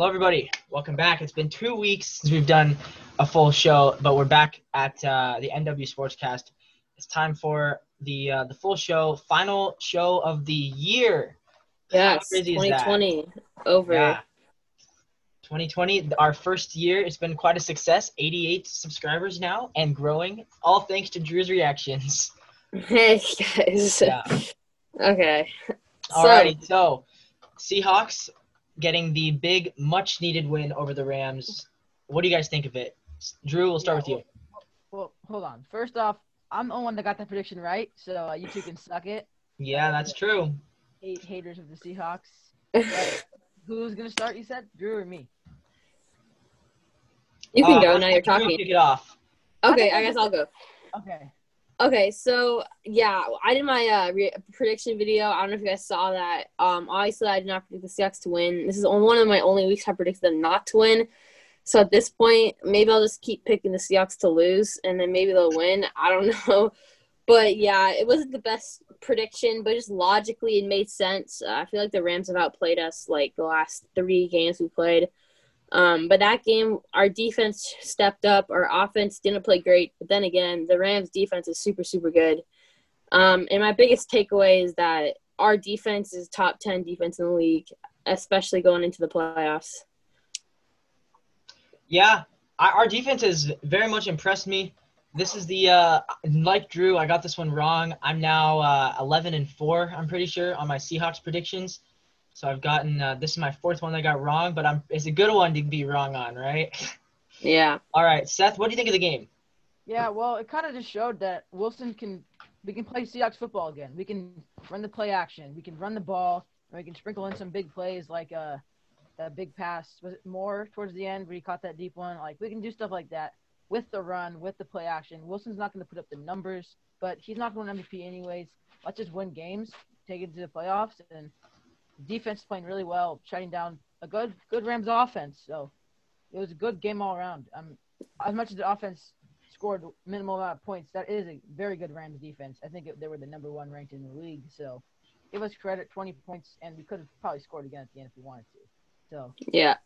Hello, everybody. Welcome back. It's been 2 weeks since we've done a full show, but we're back at the NW Sportscast. It's time for the full show, final show of the year. Yeah, it's 2020 over. Yeah. 2020, our first year. It's been quite a success. 88 subscribers now and growing, all thanks to Drew's reactions. Hey, guys. Yeah. Okay. Alrighty, so Seahawks getting the big, much-needed win over the Rams. What do you guys think of it? Drew, we'll start with you. Well, hold on. First off, I'm the only one that got that prediction right, so you two can suck it. Yeah, that's true. Haters of the Seahawks. Who's going to start, you said? Drew or me? You can go now you're talking. Kick it off. Okay, I guess I'll go. Okay, so, yeah, I did my prediction video. I don't know if you guys saw that. Obviously, I did not predict the Seahawks to win. This is one of my only weeks I predicted them not to win. So, at this point, maybe I'll just keep picking the Seahawks to lose, and then maybe they'll win. I don't know. But, yeah, it wasn't the best prediction, but just logically it made sense. I feel like the Rams have outplayed us, like, the last 3 games we played. But that game, our defense stepped up. Our offense didn't play great. But then again, the Rams' defense is super, super good. And my biggest takeaway is that our defense is top 10 defense in the league, especially going into the playoffs. Yeah, our defense has very much impressed me. This is the like Drew, I got this one wrong. I'm now 11-4, I'm pretty sure, on my Seahawks predictions. So I've gotten this is my 4th one that I got wrong, but it's a good one to be wrong on, right? Yeah. All right, Seth, what do you think of the game? Yeah, well, it kind of just showed that we can play Seahawks football again. We can run the play action. We can run the ball, and we can sprinkle in some big plays like that big pass. Was it Moore towards the end where he caught that deep one? Like, we can do stuff like that with the run, with the play action. Wilson's not going to put up the numbers, but he's not going to MVP anyways. Let's just win games, take it to the playoffs, and – defense playing really well, shutting down a good Rams offense. So it was a good game all around. As much as the offense scored minimal amount of points, that is a very good Rams defense. I think they were the number 1 ranked in the league. So give us credit, 20 points, and we could have probably scored again at the end if we wanted to. So yeah,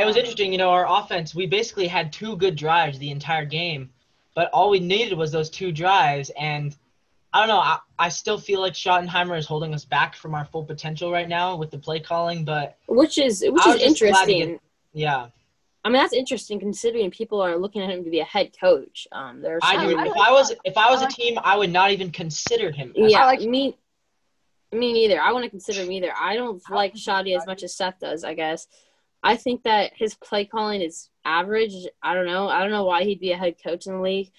it was interesting. You know, our offense, we basically had 2 good drives the entire game, but all we needed was those 2 drives and. I don't know. I still feel like Schottenheimer is holding us back from our full potential right now with the play calling, but which is interesting. Yeah, I mean that's interesting considering people are looking at him to be a head coach. If I was a team, I would not even consider him. Yeah, me neither. I wouldn't consider him either. I don't like Shoddy as much as Seth does. I guess I think that his play calling is average. I don't know why he'd be a head coach in the league.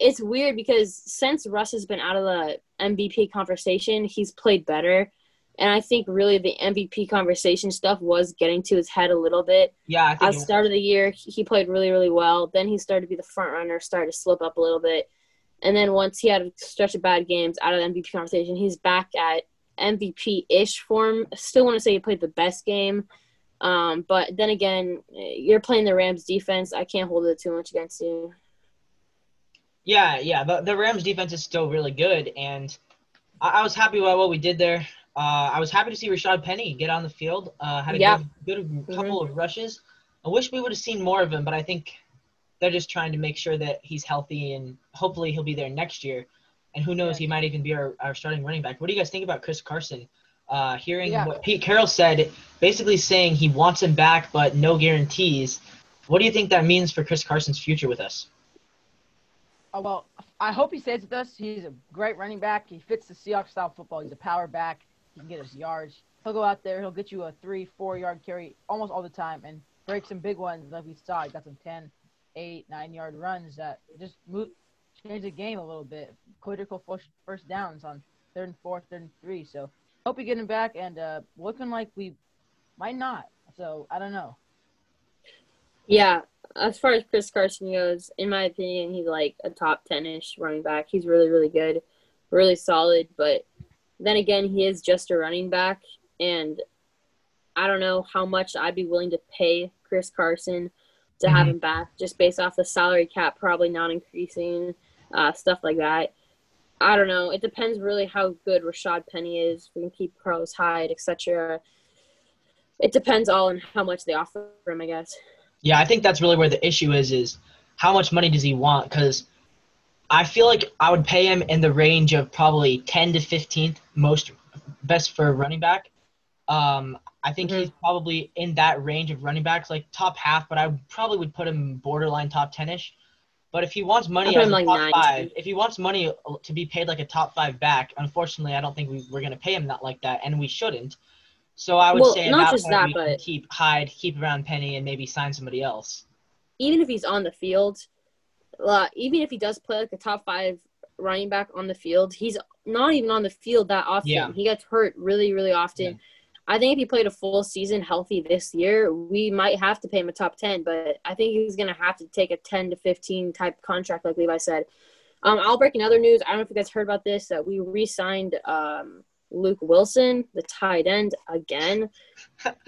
It's weird because since Russ has been out of the MVP conversation, he's played better. And I think really the MVP conversation stuff was getting to his head a little bit. Yeah, I think at the start of the year, he played really, really well. Then he started to be the front runner, started to slip up a little bit. And then once he had a stretch of bad games out of the MVP conversation, he's back at MVP-ish form. I still want to say he played the best game. But then again, you're playing the Rams defense. I can't hold it too much against you. Yeah, but the Rams defense is still really good, and I was happy with what we did there. I was happy to see Rashad Penny get on the field, had a good couple of rushes. I wish we would have seen more of him, but I think they're just trying to make sure that he's healthy, and hopefully he'll be there next year. And who knows, he might even be our starting running back. What do you guys think about Chris Carson? Hearing what Pete Carroll said, basically saying he wants him back but no guarantees. What do you think that means for Chris Carson's future with us? Well, I hope he stays with us. He's a great running back. He fits the Seahawks style football. He's a power back. He can get us yards. He'll go out there. He'll get you a 3-4 yard carry almost all the time and break some big ones like we saw. He got some 10, 8, 9 yard runs that just change the game a little bit. Critical first downs on 3rd and 4, 3rd and 3. So hope we get him back and looking like we might not. So I don't know. Yeah. As far as Chris Carson goes, in my opinion, he's like a top 10-ish running back. He's really, really good, really solid. But then again, he is just a running back. And I don't know how much I'd be willing to pay Chris Carson to have him back just based off the salary cap, probably not increasing, stuff like that. I don't know. It depends really how good Rashad Penny is. We can keep Carlos Hyde, etc. it depends all on how much they offer him, I guess. Yeah, I think that's really where the issue is how much money does he want? Because I feel like I would pay him in the range of probably 10 to 15th most best for running back. I think he's probably in that range of running backs, like top half, but I probably would put him borderline top 10-ish. But if he wants money as like top 90. Five, if he wants money to be paid like a top five back, unfortunately, I don't think we're going to pay him that like that, and we shouldn't. So I would say not just that, but keep Hyde, keep around Penny, and maybe sign somebody else. Even if he's on the field, even if he does play like a top five running back on the field, he's not even on the field that often. Yeah. He gets hurt really, really often. Yeah. I think if he played a full season healthy this year, we might have to pay him a top 10, but I think he's going to have to take a 10 to 15 type contract like Levi said. I'll break in other news. I don't know if you guys heard about this, that we re-signed Luke Wilson, the tight end, again,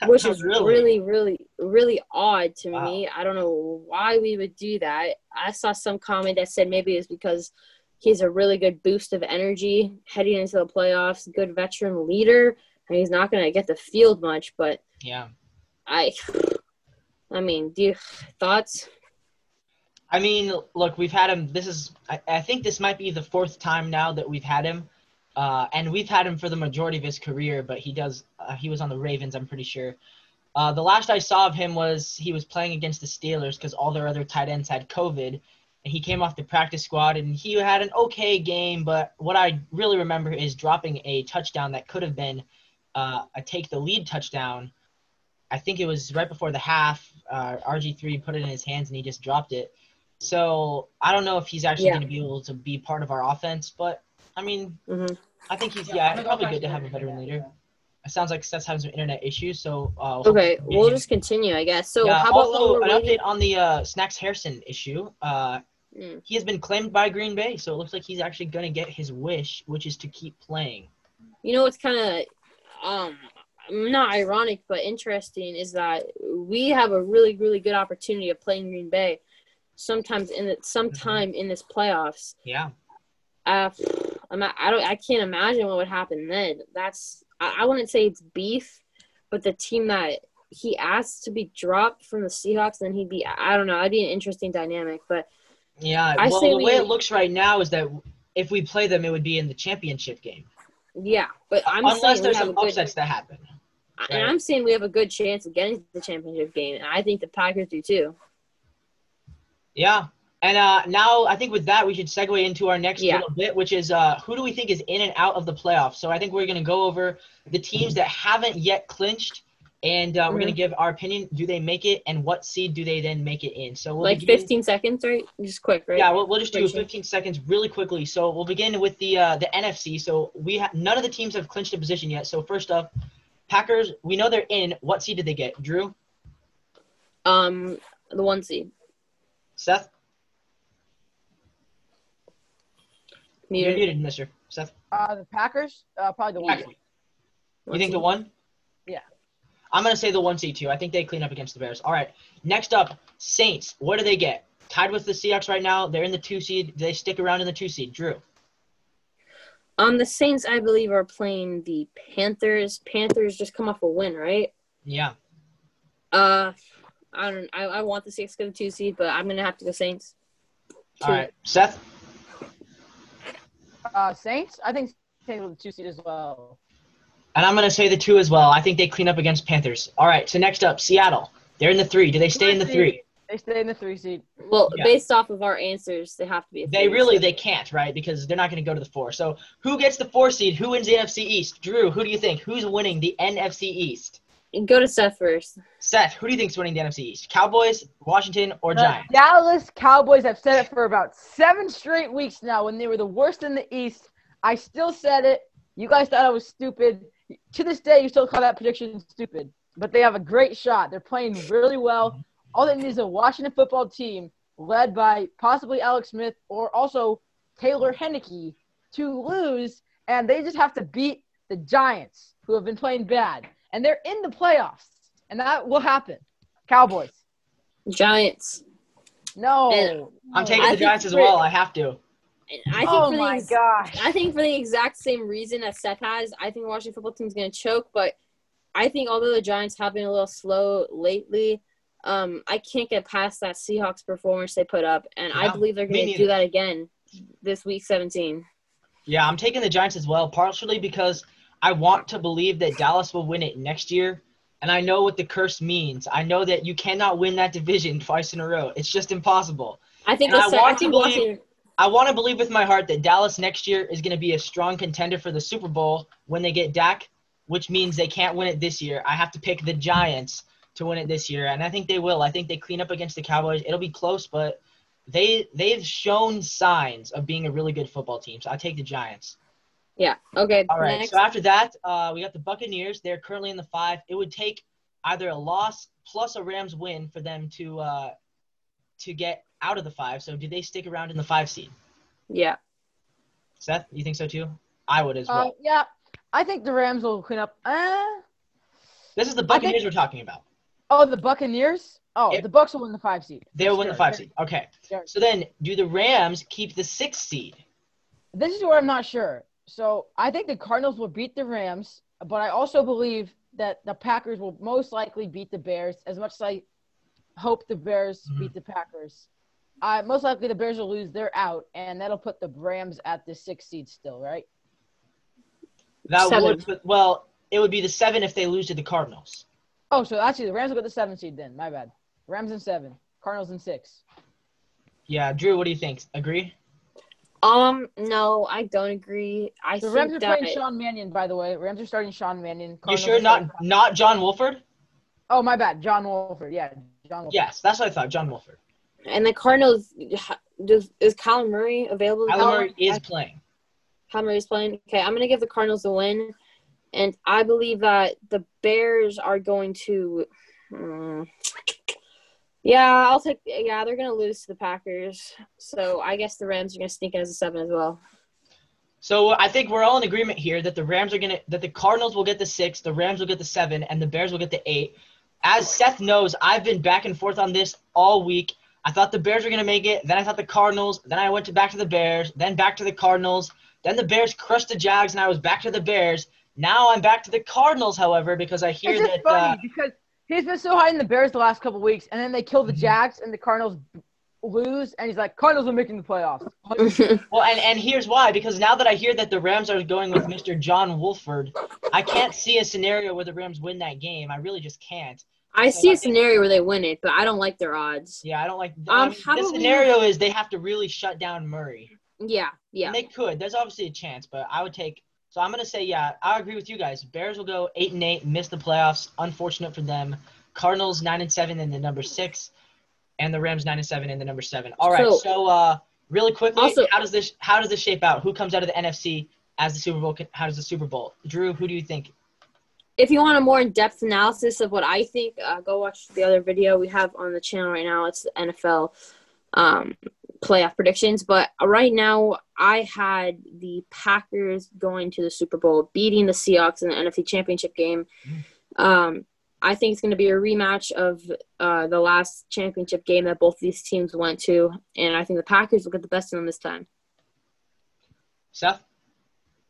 which is really, really, really odd to me. I don't know why we would do that. I saw some comment that said maybe it's because he's a really good boost of energy heading into the playoffs, good veteran leader. And he's not going to get the field much, but yeah, I mean, do you thoughts? I mean, look, we've had him. This is, I think this might be the fourth time now that we've had him, and we've had him for the majority of his career. But he does. He was on the Ravens, I'm pretty sure. The last I saw of him was he was playing against the Steelers because all their other tight ends had COVID, and he came off the practice squad and he had an okay game. But what I really remember is dropping a touchdown that could have been. A take-the-lead touchdown. I think it was right before the half. RG3 put it in his hands, and he just dropped it. So I don't know if he's actually going to be able to be part of our offense, but, I mean, I think he's it's probably good to have a veteran leader. It sounds like Seth's having some internet issues, so... okay, we'll just continue, I guess. So how about... Also, an update on the Snacks Harrison issue. He has been claimed by Green Bay, so it looks like he's actually going to get his wish, which is to keep playing. You know what's kind of... not ironic, but interesting is that we have a really, really good opportunity of playing Green Bay sometime in this playoffs. Yeah. I can't imagine what would happen then. That's, I wouldn't say it's beef, but the team that he asked to be dropped from the Seahawks, then he'd be, I don't know, that'd be an interesting dynamic, but yeah. Well, the way it looks right now is that if we play them, it would be in the championship game. Yeah, but unless there's some upsets that happen. Right? And I'm saying we have a good chance of getting to the championship game, and I think the Packers do too. Yeah, and now I think with that we should segue into our next little bit, which is who do we think is in and out of the playoffs? So I think we're going to go over the teams that haven't yet clinched, and we're going to give our opinion. Do they make it, and what seed do they then make it in? So we'll like 15 seconds, right? Just quick, right? Yeah, we'll just do 15 seconds really quickly. So we'll begin with the NFC. So we none of the teams have clinched a position yet. So first up, Packers. We know they're in. What seed did they get, Drew? The 1 seed. Seth. You're muted, Mr. Seth. The Packers. Probably the 1 seed. You think the 1? Yeah. I'm going to say the 1 seed, too. I think they clean up against the Bears. All right. Next up, Saints. What do they get? Tied with the Seahawks right now. They're in the 2 seed. Do they stick around in the 2 seed? Drew. The Saints, I believe, are playing the Panthers. Panthers just come off a win, right? Yeah. I want the Saints to go to 2 seed, but I'm going to have to go Saints. All right. Seth? Saints? I think Saints will go to 2 seed as well. And I'm going to say the 2 as well. I think they clean up against Panthers. All right, so next up, Seattle. They're in the 3. Do they stay in the 3? They stay in the 3 seed. Well, based off of our answers, they have to be a 3. They really, they can't, right, because they're not going to go to the 4. So who gets the 4 seed? Who wins the NFC East? Drew, who do you think? Who's winning the NFC East? Go to Seth first. Seth, who do you think is winning the NFC East? Cowboys, Washington, or Giants? Dallas Cowboys, I've said it for about 7 straight weeks now. When they were the worst in the East, I still said it. You guys thought I was stupid. To this day, you still call that prediction stupid, but they have a great shot. They're playing really well. All they need is a Washington football team led by possibly Alex Smith or also Taylor Henneke to lose, and they just have to beat the Giants, who have been playing bad. And they're in the playoffs, and that will happen. Cowboys. Giants. No. I'm taking the Giants as well. I have to. I think for the exact same reason as Seth has, I think the Washington football team is going to choke, but I think although the Giants have been a little slow lately, I can't get past that Seahawks performance they put up, and I believe they're going to do that again this week 17. Yeah, I'm taking the Giants as well, partially because I want to believe that Dallas will win it next year, and I know what the curse means. I know that you cannot win that division twice in a row. It's just impossible. I want to believe with my heart that Dallas next year is going to be a strong contender for the Super Bowl when they get Dak, which means they can't win it this year. I have to pick the Giants to win it this year, and I think they will. I think they clean up against the Cowboys. It'll be close, but they've shown signs of being a really good football team, so I take the Giants. Yeah, okay. All right, next. So after that, we got the Buccaneers. They're currently in the 5. It would take either a loss plus a Rams win for them to get out of the 5. So do they stick around in the 5 seed? Yeah. Seth, you think so too? I would as well. Yeah, I think the Rams will clean up. This is the Buccaneers we're talking about. Oh, the Buccaneers? Oh, the Bucs will win the 5 seed. They'll win the 5 seed. Okay. Sure. So then do the Rams keep the 6 seed? This is where I'm not sure. So I think the Cardinals will beat the Rams, but I also believe that the Packers will most likely beat the Bears as much as I hope the Bears beat the Packers. Most likely the Bears will lose. They're out, and that'll put the Rams at the 6 seed still, right? It would be the 7 if they lose to the Cardinals. Oh, so actually the Rams will get the 7 seed then. My bad. Rams in 7. Cardinals in 6. Yeah, Drew, what do you think? Agree? No, I don't agree. Rams are playing Sean Mannion, by the way. Rams are starting Sean Mannion. Cardinals you sure not John Wolford? Oh, my bad. John Wolford. Yeah, John Wolford. Yes, that's what I thought. John Wolford. And the Cardinals, is Kyler Murray available? Kyler Murray is playing. Okay, I'm going to give the Cardinals a win. And I believe that the Bears are going to they're going to lose to the Packers. So I guess the Rams are going to sneak in as a 7 as well. So I think we're all in agreement here that the Cardinals will get the 6, the Rams will get the 7, and the Bears will get the 8. As Seth knows, I've been back and forth on this all week. I thought the Bears were going to make it. Then I thought the Cardinals. Then I went back to the Bears. Then back to the Cardinals. Then the Bears crushed the Jags, and I was back to the Bears. Now I'm back to the Cardinals, however, because I hear that because he's been so high in the Bears the last couple of weeks, and then they kill the Jags, and the Cardinals lose, and he's like, Cardinals are making the playoffs. Well, and here's why, because now that I hear that the Rams are going with Mr. John Wolford, I can't see a scenario where the Rams win that game. I really just can't. I see a scenario where they win it, but I don't like their odds. Yeah, I don't like – the scenario is they have to really shut down Murray. Yeah. And they could. There's obviously a chance, but I would take – so I'm going to say, yeah, I agree with you guys. Bears will go 8-8, miss the playoffs. Unfortunate for them. Cardinals 9-7 in the number 6, and the Rams 9-7 in the number 7. All right, so really quickly, how does this shape out? Who comes out of the NFC as the Super Bowl? How does the Super Bowl? Drew, who do you think? If you want a more in-depth analysis of what I think, go watch the other video we have on the channel right now. It's the NFL playoff predictions, but right now I had the Packers going to the Super Bowl, beating the Seahawks in the NFC Championship game. I think it's going to be a rematch of the last championship game that both these teams went to, and I think the Packers will get the best of them this time. Seth?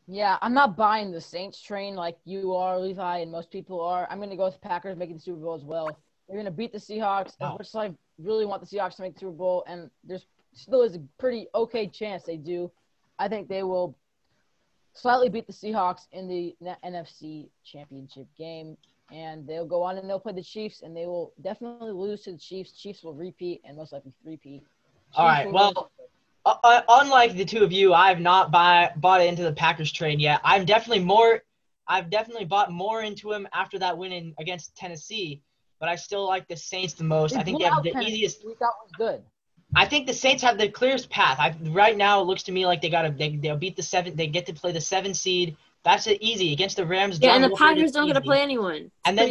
Yeah, I'm not buying the Saints train like you are, Levi, and most people are. I'm going to go with the Packers making the Super Bowl as well. They're going to beat the Seahawks, which I really want the Seahawks to make the Super Bowl, and there's still is a pretty okay chance they do. I think they will slightly beat the Seahawks in the NFC Championship game, and they'll go on and they'll play the Chiefs, and they will definitely lose to the Chiefs. Chiefs will repeat and most likely three-peat. All right, well, unlike the two of you, I have not bought into the Packers trade yet. I've definitely bought more into him after that win against Tennessee, but I still like the Saints the most. I think they have the easiest. We thought was good. I think the Saints have the clearest path. Right now, it looks to me like they'll beat the 7. They get to play the 7 seed. That's easy against the Rams. Yeah, and the Packers don't get to play anyone. And then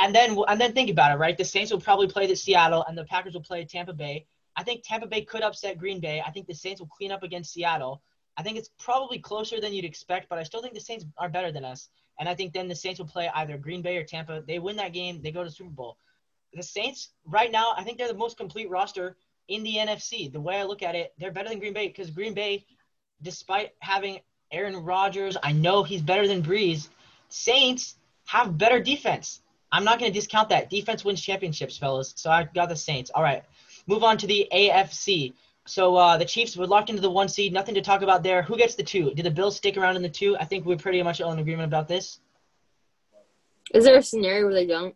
and then think about it, right? The Saints will probably play the Seattle, and the Packers will play Tampa Bay. I think Tampa Bay could upset Green Bay. I think the Saints will clean up against Seattle. I think it's probably closer than you'd expect, but I still think the Saints are better than us. And I think then the Saints will play either Green Bay or Tampa. They win that game, they go to the Super Bowl. The Saints right now, I think they're the most complete roster in the NFC. The way I look at it, they're better than Green Bay because Green Bay, despite having Aaron Rodgers, I know he's better than Breeze. Saints have better defense. I'm not going to discount that. Defense wins championships, fellas. So I got the Saints. All right. Move on to the AFC. So the Chiefs were locked into the 1 seed. Nothing to talk about there. Who gets the 2? Did the Bills stick around in the 2? I think we're pretty much all in agreement about this. Is there a scenario where they don't?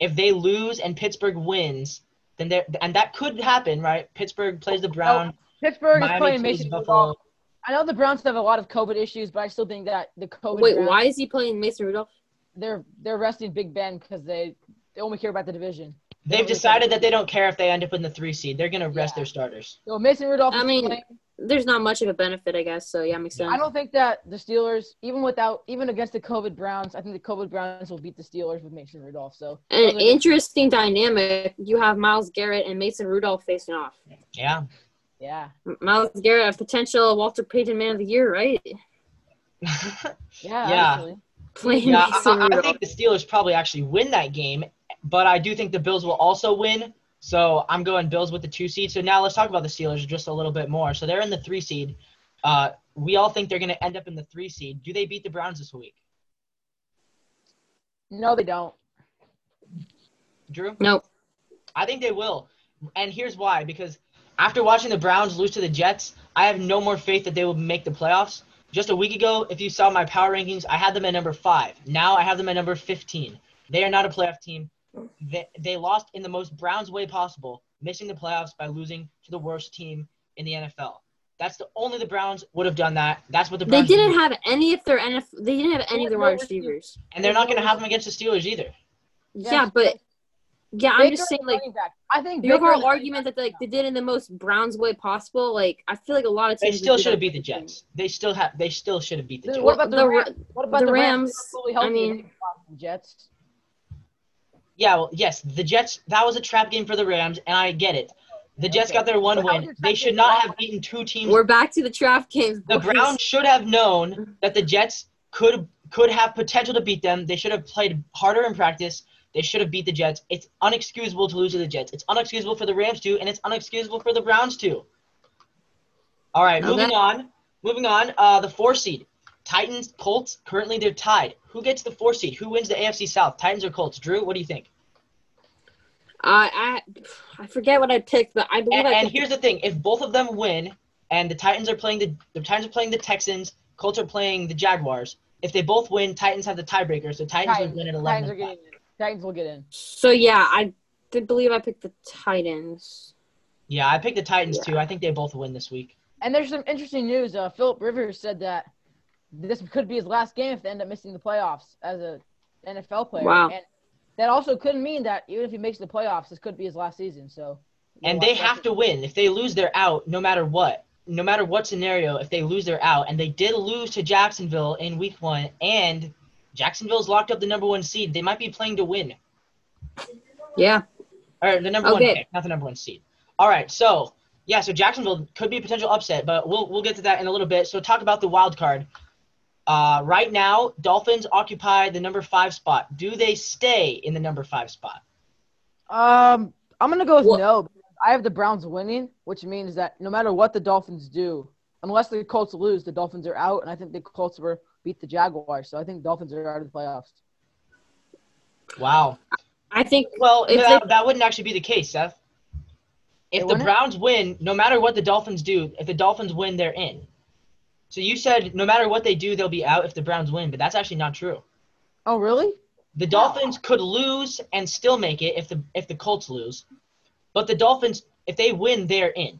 If they lose and Pittsburgh wins, then they're – and that could happen, right? Pittsburgh plays the Browns. No, Pittsburgh Miami is playing Mason Rudolph. I know the Browns have a lot of COVID issues, but I still think that the COVID – Wait, Browns, why is he playing Mason Rudolph? They're resting Big Ben because they only care about the division. They've decided that they don't care if they end up in the 3 seed. They're going to rest their starters. So Mason Rudolph. I mean, there's not much of a benefit, I guess. So, yeah, makes sense. I don't think that the Steelers, even against the COVID Browns, I think the COVID Browns will beat the Steelers with Mason Rudolph. So, an interesting dynamic. You have Myles Garrett and Mason Rudolph facing off. Yeah. Yeah. Myles Garrett, a potential Walter Payton Man of the Year, right? Yeah. Yeah, I think the Steelers probably actually win that game. But I do think the Bills will also win, so I'm going Bills with the 2 seed. So now let's talk about the Steelers just a little bit more. So they're in the 3 seed. We all think they're going to end up in the 3 seed. Do they beat the Browns this week? No, they don't. Drew? Nope. I think they will, and here's why. Because after watching the Browns lose to the Jets, I have no more faith that they will make the playoffs. Just a week ago, if you saw my power rankings, I had them at number 5. Now I have them at number 15. They are not a playoff team. They lost in the most Browns way possible, missing the playoffs by losing to the worst team in the NFL. That's the Browns would have done that. That's what the Browns They didn't have any of their wide receivers. And they're not going to have them against the Steelers either. Yeah, but I'm just saying, like, I think the overall argument that they did in the most Browns way possible, like, I feel like a lot of teams. They still should have beat the Jets. They still should have beat the Jets. What about the Rams? I mean, Jets. Yeah, well, yes, the Jets – that was a trap game for the Rams, and I get it. The Jets got their one win. They should not have beaten 2 teams. We're back to the trap games, boys. The Browns should have known that the Jets could have potential to beat them. They should have played harder in practice. They should have beat the Jets. It's unexcusable to lose to the Jets. It's unexcusable for the Rams, too, and it's unexcusable for the Browns, too. All right, moving on. The 4 seed. Titans, Colts, currently they're tied. Who gets the 4 seed? Who wins the AFC South? Titans or Colts? Drew, what do you think? I forget what I picked, but I believe. And here's the thing: if both of them win, and the Titans are playing the Titans are playing the Texans, Colts are playing the Jaguars. If they both win, Titans have the tiebreaker, so Titans would win at 11. Titans will get in. So yeah, I did believe I picked the Titans. Yeah, I picked the Titans too. I think they both win this week. And there's some interesting news. Philip Rivers said that this could be his last game if they end up missing the playoffs as an NFL player. Wow. And that also could mean that even if he makes the playoffs, this could be his last season. So, and they have to win. If they lose, they're out no matter what. No matter what scenario, if they lose, they're out. And they did lose to Jacksonville in week 1, and Jacksonville's locked up the number 1 seed. They might be playing to win. Yeah. Or the number 1 pick, not the number 1 seed. All right, so, yeah, so Jacksonville could be a potential upset, but we'll get to that in a little bit. So talk about the wild card. Right now, Dolphins occupy the number 5 spot. Do they stay in the number 5 spot? I'm going to go with no. I have the Browns winning, which means that no matter what the Dolphins do, unless the Colts lose, the Dolphins are out, and I think the Colts will beat the Jaguars. So I think Dolphins are out of the playoffs. Wow. I think – well, that wouldn't actually be the case, Seth. If the Browns win, no matter what the Dolphins do, if the Dolphins win, they're in. So you said no matter what they do, they'll be out if the Browns win, but that's actually not true. Oh, really? The Dolphins could lose and still make it if the Colts lose. But the Dolphins, if they win, they're in.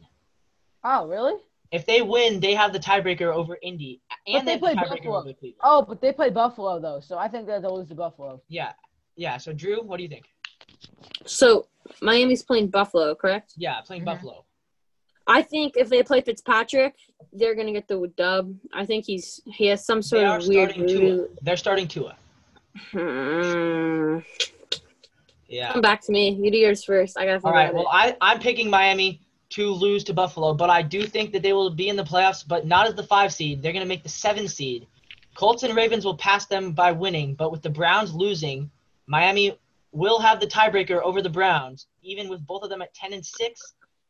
Oh, really? If they win, they have the tiebreaker over Indy. And they play Buffalo. Oh, but they play Buffalo, though, so I think that they'll lose to Buffalo. Yeah. Yeah, so Drew, what do you think? So Miami's playing Buffalo, correct? Yeah, playing Buffalo. I think if they play Fitzpatrick, they're going to get the dub. I think he has some sort of weird move. They're starting Tua. Yeah. Come back to me. You do yours first. I got to think about it. All right. Well, I'm picking Miami to lose to Buffalo, but I do think that they will be in the playoffs, but not as the 5 seed. They're going to make the 7 seed. Colts and Ravens will pass them by winning, but with the Browns losing, Miami will have the tiebreaker over the Browns, even with both of them at 10-6.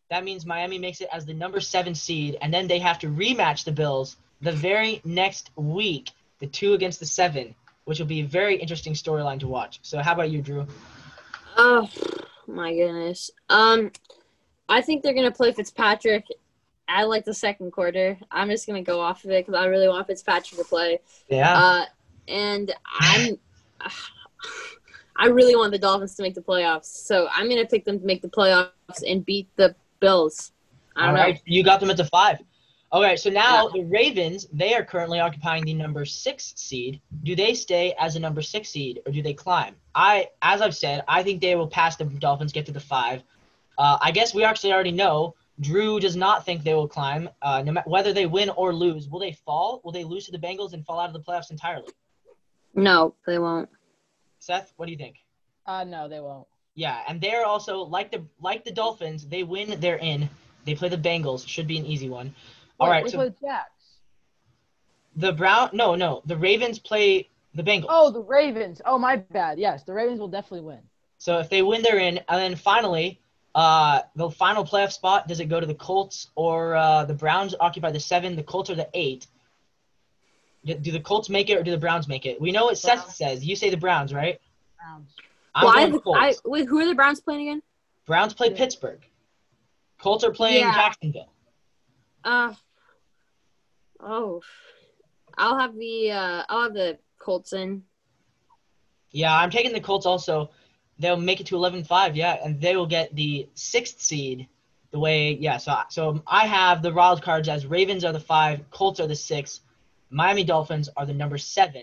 That means Miami makes it as the number 7 seed, and then they have to rematch the Bills the very next week, the 2 against the 7. which will be a very interesting storyline to watch. So how about you, Drew? Oh, my goodness. I think they're going to play Fitzpatrick at, like, the second quarter. I'm just going to go off of it because I really want Fitzpatrick to play. Yeah. And I really want the Dolphins to make the playoffs. So I'm going to pick them to make the playoffs and beat the Bills. All right. You got them at the 5. All right, so now the Ravens, they are currently occupying the number 6 seed. Do they stay as a number 6 seed, or do they climb? As I've said, I think they will pass the Dolphins, get to the 5. I guess we actually already know Drew does not think they will climb. Whether they win or lose, will they fall? Will they lose to the Bengals and fall out of the playoffs entirely? No, they won't. Seth, what do you think? No, they won't. Yeah, and they're also, like the Dolphins, they win, they're in. They play the Bengals. Should be an easy one. All right. So the Jets. The Ravens play the Bengals. Oh, the Ravens. Oh, my bad. Yes, the Ravens will definitely win. So if they win, they're in. And then finally, the final playoff spot, does it go to the Colts or the Browns occupy the 7? The Colts are the 8. Do the Colts make it or do the Browns make it? We know what Seth says. You say the Browns, right? Browns. Wait, who are the Browns playing again? Browns play Pittsburgh. Colts are playing Jacksonville. I'll have the Colts in. Yeah, I'm taking the Colts also. They'll make it to 11-5, yeah, and they will get the 6th seed. So I have the wild cards as Ravens are the 5, Colts are the 6, Miami Dolphins are the number 7.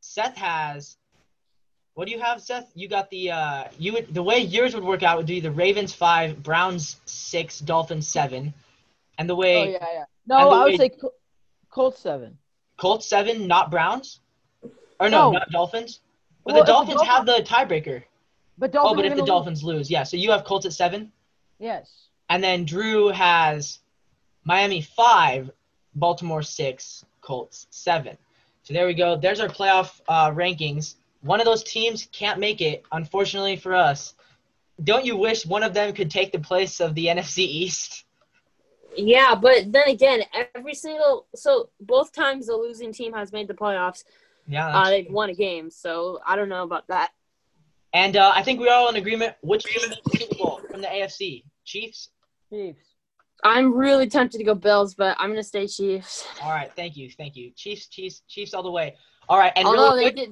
Seth has – what do you have, Seth? You got the the way yours would work out would be the Ravens 5, Browns 6, Dolphins 7. And the way I would say Colts 7. Colts 7, not Browns? Or not Dolphins? But the Dolphins have the tiebreaker. But if the Dolphins lose. Yeah, so you have Colts at 7? Yes. And then Drew has Miami 5, Baltimore 6, Colts 7. So there we go. There's our playoff rankings. One of those teams can't make it, unfortunately for us. Don't you wish one of them could take the place of the NFC East? Yeah, but then again, both times the losing team has made the playoffs. Yeah, they've won a game, so I don't know about that. And I think we're all in agreement. Which team is the Super Bowl from the AFC? Chiefs? Chiefs. I'm really tempted to go Bills, but I'm gonna stay Chiefs. All right, thank you. Chiefs all the way. All right, and although really quick,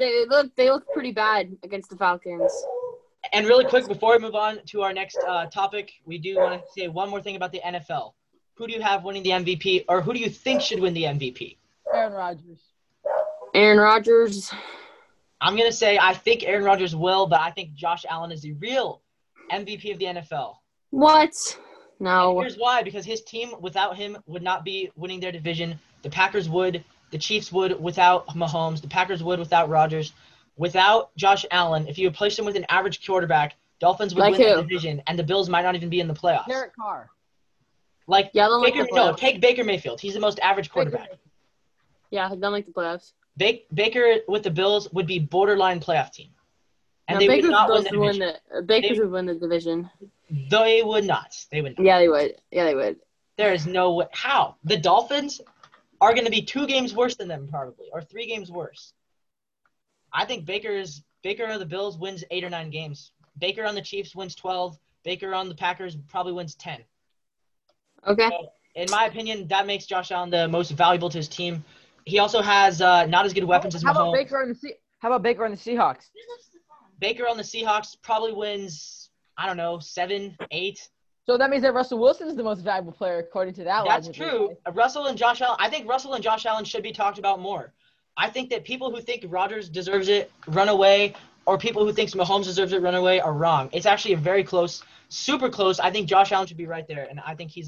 they look pretty bad against the Falcons. And really quick, before we move on to our next topic, we do want to say one more thing about the NFL. Who do you have winning the MVP, or who do you think should win the MVP? Aaron Rodgers. I'm going to say I think Aaron Rodgers will, but I think Josh Allen is the real MVP of the NFL. What? No. And here's why, because his team without him would not be winning their division. The Packers would. The Chiefs would without Mahomes. The Packers would without Rodgers. Without Josh Allen, if you replace him with an average quarterback, Dolphins would win the division, and the Bills might not even be in the playoffs. Derek Carr. Take Baker Mayfield. He's the most average quarterback. Yeah, I don't like the playoffs. Baker with the Bills would be borderline playoff team. And they would not win the Bakers would win the division. They would not. Yeah, they would. There is no way. How? The Dolphins are going to be 2 games worse than them probably, or 3 games worse. I think Baker of the Bills wins 8 or 9 games. Baker on the Chiefs wins 12. Baker on the Packers probably wins 10. Okay. So, in my opinion, that makes Josh Allen the most valuable to his team. He also has not as good weapons as Mahomes. How about Baker on the Seahawks? Baker on the Seahawks probably wins, 7, 8. So that means that Russell Wilson is the most valuable player according to that logic. That's true. I think Russell and Josh Allen should be talked about more. I think that people who think Rodgers deserves it run away, or people who think Mahomes deserves it run away are wrong. It's actually a very close – super close. I think Josh Allen should be right there, and I think he's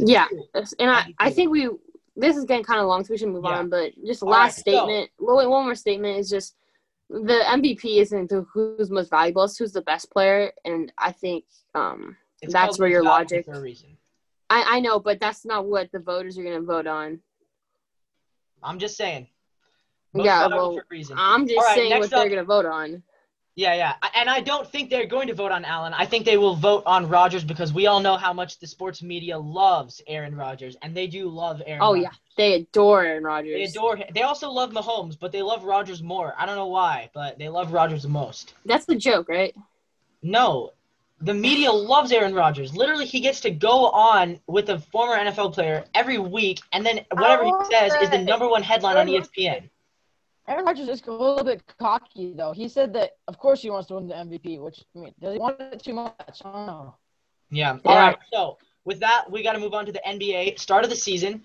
this is getting kind of long, so we should move on. But just one more statement is just the MVP isn't who's most valuable; it's who's the best player. And I think that's where your logic. For a reason. I know, but that's not what the voters are going to vote on. I'm just saying. I'm just saying what they're going to vote on. Yeah. And I don't think they're going to vote on Allen. I think they will vote on Rodgers because we all know how much the sports media loves Aaron Rodgers, and they do love Aaron Rodgers. Oh, yeah. They adore Aaron Rodgers. They adore him. They also love Mahomes, but they love Rodgers more. I don't know why, but they love Rodgers the most. That's the joke, right? No. The media loves Aaron Rodgers. Literally, he gets to go on with a former NFL player every week, and then whatever he says is the number one headline on ESPN. Aaron Rodgers is a little bit cocky, though. He said that, of course, he wants to win the MVP, which, I mean, does he want it too much? I don't know. Yeah. All right. So, with that, we got to move on to the NBA. Start of the season.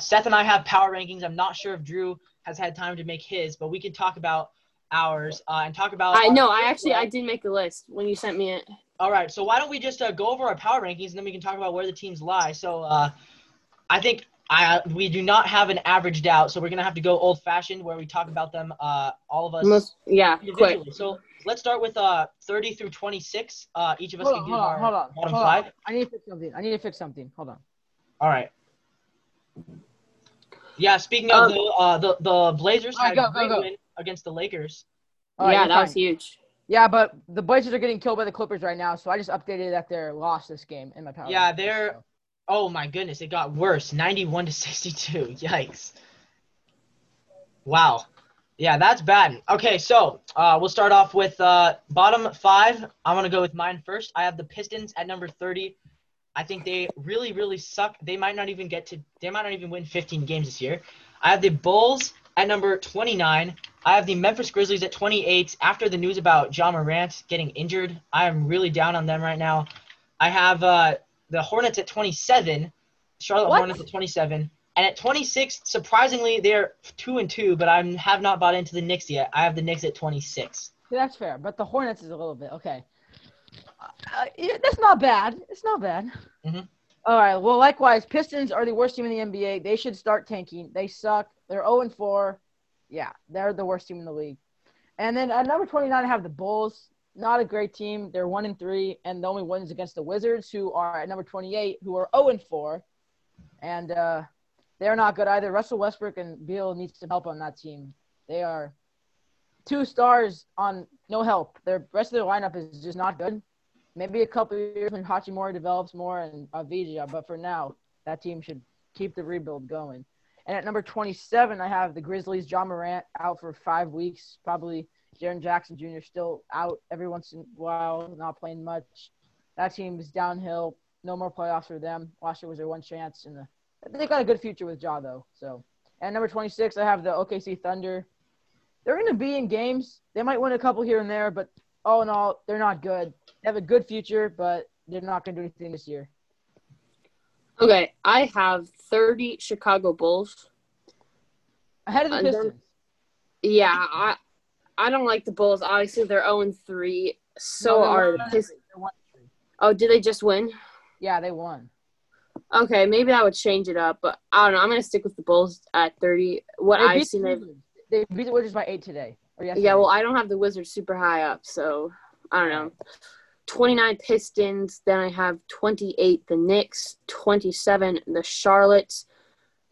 Seth and I have power rankings. I'm not sure if Drew has had time to make his, but we can talk about ours and talk about – I did make a list when you sent me it. All right, so why don't we just go over our power rankings, and then we can talk about where the teams lie. So I think we do not have an averaged out, so we're going to have to go old-fashioned where we talk about them, all of us. Individually. Quick. So let's start with 30 through 26. Each of us can give our bottom five. I need to fix something. Hold on. All right. Yeah, speaking of the Blazers had a great win against the Lakers. That was huge. Yeah, but the Blazers are getting killed by the Clippers right now, so I just updated that they're lost this game in my power. Yeah, they're – oh, my goodness. It got worse, 91-62. Yikes. Wow. Yeah, that's bad. Okay, so we'll start off with bottom five. I'm going to go with mine first. I have the Pistons at number 30. I think they really, really suck. They might not even they might not even win 15 games this year. I have the Bulls at number 29. I have the Memphis Grizzlies at 28. After the news about Ja Morant getting injured, I am really down on them right now. I have the Hornets at 27, Hornets at 27. And at 26, surprisingly, they're 2-2, but I have not bought into the Knicks yet. I have the Knicks at 26. Yeah, that's fair, but the Hornets is a little bit. Okay. That's not bad. It's not bad. Mm-hmm. All right, well, likewise, Pistons are the worst team in the NBA. They should start tanking. They suck. They're 0-4. Yeah, they're the worst team in the league. And then at number 29, I have the Bulls. Not a great team. They're 1-3, and the only win is against the Wizards, who are at number 28, who are 0-4. And they're not good either. Russell Westbrook and Beal needs some help on that team. They are two stars on no help. The rest of their lineup is just not good. Maybe a couple of years when Hachimura develops more and Avdija, but for now, that team should keep the rebuild going. And at number 27, I have the Grizzlies. John Morant out for 5 weeks, probably. Jaren Jackson Jr. still out every once in a while, not playing much. That team's downhill. No more playoffs for them. Last year was their one chance. They've got a good future with Ja, though. So, at number 26, I have the OKC Thunder. They're going to be in games. They might win a couple here and there, but all in all, they're not good. They have a good future, but they're not going to do anything this year. Okay, I have 30 Chicago Bulls. Ahead of the Pistons. Yeah, I don't like the Bulls. Obviously, they're 0-3. So are the Pistons. Oh, did they just win? Yeah, they won. Okay, maybe I would change it up, but I don't know. I'm going to stick with the Bulls at 30. They beat the Wizards by 8 today. Yeah, well, I don't have the Wizards super high up, so I don't know. 29 Pistons, then I have 28 the Knicks, 27 the Charlottes,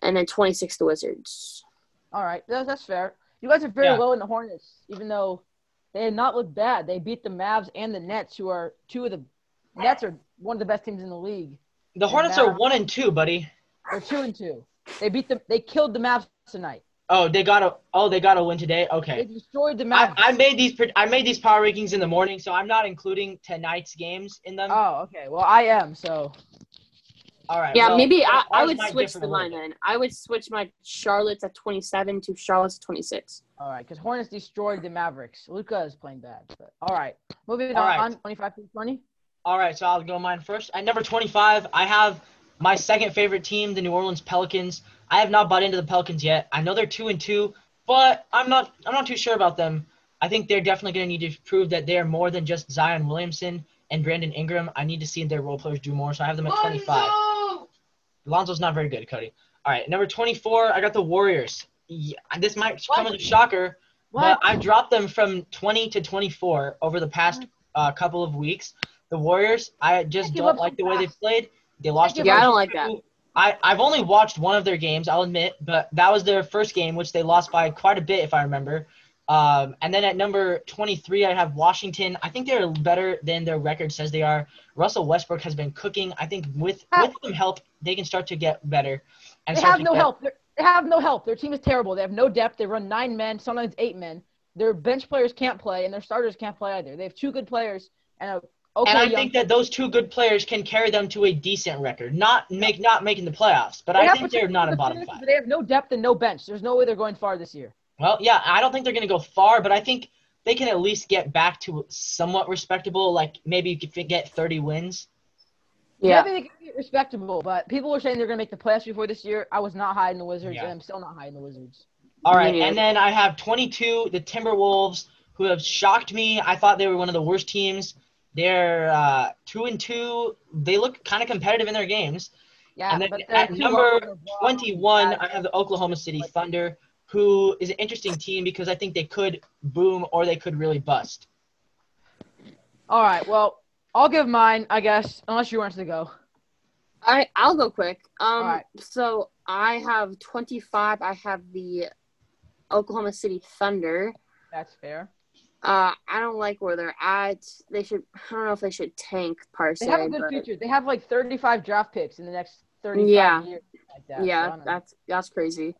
and then 26 the Wizards. All right, that's fair. You guys are very low in the Hornets, even though they did not look bad. They beat the Mavs and the Nets, who are one of the best teams in the league. The Hornets are 1-2, buddy. They're 2-2. They killed the Mavs tonight. Oh, they got a win today. Okay. They destroyed the Mavs. I made these power rankings in the morning, so I'm not including tonight's games in them. Oh, okay. Well, I am. So. All right. Yeah, well, maybe I would switch the line then. I would switch my Charlotte's at 27 to Charlotte's 26. All right, because Hornets destroyed the Mavericks. Luka is playing bad. But all right, moving on. 25 to 20. All right, so I'll go mine first. At number 25, I have my second favorite team, the New Orleans Pelicans. I have not bought into the Pelicans yet. I know they're 2-2, but I'm not too sure about them. I think they're definitely going to need to prove that they are more than just Zion Williamson and Brandon Ingram. I need to see their role players do more, so I have them at 25. Lonzo's not very good, Cody. All right, number 24, I got the Warriors. Yeah, this might come as a shocker, but I've dropped them from 20 to 24 over the past couple of weeks. The Warriors, I just don't like the way they played. They lost. Yeah, I don't like that. I've only watched one of their games, I'll admit, but that was their first game, which they lost by quite a bit, if I remember. And then at number 23, I have Washington. I think they're better than their record says they are. Russell Westbrook has been cooking. I think with some help, they can start to get better. And they have no help. They have no help. Their team is terrible. They have no depth. They run 9 men, sometimes 8 men. Their bench players can't play, and their starters can't play either. They have 2 good players and I think that those 2 good players can carry them to a decent record, not making the playoffs. But I think they're not a bottom 5. They have no depth and no bench. There's no way they're going far this year. Well, yeah, I don't think they're going to go far, but I think they can at least get back to somewhat respectable, like maybe you could get 30 wins. Yeah, I think they can get respectable, but people were saying they're going to make the playoffs before this year. I was not high in the Wizards, and I'm still not high in the Wizards. All right, and then I have 22, the Timberwolves, who have shocked me. I thought they were one of the worst teams. They're 2-2. They look kind of competitive in their games. Yeah, and then at number 21, I have the Oklahoma City Thunder, who is an interesting team because I think they could boom or they could really bust. All right, well, I'll give mine, I guess, unless you want to go. All right, I'll go quick. All right. So I have 25. I have the Oklahoma City Thunder. That's fair. I don't like where they're at. I don't know if they should tank, per se. They have a good future. They have like 35 draft picks in the next 35 years. Like that, so that's crazy.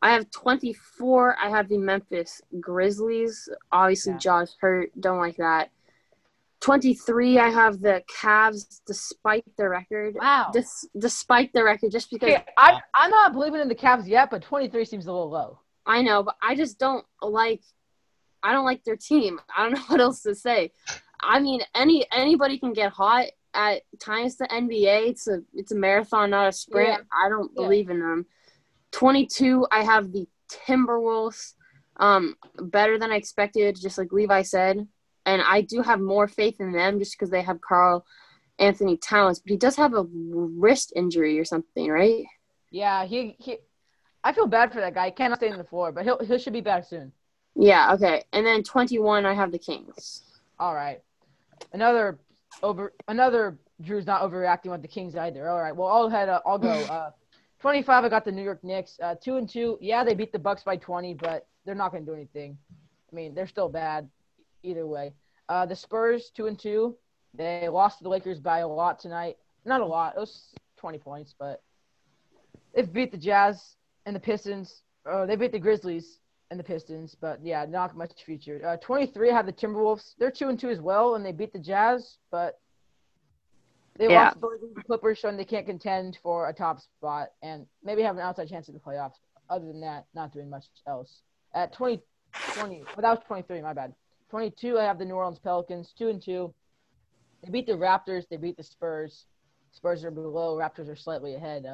I have 24. I have the Memphis Grizzlies. Obviously, Josh hurt. Don't like that. 23. I have the Cavs, despite their record. Wow. Despite their record, just because. Okay, I'm not believing in the Cavs yet, but 23 seems a little low. I know, but I just don't like. I don't like their team. I don't know what else to say. I mean, anybody can get hot at times. The NBA. It's a marathon, not a sprint. Yeah. I don't believe in them. 22, I have the Timberwolves, better than I expected, just like Levi said. And I do have more faith in them just because they have Karl Anthony Towns. But he does have a wrist injury or something, right? Yeah, he I feel bad for that guy. He cannot stay on the floor, but he should be back soon. Yeah, okay. And then 21, I have the Kings. All right. Another Drew's not overreacting with the Kings either. All right, well, I'll go. 25, I got the New York Knicks. 2-2. Yeah, they beat the Bucks by 20, but they're not going to do anything. I mean, they're still bad either way. The Spurs, 2-2. They lost to the Lakers by a lot tonight. Not a lot. It was 20 points, but they've beat the Jazz and the Pistons. They beat the Grizzlies and the Pistons, but, yeah, not much future. 23, I have the Timberwolves. They're 2-2 as well, and they beat the Jazz, but – they lost the Clippers, showing they can't contend for a top spot and maybe have an outside chance at the playoffs. Other than that, not doing much else. At 23, my bad. 22, I have the New Orleans Pelicans, 2-2. They beat the Raptors. They beat the Spurs. Spurs are below. Raptors are slightly ahead.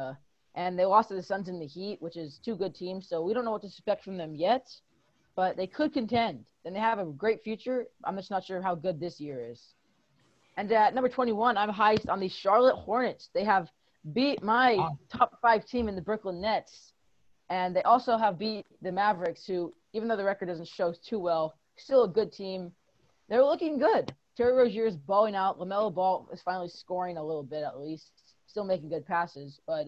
And they lost to the Suns and the Heat, which is 2 good teams, so we don't know what to expect from them yet. But they could contend, and they have a great future. I'm just not sure how good this year is. And at number 21, I'm highest on the Charlotte Hornets. They have beat my top 5 team in the Brooklyn Nets. And they also have beat the Mavericks, who, even though the record doesn't show too well, still a good team. They're looking good. Terry Rozier is balling out. LaMelo Ball is finally scoring a little bit, at least. Still making good passes. But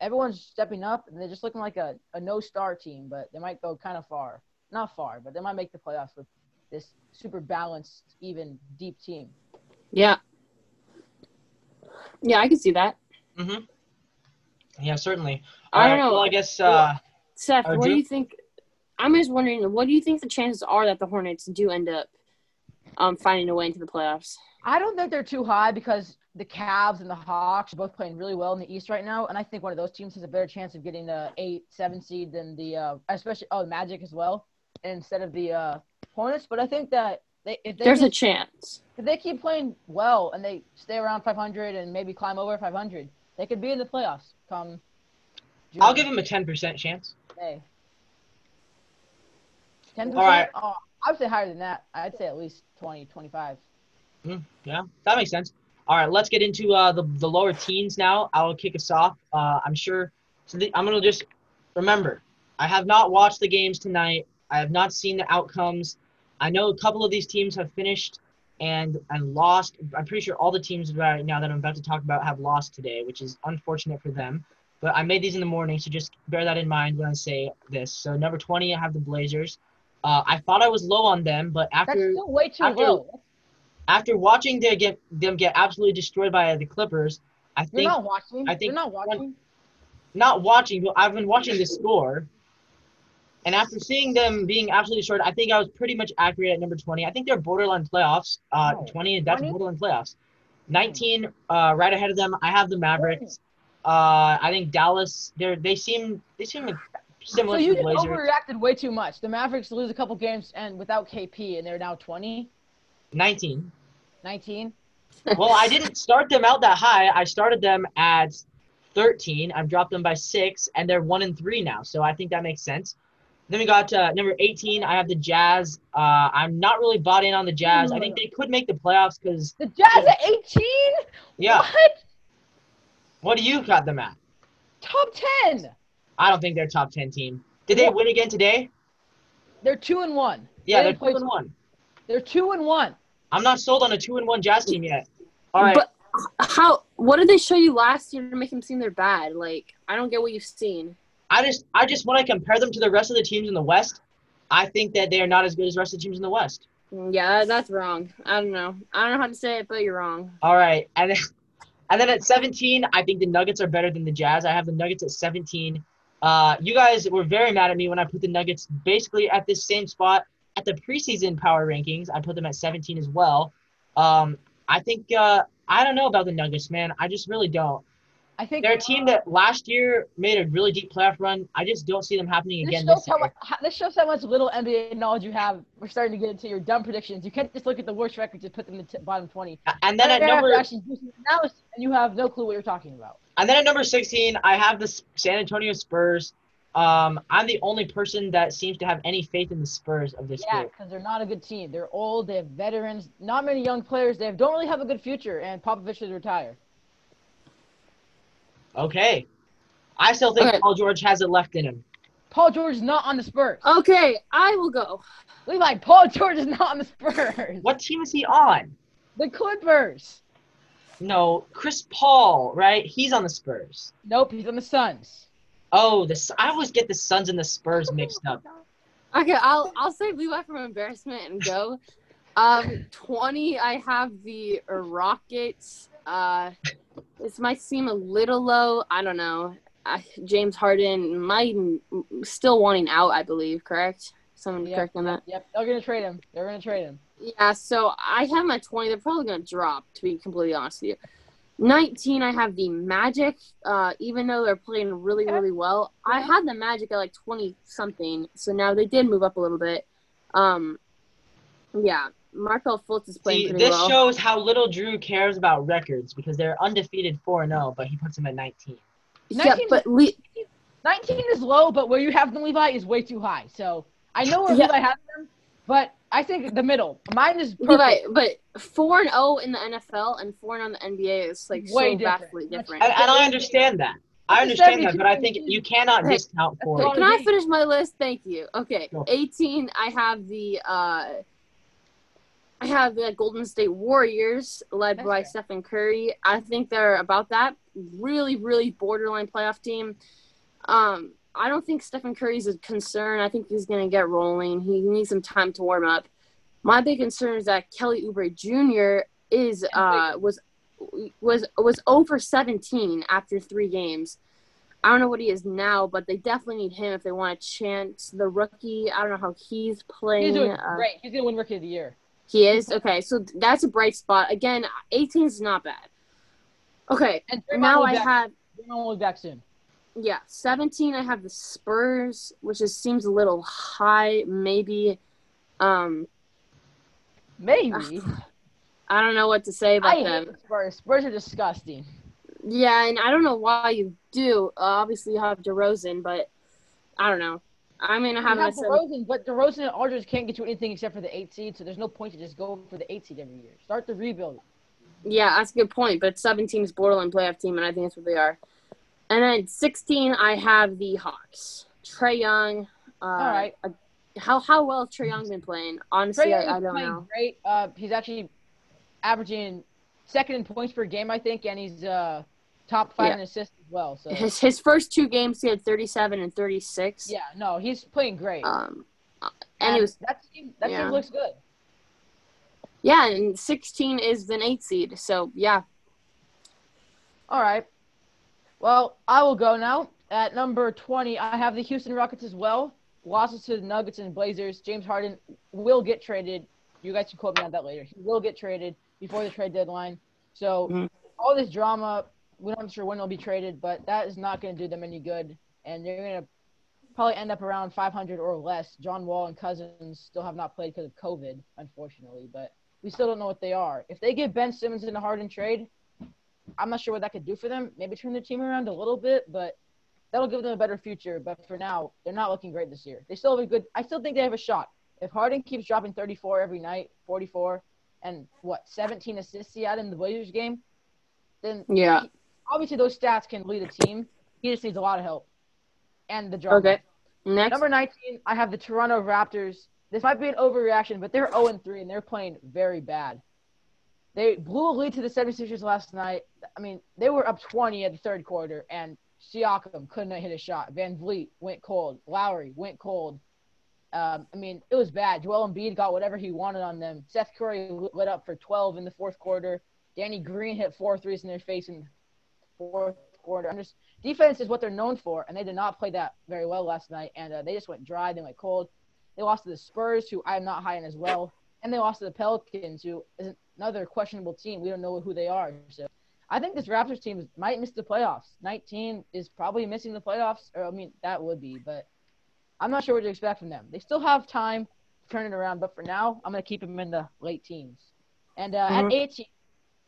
everyone's stepping up, and they're just looking like a no-star team. But they might go kind of far. Not far, but they might make the playoffs with this super balanced, even, deep team. Yeah. Yeah, I can see that. Mm-hmm. Yeah, certainly. I don't know. Well, I guess Seth, what do you think – I'm just wondering, what do you think the chances are that the Hornets do end up finding a way into the playoffs? I don't think they're too high because the Cavs and the Hawks are both playing really well in the East right now, and I think one of those teams has a better chance of getting the 8-7 seed than the especially Magic as well, instead of the Hornets. But I think that there's a chance. If they keep playing well and they stay around 500 and maybe climb over 500, they could be in the playoffs come June. I'll give them a 10% chance. Hey. 10%? All right. Oh, I would say higher than that. I'd say at least 20, 25. Yeah, that makes sense. All right, let's get into the lower teens now. I'll kick us off. I'm sure I'm going to just remember, I have not watched the games tonight. I have not seen the outcomes. I know a couple of these teams have finished and lost. I'm pretty sure all the teams right now that I'm about to talk about have lost today, which is unfortunate for them. But I made these in the morning, so just bear that in mind when I say this. So number 20, I have the Blazers. I thought I was low on them, but after That's still way too low. After watching them get absolutely destroyed by the Clippers, I think You're not watching, but I've been watching the score. And after seeing them being absolutely short, I think I was pretty much accurate at number 20. I think they're borderline playoffs. 20, that's borderline playoffs. 19, right ahead of them, I have the Mavericks. I think Dallas, they seem similar to the Blazers. So you overreacted way too much. The Mavericks lose a couple games and without KP, and they're now 20? 19. 19? Well, I didn't start them out that high. I started them at 13. I've dropped them by 6, and they're 1-3 now. So I think that makes sense. Then we got number 18. I have the Jazz. I'm not really bought in on the Jazz. I think they could make the playoffs because – The Jazz at 18? Yeah. What? What do you got them at? Top 10. I don't think they're a top 10 team. Did they win again today? They're 2-1. Yeah, they're 2-1. They're 2-1. I'm not sold on a 2-1 Jazz team yet. All right. But how – what did they show you last year to make them seem they're bad? Like, I don't get what you've seen. I just when I compare them to the rest of the teams in the West, I think that they are not as good as the rest of the teams in the West. Yeah, that's wrong. I don't know how to say it, but you're wrong. All right. And then at 17, I think the Nuggets are better than the Jazz. I have the Nuggets at 17. You guys were very mad at me when I put the Nuggets basically at this same spot at the preseason power rankings. I put them at 17 as well. I think I don't know about the Nuggets, man. I just really don't. I think they're a team that last year made a really deep playoff run. I just don't see them happening again this year. This shows how much little NBA knowledge you have. We're starting to get into your dumb predictions. You can't just look at the worst records and put them in the bottom 20. And then at number – and you have no clue what you're talking about. And then at number 16, I have the San Antonio Spurs. I'm the only person that seems to have any faith in the Spurs of this group. Yeah, because they're not a good team. They're old. They have veterans. Not many young players. They don't really have a good future, and Popovich should retire. Okay. I still think Paul George has it left in him. Paul George is not on the Spurs. Okay, I will go. Levi, Paul George is not on the Spurs. What team is he on? The Clippers. No, Chris Paul, right? He's on the Spurs. Nope, he's on the Suns. Oh, I always get the Suns and the Spurs mixed up. Okay, I'll save Levi from embarrassment and go. 20, I have the Rockets. This might seem a little low. I don't know. James Harden might still wanting out, I believe, correct? Someone correct on that? Yep, they're going to trade him. Yeah, so I have my 20. They're probably going to drop, to be completely honest with you. 19, I have the Magic. Even though they're playing really, really well, I had the Magic at like 20-something, so now they did move up a little bit. Yeah. Markel Fultz is playing pretty well. This shows how little Drew cares about records because they're undefeated 4-0, but he puts them at 19. Yeah, but 19 is low, but where you have them, Levi, is way too high. So I know where Levi has them, but I think the middle. Mine is perfect. Levi, but 4-0 in the NFL and 4-0 in the NBA is like way so vastly different. And I understand that. But I think you cannot discount 4-0. Can I finish my list? Thank you. Okay, sure. 18, I have the Golden State Warriors led by Stephen Curry. I think they're about that really, really borderline playoff team. I don't think Stephen Curry's a concern. I think he's going to get rolling. He needs some time to warm up. My big concern is that Kelly Oubre Jr. was 0-for-17 after 3 games. I don't know what he is now, but they definitely need him if they want to chance the rookie. I don't know how he's playing. He's doing great. He's going to win Rookie of the Year. He is? Okay, so that's a bright spot. Again, 18 is not bad. Okay, and now I have – Draymond will be back soon. Yeah, 17, I have the Spurs, which just seems a little high, maybe. Maybe? I don't know what to say about them. I hate the Spurs. Spurs are disgusting. Yeah, and I don't know why you do. Obviously, you have DeRozan, but I don't know. I mean, I have DeRozan, but DeRozan and Aldridge can't get you anything except for the 8 seed, so there's no point to just go for the 8 seed every year. Start the rebuild. Yeah, that's a good point, but 17 is borderline playoff team, and I think that's what they are. And then 16, I have the Hawks. Trae Young. All right. How well has Trae Young been playing? Honestly, I don't know. Great. He's actually averaging second in points per game, I think, and he's top 5 in assists as well. So his first 2 games, he had 37 and 36. Yeah, no, he's playing great. Anyways, that team looks good. Yeah, and 16 is an 8 seed, so yeah. All right. Well, I will go now. At number 20, I have the Houston Rockets as well. Losses to the Nuggets and Blazers. James Harden will get traded. You guys can quote me on that later. He will get traded before the trade deadline. So all this drama, we're not sure when he'll be traded, but that is not going to do them any good. And they're going to probably end up around 500 or less. John Wall and Cousins still have not played because of COVID, unfortunately. But we still don't know what they are. If they get Ben Simmons in a Harden trade, I'm not sure what that could do for them. Maybe turn their team around a little bit, but that'll give them a better future. But for now, they're not looking great this year. They still have a good – I still think they have a shot. If Harden keeps dropping 34 every night, 44, and 17 assists he had in the Blazers game, then obviously those stats can lead a team. He just needs a lot of help and the drama. Okay, next. Number 19, I have the Toronto Raptors. This might be an overreaction, but they're 0-3, and they're playing very bad. They blew a lead to the 76ers last night. I mean, they were up 20 at the third quarter, and Siakam couldn't hit a shot. Van Vliet went cold. Lowry went cold. I mean, it was bad. Joel Embiid got whatever he wanted on them. Seth Curry lit up for 12 in the fourth quarter. Danny Green hit 4 threes in their face in the fourth quarter. Defense is what they're known for, and they did not play that very well last night, and they just went dry. They went cold. They lost to the Spurs, who I am not high in as well, and they lost to the Pelicans, who is another questionable team. We don't know who they are. So I think this Raptors team might miss the playoffs. 19 is probably missing the playoffs, or I mean, that would be, but I'm not sure what to expect from them. They still have time to turn it around, but for now, I'm going to keep them in the late teens. And at 18,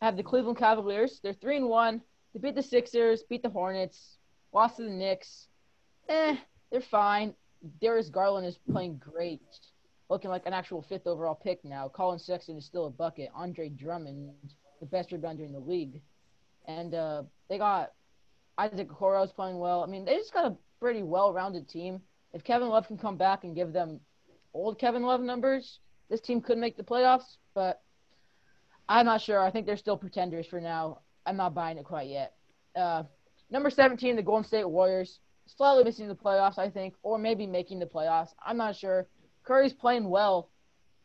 I have the Cleveland Cavaliers. They're 3-1. They beat the Sixers, beat the Hornets, lost to the Knicks. They're fine. Darius Garland is playing great, looking like an actual 5th overall pick now. Colin Sexton is still a bucket. Andre Drummond, the best rebounder in the league. And they got Isaac Okoro's playing well. I mean, they just got a pretty well-rounded team. If Kevin Love can come back and give them old Kevin Love numbers, this team could make the playoffs, but I'm not sure. I think they're still pretenders for now. I'm not buying it quite yet. Number 17, the Golden State Warriors. Slightly missing the playoffs, I think, or maybe making the playoffs. I'm not sure. Curry's playing well.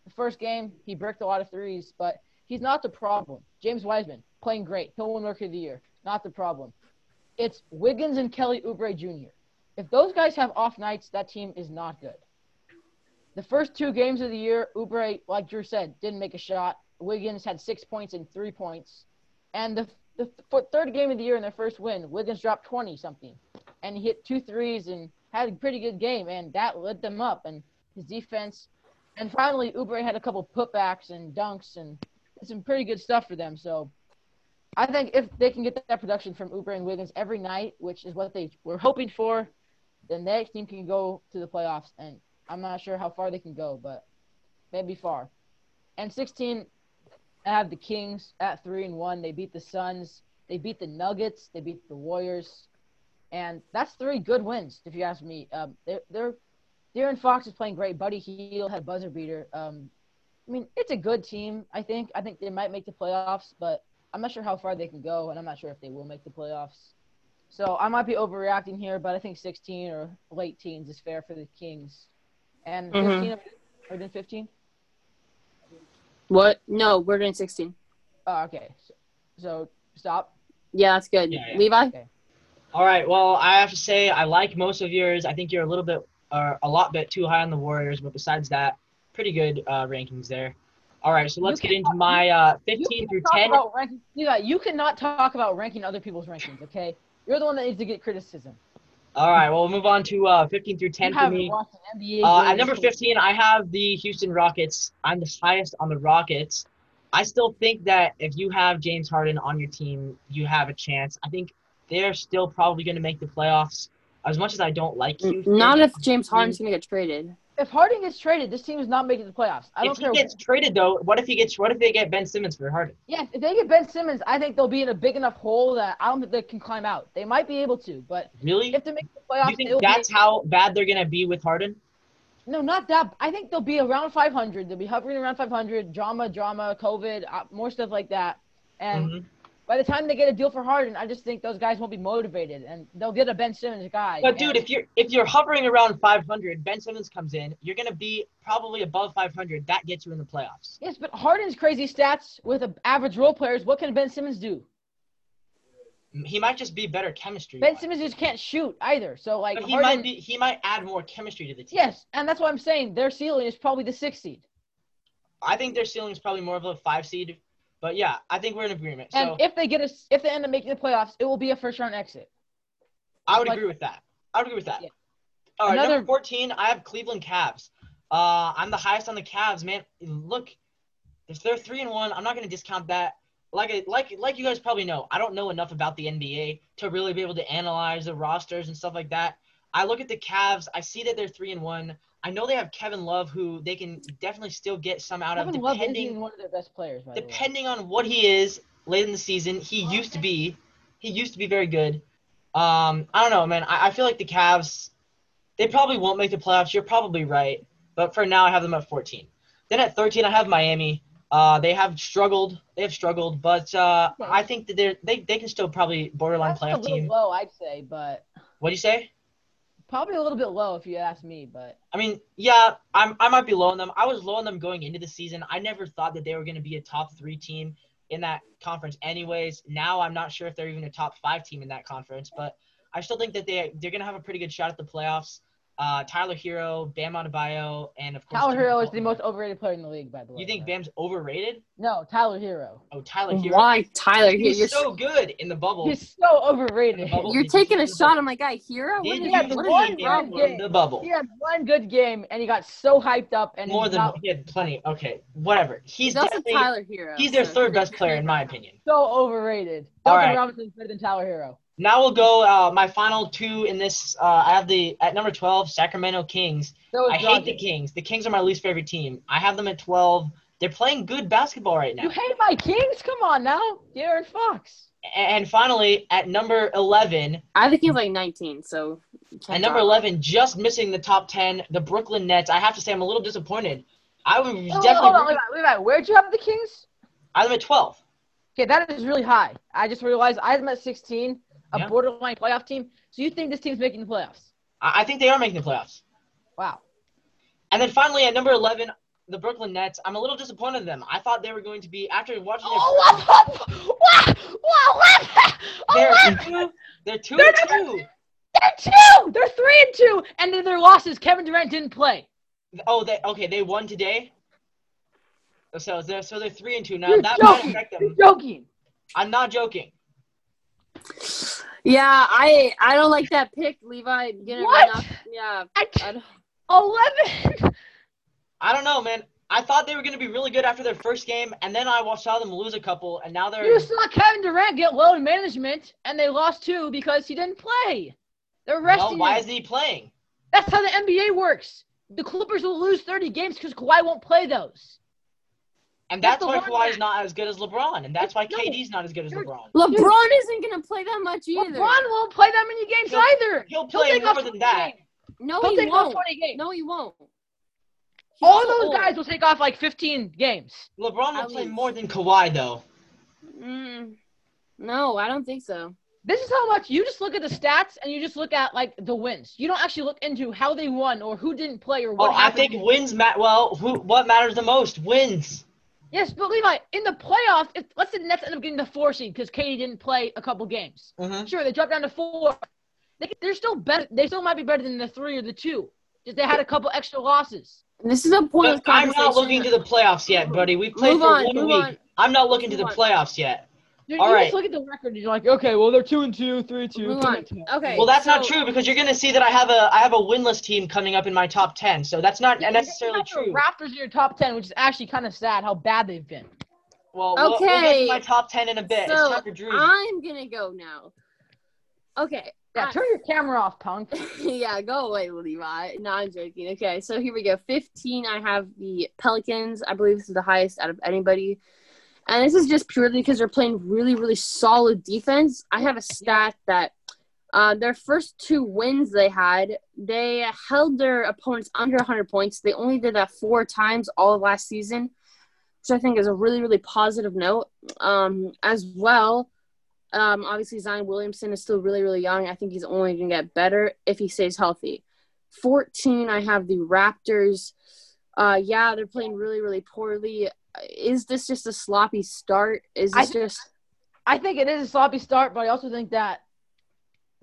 The first game, he bricked a lot of threes, but he's not the problem. James Wiseman, playing great. He'll win Rookie of the Year. Not the problem. It's Wiggins and Kelly Oubre Jr. If those guys have off nights, that team is not good. The first 2 games of the year, Oubre, like Drew said, didn't make a shot. Wiggins had 6 points and 3 points. And the third game of the year in their first win, Wiggins dropped 20-something. And he hit 2 threes and had a pretty good game, and that lit them up and his defense. And finally, Oubre had a couple putbacks and dunks and did some pretty good stuff for them. So I think if they can get that production from Oubre and Wiggins every night, which is what they were hoping for, then that team can go to the playoffs, and I'm not sure how far they can go, but maybe far. And 16, I have the Kings at 3-1. They beat the Suns. They beat the Nuggets. They beat the Warriors. And that's 3 good wins, if you ask me. De'Aaron Fox is playing great. Buddy Hield had a buzzer beater. I mean, it's a good team, I think. I think they might make the playoffs, but I'm not sure how far they can go, and I'm not sure if they will make the playoffs. So I might be overreacting here, but I think 16 or late teens is fair for the Kings. And 15, or then 15? What? No, we're doing 16. Oh, okay. So stop. Yeah, that's good. Yeah. Levi? Okay. All right. Well, I have to say I like most of yours. I think you're a lot bit too high on the Warriors, but besides that, pretty good rankings there. All right. So let's get into my 15 through 10. You cannot talk about ranking other people's rankings, okay? You're the one that needs to get criticism. All right, well, we'll move on to 15 through 10 for me. At number 15, I have the Houston Rockets. I'm the highest on the Rockets. I still think that if you have James Harden on your team, you have a chance. I think they're still probably going to make the playoffs. As much as I don't like Houston. Not if James Harden's going to get traded. If Harden gets traded, this team is not making the playoffs. If he gets traded, though, what if they get Ben Simmons for Harden? Yeah, if they get Ben Simmons, I think they'll be in a big enough hole that I don't think they can climb out. They might be able to, but really, if they make the playoffs, you think that's how bad they're gonna be with Harden? No, not that. I think they'll be around 500. They'll be hovering around 500. Drama, COVID, more stuff like that. And by the time they get a deal for Harden, I just think those guys won't be motivated, and they'll get a Ben Simmons guy. But, dude, if you're hovering around 500, Ben Simmons comes in, you're going to be probably above 500. That gets you in the playoffs. Yes, but Harden's crazy stats with average role players, what can Ben Simmons do? He might just be better chemistry. Ben Simmons just can't shoot either. So, like, but he might add more chemistry to the team. Yes, and that's what I'm saying. Their ceiling is probably the 6th seed. I think their ceiling is probably more of a 5 seed. But, yeah, I think we're in agreement. And so, if they end up making the playoffs, it will be a first-round exit. I would agree with that. Yeah. All right, number 14, I have Cleveland Cavs. I'm the highest on the Cavs, man. Look, if they're 3-1, I'm not going to discount that. Like you guys probably know, I don't know enough about the NBA to really be able to analyze the rosters and stuff like that. I look at the Cavs. I see that they're 3-1. I know they have Kevin Love, who they can definitely still get some out of. Kevin Love is one of their best players, by the way. Depending on what he is late in the season, he used to be very good. I don't know, man. I feel like the Cavs, they probably won't make the playoffs. You're probably right, but for now, I have them at 14. Then at 13, I have Miami. They have struggled, but I think that they can still probably borderline playoff team. Low, I'd say, but. What do you say? Probably a little bit low if you ask me, but – I mean, yeah, I might be low on them. I was low on them going into the season. I never thought that they were going to be a top 3 team in that conference anyways. Now I'm not sure if they're even a top 5 team in that conference, but I still think that they're going to have a pretty good shot at the playoffs. Tyler Hero, Bam Adebayo, and of course – Tyler Hero is the most overrated player in the league, by the way. You think Bam's overrated? No, Tyler Hero. Oh, Tyler Hero. Why Tyler Hero? He's so good in the bubble. He's so overrated. You're taking a shot on my guy Hero? He had one good game. The bubble. He had one good game, and he got so hyped up. And he had plenty. Okay, whatever. He's also Tyler Hero. He's their third best player, in my opinion. So overrated. Duncan Robinson's better than Tyler Hero. Now we'll go my final two in this. I have at number 12, Sacramento Kings. I hate the Kings. The Kings are my least favorite team. I have them at 12. They're playing good basketball right now. You hate my Kings? Come on now. De'Aaron Fox. And finally, at number 11. I think he's like 19, so. At number 11, just missing the top 10, the Brooklyn Nets. I have to say I'm a little disappointed. I would definitely. Hold on, Levi. Where'd you have the Kings? I have them at 12. Okay, that is really high. I just realized I had them at 16. A borderline playoff team. So you think this team's making the playoffs? I think they are making the playoffs. Wow. And then finally, at number 11, the Brooklyn Nets. I'm a little disappointed in them. I thought they were going to be, after watching their They're 3-2. And in their losses, Kevin Durant didn't play. Oh, they won today? So they're 3-2 now. Might affect them. You're joking. I'm not joking. Yeah, I don't like that pick, Levi. What? Yeah. 11? I don't know, man. I thought they were going to be really good after their first game, and then I saw them lose a couple, and now they're – You saw Kevin Durant get load management, and they lost 2 because he didn't play. They're resting him. Well, why isn't he playing? That's how the NBA works. The Clippers will lose 30 games because Kawhi won't play those. And that's why Kawhi's not as good as LeBron. And that's why KD's not as good as LeBron. LeBron isn't going to play that much either. LeBron won't play that many games either. He'll play more than that. No, he won't. All those guys will take off like 15 games. LeBron will play more than Kawhi, though. No, I don't think so. This is how much you just look at the stats and you just look at, like, the wins. You don't actually look into how they won or who didn't play or what happened. I think wins matter. Well, what matters the most? Wins. Yes, but Levi, in the playoffs, let's say the Nets end up getting the 4 seed because KD didn't play a couple games. Mm-hmm. Sure, they dropped down to 4. They're still better. They still might be better than the 3 or the 2. Just they had a couple extra losses. This is a point of conversation. I'm not looking to the playoffs yet, buddy. We played for 1 week. I'm not looking to the playoffs yet. You just look at the record and you're like, okay, well they're 2-2, 3-2. Okay. Well, that's not true because you're gonna see that I have a winless team coming up in my top 10, so that's not necessarily true. The Raptors are your top 10, which is actually kind of sad how bad they've been. Well, we'll get to my top 10 in a bit. So it's time for Drew. I'm gonna go now. Okay. Yeah, turn your camera off, punk. Yeah, go away, Levi. No, I'm joking. Okay, so here we go. 15. I have the Pelicans. I believe this is the highest out of anybody. And this is just purely because they're playing really, really solid defense. I have a stat that their first 2 wins they had, they held their opponents under 100 points. They only did that 4 times all of last season, which I think is a really, really positive note. As well, Obviously, Zion Williamson is still really, really young. I think he's only going to get better if he stays healthy. 14, I have the Raptors. Yeah, they're playing really, really poorly. Is this just a sloppy start? I think it is a sloppy start, but I also think that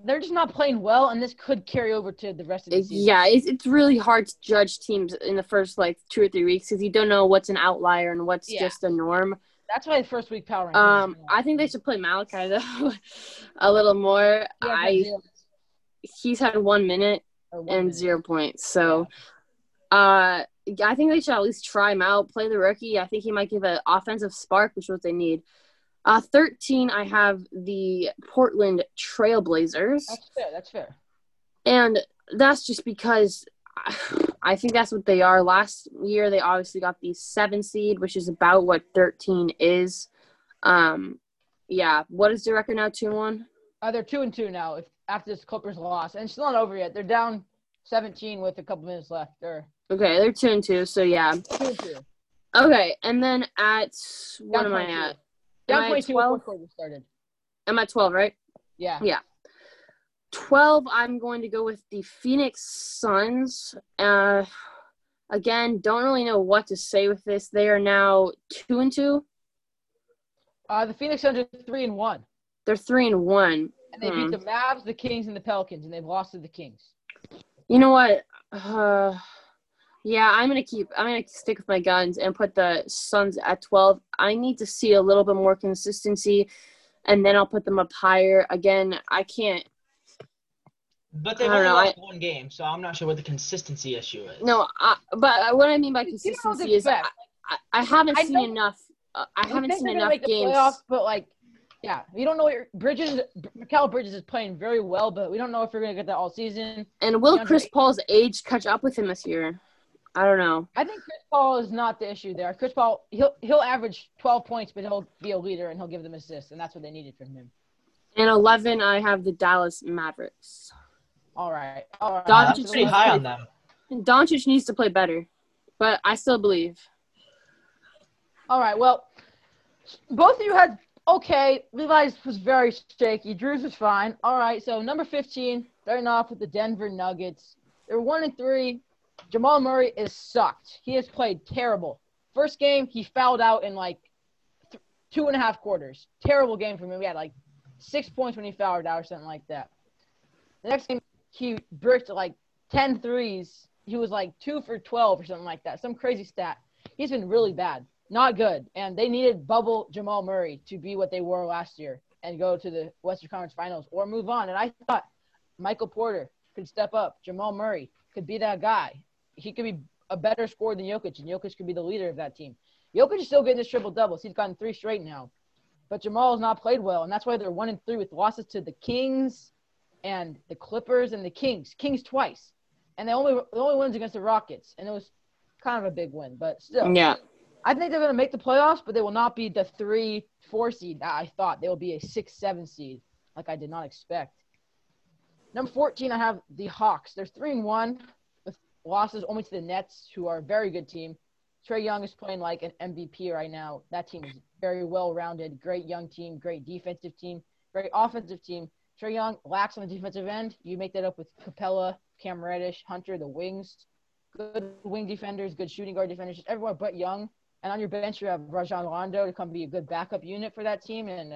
they're just not playing well, and this could carry over to the rest of the season. Yeah, it's really hard to judge teams in the first, 2 or 3 weeks because you don't know what's an outlier and what's just the norm. That's why the first week power rankings. I think they should play Malachi, though, a little more. Yeah, he's had 1 minute and 0 points. So, I think they should at least try him out, play the rookie. I think he might give an offensive spark, which is what they need. 13, I have the Portland Trailblazers. That's fair. And that's just because I think that's what they are. Last year, they obviously got the 7 seed, which is about what 13 is. What is the record now, 2-1? They're 2-2 now after this Clippers loss. And it's still not over yet. They're down 17 with a couple minutes left. They're 2-2, so yeah. 2-2. Okay, and then at – what am I at? Down 22 before the quarter started. I'm at 12, right? Yeah. Yeah. 12, I'm going to go with the Phoenix Suns. Again, don't really know what to say with this. They are now 2-2. The Phoenix Suns are 3-1. They're 3-1. And they beat the Mavs, the Kings, and the Pelicans, and they've lost to the Kings. You know what? I'm going to stick with my guns and put the Suns at 12. I need to see a little bit more consistency, and then I'll put them up higher. Again, I can't. But they've only lost one game, so I'm not sure what the consistency issue is. No, but what I mean by consistency is I haven't seen enough. I haven't seen enough games. Playoffs, but you don't know what Mikal Bridges is playing very well, but we don't know if you're going to get that all season. And will Chris Paul's age catch up with him this year? I don't know. I think Chris Paul is not the issue there. Chris Paul, he'll average 12 points, but he'll be a leader and he'll give them assists, and that's what they needed from him. And 11, I have the Dallas Mavericks. All right. I'm pretty high on them. Doncic needs to play better, but I still believe. All right, well, both of you had Levi's was very shaky. Drew's was fine. All right, so number 15, starting off with the Denver Nuggets. They're 1-3. Jamal Murray is sucked. He has played terrible. First game, he fouled out in 2.5 quarters. Terrible game for him. He had 6 points when he fouled out or something like that. The next game, he bricked 10 threes. He was 2 for 12 or something like that. Some crazy stat. He's been really bad. Not good. And they needed bubble Jamal Murray to be what they were last year and go to the Western Conference Finals or move on. And I thought Michael Porter could step up. Jamal Murray could be that guy. He could be a better scorer than Jokic, and Jokic could be the leader of that team. Jokic is still getting his triple-doubles. He's gotten 3 straight now. But Jamal has not played well, and that's why they're 1-3 with losses to the Kings and the Clippers and the Kings. Kings twice. And the only wins against the Rockets, and it was kind of a big win, but still. Yeah. I think they're going to make the playoffs, but they will not be the 3-4 seed that I thought. They will be a 6-7 seed I did not expect. Number 14, I have the Hawks. They're 3-1 with losses only to the Nets, who are a very good team. Trae Young is playing like an MVP right now. That team is very well-rounded, great young team, great defensive team, great offensive team. Trae Young lacks on the defensive end. You make that up with Capella, Cam Reddish, Hunter, the wings. Good wing defenders, good shooting guard defenders, just everyone but Young. And on your bench, you have Rajon Rondo to come be a good backup unit for that team. And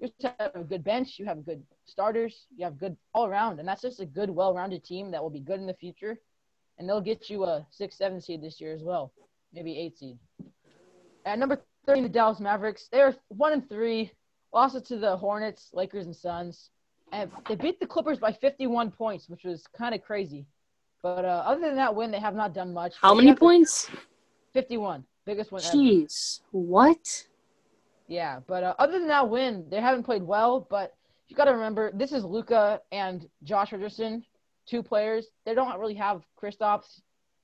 you have a good bench. You have good starters. You have good all around. And that's just a good, well-rounded team that will be good in the future. And they'll get you a 6-7 seed this year as well, maybe 8 seed. At number 13, the Dallas Mavericks. They're 1-3, losses to the Hornets, Lakers, and Suns. And they beat the Clippers by 51 points, which was kind of crazy. But other than that win, they have not done much. How many points? 51. Biggest win ever. Jeez, what? Yeah, but other than that win, they haven't played well. But you got to remember, this is Luka and Josh Richardson, 2 players. They don't really have Kristaps.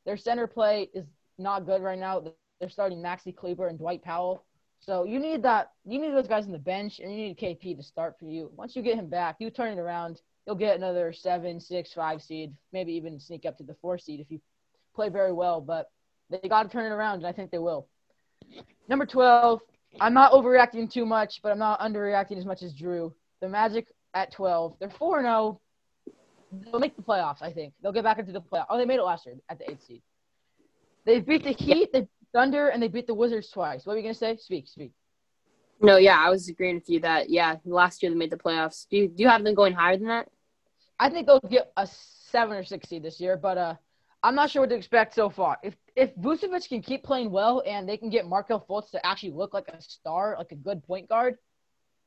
Their center play is not good right now. They're starting Maxi Kleber and Dwight Powell. So you need that. You need those guys on the bench, and you need KP to start for you. Once you get him back, you turn it around. You'll get another 7, 6, 5 seed, maybe even sneak up to the 4 seed if you play very well. But they got to turn it around, and I think they will. Number 12, I'm not overreacting too much, but I'm not underreacting as much as Drew. The Magic at 12. They're 4-0. They'll make the playoffs, I think. They'll get back into the playoffs. Oh, they made it last year at the 8th seed. They beat the Heat, they beat Thunder, and they beat the Wizards twice. What were you going to say? Speak. No, yeah, I was agreeing with you that, yeah, last year they made the playoffs. Do you have them going higher than that? I think they'll get a 7 or 6 seed this year, but I'm not sure what to expect so far. If Vucevic can keep playing well and they can get Markel Fultz to actually look like a star, like a good point guard,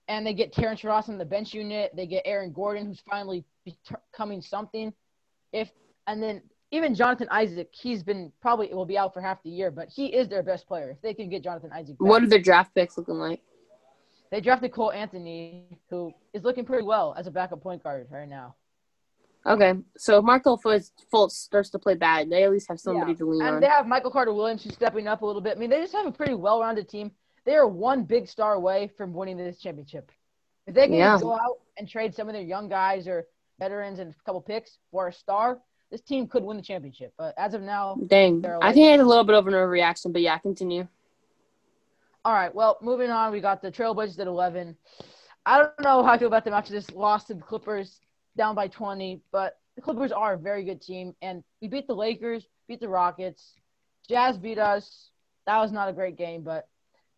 and they get Terrence Ross in the bench unit, they get Aaron Gordon, who's finally becoming something. And then even Jonathan Isaac, will be out for half the year, but he is their best player. If they can get Jonathan Isaac back. What are their draft picks looking like? They drafted Cole Anthony, who is looking pretty well as a backup point guard right now. Okay, so if Markel Fultz starts to play bad, they at least have somebody to lean on. And they have Michael Carter-Williams who's stepping up a little bit. I mean, they just have a pretty well-rounded team. They are one big star away from winning this championship. If they can go out and trade some of their young guys or veterans and a couple picks for a star, this team could win the championship. But as of now, I think I had a little bit of an overreaction, but yeah, continue. All right, well, moving on, we got the Trailblazers at 11. I don't know how I feel about them after this loss to the Clippers. Down by 20, but the Clippers are a very good team, and we beat the Lakers, beat the Rockets. Jazz beat us. That was not a great game, but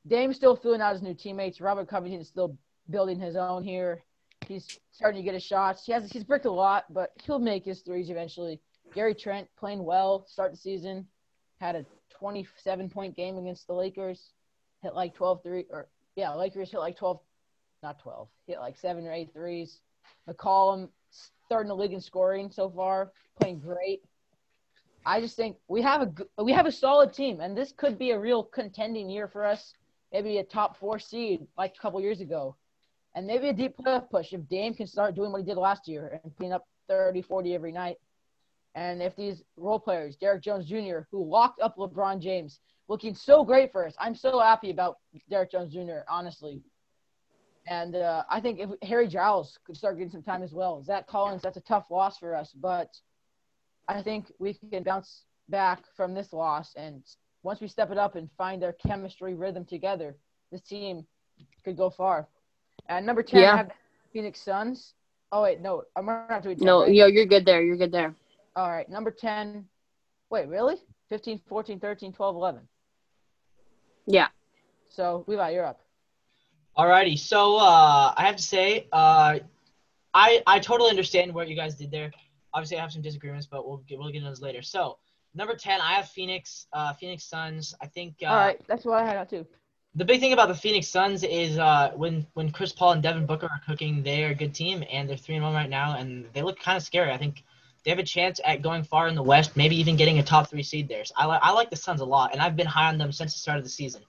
Dame's still feeling out his new teammates. Robert Covington is still building his own here. He's starting to get his shots. He's bricked a lot, but he'll make his threes eventually. Gary Trent playing well, start the season, had a 27-point game against the Lakers, hit like 12 threes, Lakers hit like hit like 7 or 8 threes. McCollum, third in the league in scoring so far, playing great. I just think we have a solid team, and this could be a real contending year for us. Maybe a top 4 seed like a couple years ago, and maybe a deep playoff push if Dame can start doing what he did last year and clean up 30, 40 every night. And if these role players, Derrick Jones Jr., who locked up LeBron James, looking so great for us. I'm so happy about Derrick Jones Jr., honestly. And I think if Harry Giles could start getting some time as well. Zach Collins, that's a tough loss for us. But I think we can bounce back from this loss. And once we step it up and find our chemistry rhythm together, this team could go far. At number 10, I have Phoenix Suns. Oh, wait, no. I'm going to have to do that. You're good there. You're good there. All right, number 10. Wait, really? 15, 14, 13, 12, 11. Yeah. So, Levi, you're up. Alrighty, so I have to say, I totally understand what you guys did there. Obviously, I have some disagreements, but we'll get into those later. So, number 10, I have Phoenix Suns. I think. All right, that's what I had out too. The big thing about the Phoenix Suns is when Chris Paul and Devin Booker are cooking, they are a good team, and they're 3-1 right now, and they look kind of scary. I think they have a chance at going far in the West, maybe even getting a top 3 seed there. So I like the Suns a lot, and I've been high on them since the start of the season.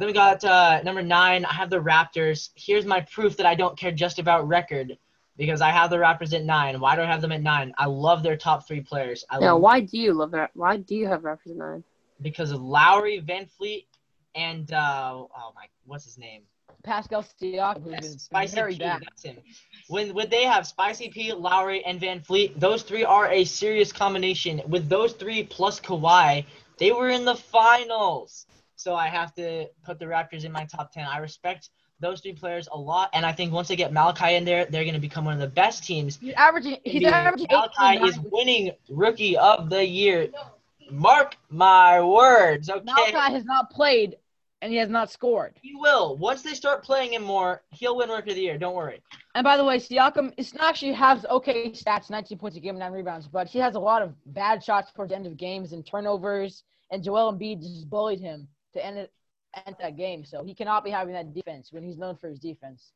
Then we got number 9. I have the Raptors. Here's my proof that I don't care just about record because I have the Raptors at 9. Why do I have them at 9? I love their top 3 players. Why do you love that? Why do you have Raptors at 9? Because of Lowry, Van Fleet, and what's his name? Pascal Siakam. Yes, Spicy P. That's him. When they have Spicy P, Lowry, and Van Fleet, those 3 are a serious combination. With those 3 plus Kawhi, they were in the finals. So I have to put the Raptors in my top 10. I respect those 3 players a lot, and I think once they get Malachi in there, they're going to become one of the best teams. He's averaging Malachi 18, is winning Rookie of the Year. Mark my words, okay? Malachi has not played, and he has not scored. He will. Once they start playing him more, he'll win Rookie of the Year. Don't worry. And by the way, Siakam actually has okay stats, 19 points a game and 9 rebounds, but he has a lot of bad shots towards the end of games and turnovers, and Joel Embiid just bullied him to end that game. So he cannot be having that defense when he's known for his defense.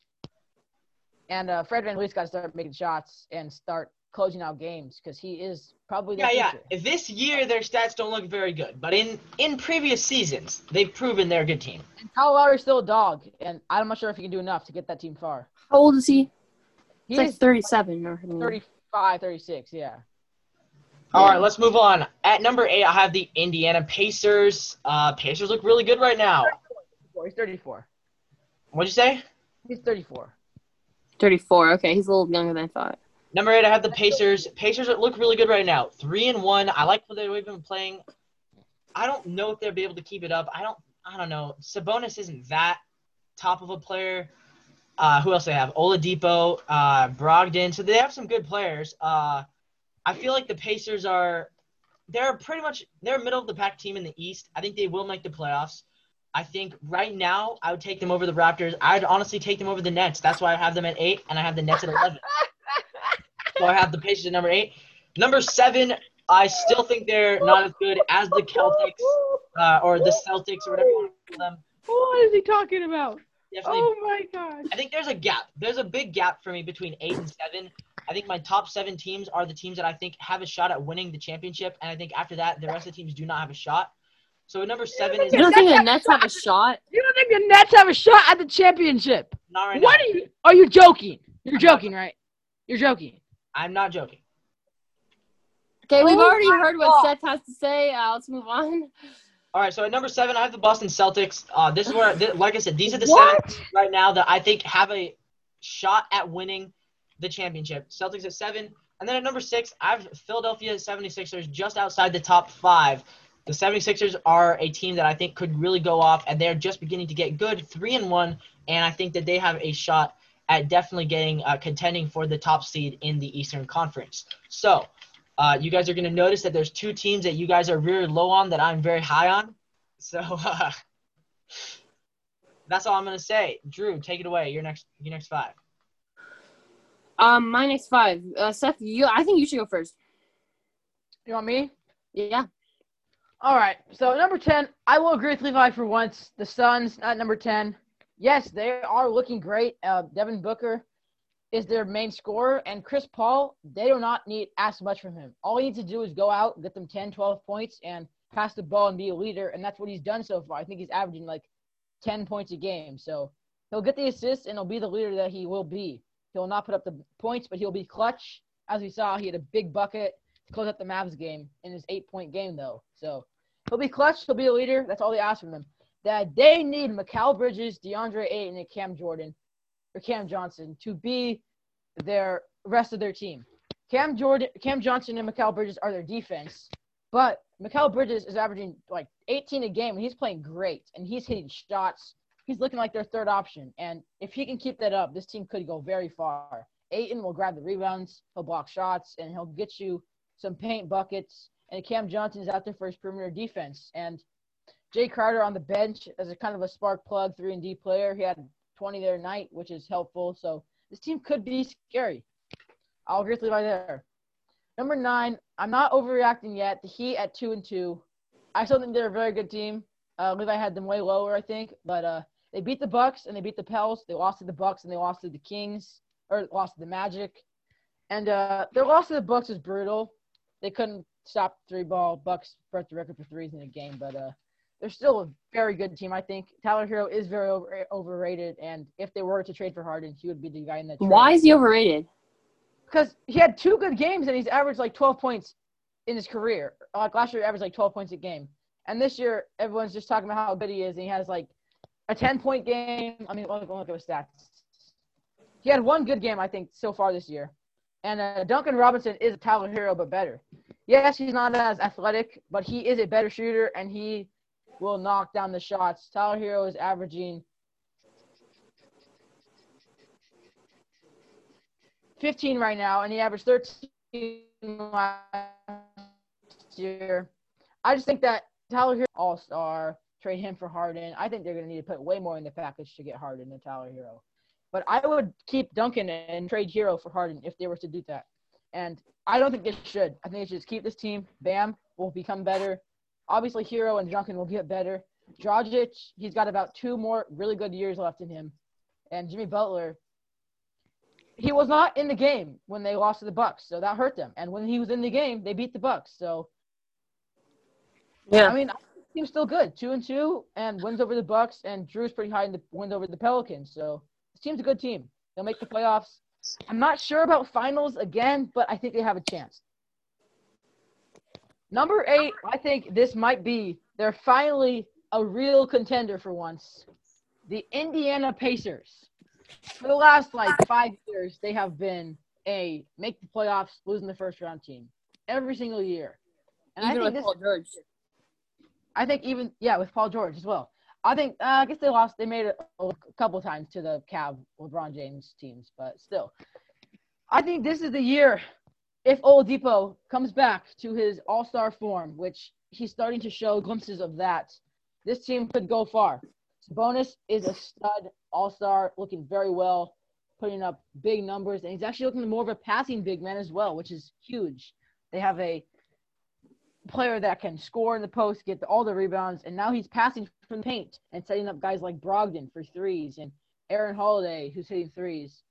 And Fred VanVleet's got to start making shots and start closing out games because he is probably the future. Yeah. This year their stats don't look very good, but in previous seasons they've proven they're a good team. And Kyle Lowry's still a dog, and I'm not sure if he can do enough to get that team far. How old is he? He's like 37 or 35, 36, yeah. All right, let's move on. At number 8, I have the Indiana Pacers. Pacers look really good right now. He's 34. What'd you say? He's 34. 34, okay. He's a little younger than I thought. Number 8, I have the Pacers. Pacers look really good right now. 3-1. I like what they've been playing. I don't know if they'll be able to keep it up. I don't know. Sabonis isn't that top of a player. Who else they have? Oladipo, Brogdon. So they have some good players. I feel like the Pacers are – they're a middle-of-the-pack team in the East. I think they will make the playoffs. I think right now I would take them over the Raptors. I'd honestly take them over the Nets. That's why I have them at 8, and I have the Nets at 11. So I have the Pacers at number 8. Number 7, I still think they're not as good as the Celtics or the Celtics or whatever you want to call them. What is he talking about? Definitely. Oh, my gosh. I think there's a gap. There's a big gap for me between 8 and 7. I think my top 7 teams are the teams that I think have a shot at winning the championship, and I think after that, the rest of the teams do not have a shot. So, number 7 is – You don't think the Nets have a shot? You don't think the Nets have a shot at the championship? Not right now. What are you – are you joking? You're joking, right? You're joking. I'm not joking. Okay, we've already heard what Seth has to say. Let's move on. All right, so at number 7, I have the Boston Celtics. This is where, like I said, these are the 7 right now that I think have a shot at winning the championship. Celtics at 7. And then at number 6, I have Philadelphia 76ers just outside the top 5. The 76ers are a team that I think could really go off, and they're just beginning to get good, 3-1, and I think that they have a shot at definitely getting contending for the top seed in the Eastern Conference. So – you guys are going to notice that there's 2 teams that you guys are really low on that I'm very high on. So that's all I'm going to say. Drew, take it away. Your next 5. My next 5. Seth, I think you should go first. You want me? Yeah. All right. So number 10, I will agree with Levi for once. The Suns at number 10. Yes, they are looking great. Devin Booker is their main scorer, and Chris Paul, they do not need as much from him. All he needs to do is go out, get them 10, 12 points, and pass the ball and be a leader, and that's what he's done so far. I think he's averaging like 10 points a game. So he'll get the assists, and he'll be the leader that he will be. He'll not put up the points, but he'll be clutch. As we saw, he had a big bucket to close out the Mavs game in his 8-point game, though. So he'll be clutch. He'll be a leader. That's all they ask from him. That they need Mikal Bridges, DeAndre Ayton, and Cam Johnson to be their rest of their team. Cam Johnson and Mikal Bridges are their defense, but Mikal Bridges is averaging like 18 a game, and he's playing great, and he's hitting shots. He's looking like their third option, and if he can keep that up, this team could go very far. Ayton will grab the rebounds, he'll block shots, and he'll get you some paint buckets, and Cam Johnson is out there for his perimeter defense. And Jay Crowder on the bench as a kind of a spark plug 3-and-D player. He had 20 their night, which is helpful. So this team could be scary. I'll agree with Levi there. Number 9, I'm not overreacting yet. The Heat at 2-2. I still think they're a very good team. Levi had them way lower, I think. But they beat the Bucks and they beat the Pels. They lost to the Bucks and they lost to the Kings, or lost to the Magic. And their loss to the Bucks was brutal. They couldn't stop the 3-ball. Bucks broke the record for threes in the game, but they're still a very good team, I think. Tyler Hero is very overrated, and if they were to trade for Harden, he would be the guy in that trade. Why is he overrated? Because he had 2 good games, and he's averaged like 12 points in his career. Like last year, he averaged like 12 points a game. And this year, everyone's just talking about how good he is, and he has like a 10-point game. I mean, look at his stats. He had 1 good game, I think, so far this year. And Duncan Robinson is a Tyler Hero, but better. Yes, he's not as athletic, but he is a better shooter, and he – will knock down the shots. Tyler Hero is averaging 15 right now, and he averaged 13 last year. I just think that Tyler Hero, all-star, trade him for Harden. I think they're going to need to put way more in the package to get Harden than Tyler Hero. But I would keep Duncan and trade Hero for Harden if they were to do that. And I don't think they should. I think they should just keep this team. Bam will become better. Obviously, Hero and Duncan will get better. Dragic, he's got about 2 more really good years left in him. And Jimmy Butler, he was not in the game when they lost to the Bucks, so that hurt them. And when he was in the game, they beat the Bucks. So, yeah, I mean, the team's still good, 2-2, and wins over the Bucks. And Drew's pretty high in the wins over the Pelicans. So this team's a good team. They'll make the playoffs. I'm not sure about finals again, but I think they have a chance. Number 8, I think this might be – they're finally a real contender for once. The Indiana Pacers. For the last, 5 years, they have been a make the playoffs, losing the first-round team every single year. And even with Paul George. I think even – yeah, with Paul George as well. I think I guess they lost. They made it a couple times to the Cav LeBron James teams, but still, I think this is the year. If Oladipo comes back to his all-star form, which he's starting to show glimpses of that, this team could go far. Sabonis is a stud all-star, looking very well, putting up big numbers, and he's actually looking more of a passing big man as well, which is huge. They have a player that can score in the post, get all the rebounds, and now he's passing from the paint and setting up guys like Brogdon for threes and Aaron Holiday, who's hitting threes.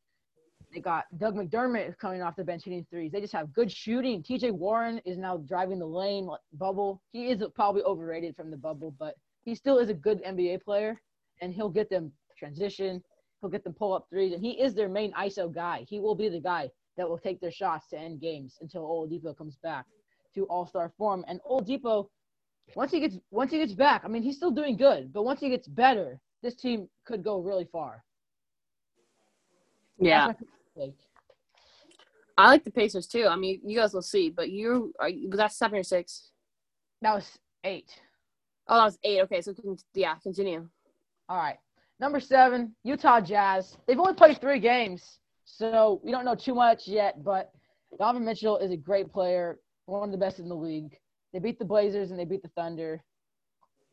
They got Doug McDermott coming off the bench hitting threes. They just have good shooting. TJ Warren is now driving the lane bubble. He is probably overrated from the bubble, but he still is a good NBA player, and he'll get them transition. He'll get them pull-up threes, and he is their main ISO guy. He will be the guy that will take their shots to end games until Oladipo comes back to all-star form. And Oladipo, once he gets back, I mean, he's still doing good, but once he gets better, this team could go really far. Yeah. I like the Pacers too. I mean, you guys will see, but was that 7 or 6? That was 8. Oh, that was 8. Okay, so continue. All right, number 7, Utah Jazz. They've only played 3 games, so we don't know too much yet. But Donovan Mitchell is a great player, one of the best in the league. They beat the Blazers and they beat the Thunder.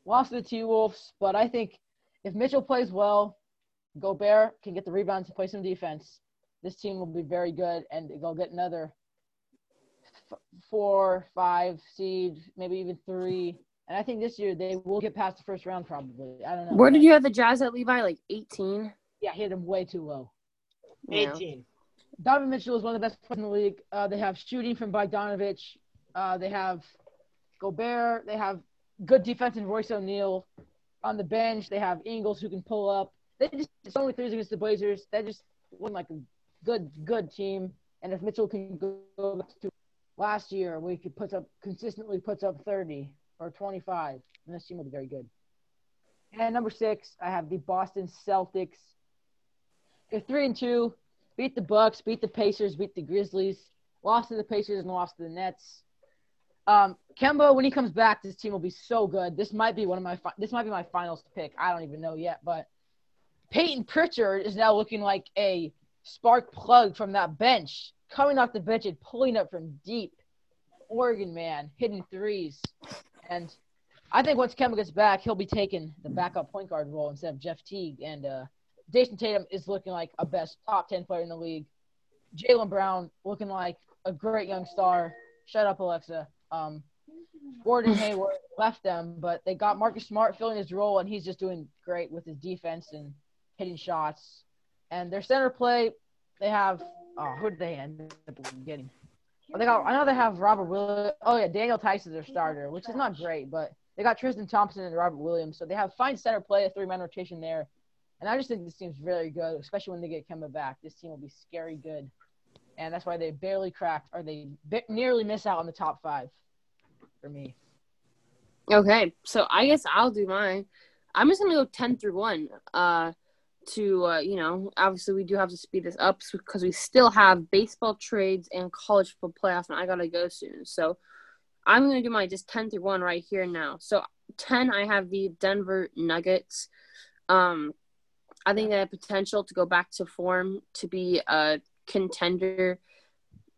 Lost to the T-Wolves, but I think if Mitchell plays well, Gobert can get the rebounds and play some defense, this team will be very good, and they'll get another 4, 5 seed, maybe even 3. And I think this year they will get past the first round probably. I don't know. Where did you have the Jazz at, Levi? Like 18? Yeah, he hit him way too low. 18. Donovan Mitchell is one of the best players in the league. They have shooting from Bogdanovich. They have Gobert. They have good defense in Royce O'Neal. On the bench, they have Ingles who can pull up. They just – it's only 3 against the Blazers. They just won, like, a good team. And if Mitchell can go back to last year, we could consistently puts up 30 or 25, and this team will be very good. And number 6, I have the Boston Celtics. They're 3-2, beat the Bucks, beat the Pacers, beat the Grizzlies, lost to the Pacers and lost to the Nets. Kemba, when he comes back, this team will be so good. This might be my finals pick. I don't even know yet, but – Peyton Pritchard is now looking like a spark plug from that bench, coming off the bench and pulling up from deep. Oregon man, hitting threes. And I think once Kemba gets back, he'll be taking the backup point guard role instead of Jeff Teague. And Jason Tatum is looking like a best top 10 player in the league. Jaylen Brown looking like a great young star. Shut up, Alexa. Gordon Hayward left them, but they got Marcus Smart filling his role, and he's just doing great with his defense and hitting shots. And their center play, they have who did they end up getting? Oh, I know they have Robert Williams. Oh, yeah, Daniel Tice is their starter, which is not great, but they got Tristan Thompson and Robert Williams. So they have fine center play, a 3-man rotation there. And I just think this team's really good, especially when they get Kemba back. This team will be scary good. And that's why they barely cracked, or they nearly miss out on the top 5 for me. Okay, so I guess I'll do mine. I'm just going to go 10-1. Obviously we do have to speed this up because we still have baseball trades and college football playoff, and I got to go soon. So I'm going to do my just 10-1 right here now. So 10, I have the Denver Nuggets. I think they have potential to go back to form to be a contender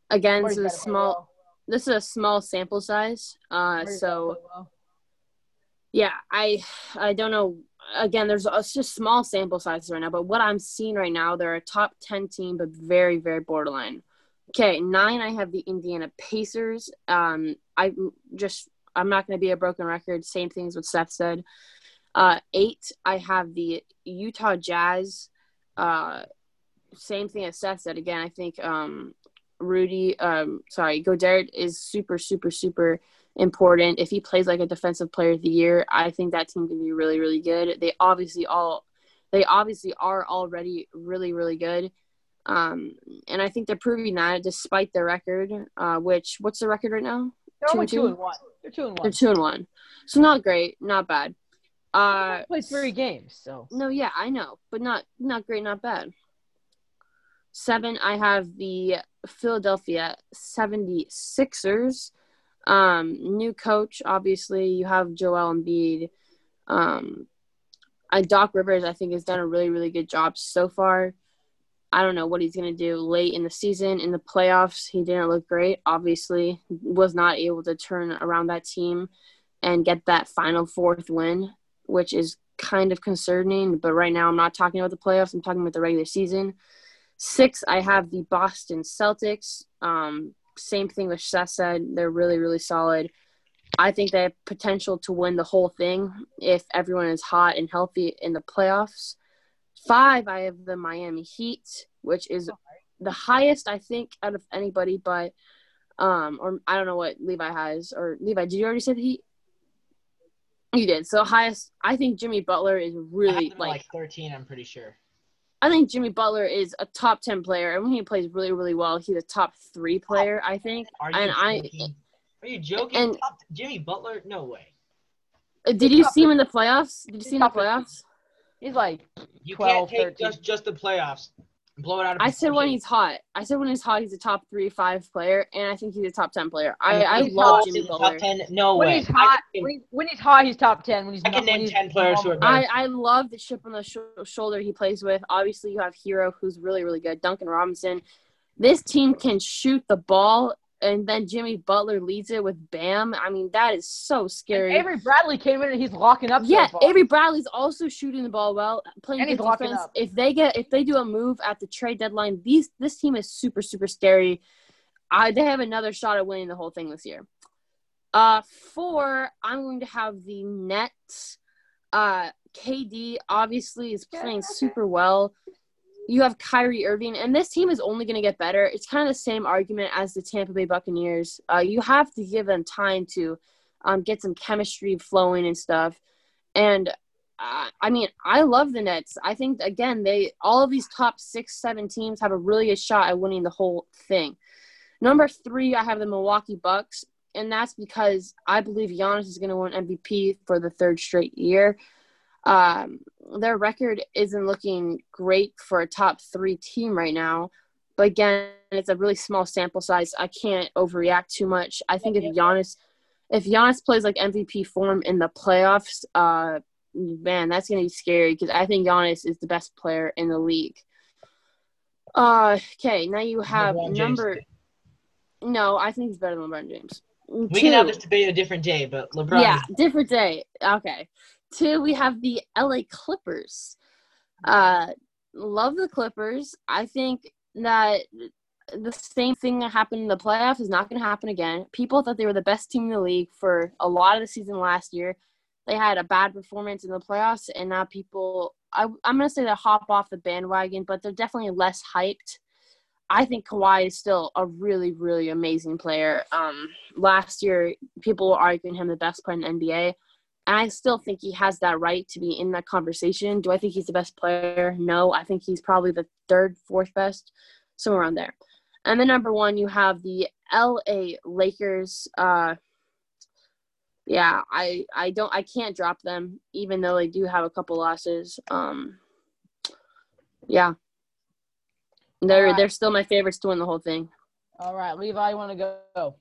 again. This is a small sample size. Yeah, I don't know. Again, it's just small sample sizes right now, but what I'm seeing right now, they're a top 10 team, but very, very borderline. Okay, 9, I have the Indiana Pacers. I'm not going to be a broken record. Same things what Seth said. 8, I have the Utah Jazz. Same thing as Seth said. Again, I think Gobert is super, super, super important. If he plays like a defensive player of the year, I think that team can be really, really good. They obviously are already really, really good. And I think they're proving that despite their record, what's the record right now? They're only 2-1. They're 2-1. So not great, not bad. Played 3 games, so. No, yeah, I know, but not great, not bad. 7, I have the Philadelphia 76ers. New coach, obviously. You have Joel Embiid. Doc Rivers, I think, has done a really, really good job so far. I don't know what he's going to do late in the season. In the playoffs, he didn't look great, obviously. Was not able to turn around that team and get that final fourth win, which is kind of concerning. But right now I'm not talking about the playoffs. I'm talking about the regular season. 6, I have the Boston Celtics. Same thing with Seth said. They're really, really solid. I think they have potential to win the whole thing if everyone is hot and healthy in the playoffs. 5, I have the Miami Heat, which is the highest, I think, out of anybody. But or I don't know what Levi has. Or Levi, did you already say the Heat? You did. So highest, I think Jimmy Butler is really like 13, I'm pretty sure. I think Jimmy Butler is a top 10 player, and when he plays really, really well, he's a top 3 player, I think. Are you joking? And Jimmy Butler? No way. Did you see him in the playoffs? Did you see him in the playoffs? He's like 12, you can't take 13. Just the playoffs and blow it out of his said when he's hot. I said when he's hot, he's a top 5 player, and I think he's a top 10 player. I love Jimmy Butler. Top 10? No way. When he's hot, he's top 10. When he's I can name 10 players who are better. I love the chip on the shoulder he plays with. Obviously, you have Hero, who's really, really good. Duncan Robinson. This team can shoot the ball, and then Jimmy Butler leads it with Bam. I mean, that is so scary. And Avery Bradley came in, and he's locking up. Yeah, so Avery Bradley's also shooting the ball well, playing good defense. If they do a move at the trade deadline, this team is super, super scary. They have another shot at winning the whole thing this year. 4, I'm going to have the Nets. KD obviously is playing super well. You have Kyrie Irving, and this team is only going to get better. It's kind of the same argument as the Tampa Bay Buccaneers. You have to give them time to get some chemistry flowing and stuff. And, I mean, I love the Nets. I think, again, all of these top 6, 7 teams have a really good shot at winning the whole thing. Number 3, I have the Milwaukee Bucks, and that's because I believe Giannis is going to win MVP for the 3rd straight year. Their record isn't looking great for a top 3 team right now. But, again, it's a really small sample size. I can't overreact too much. I think if Giannis plays like MVP form in the playoffs, man, that's going to be scary because I think Giannis is the best player in the league. Okay, now you have number – no, I think he's better than LeBron James. We can have this debate a different day, but LeBron – yeah, different day. Okay. 2, we have the LA Clippers. Love the Clippers. I think that the same thing that happened in the playoffs is not going to happen again. People thought they were the best team in the league for a lot of the season last year. They had a bad performance in the playoffs, and now people – I'm going to say they hop off the bandwagon, but they're definitely less hyped. I think Kawhi is still a really, really amazing player. Last year, people were arguing him the best player in the NBA. And I still think he has that right to be in that conversation. Do I think he's the best player? No, I think he's probably the 3rd, 4th best, somewhere around there. And then 1, you have the L.A. Lakers. I can't drop them, even though they do have a couple losses. They're still my favorites to win the whole thing. All right, Levi, you want to go?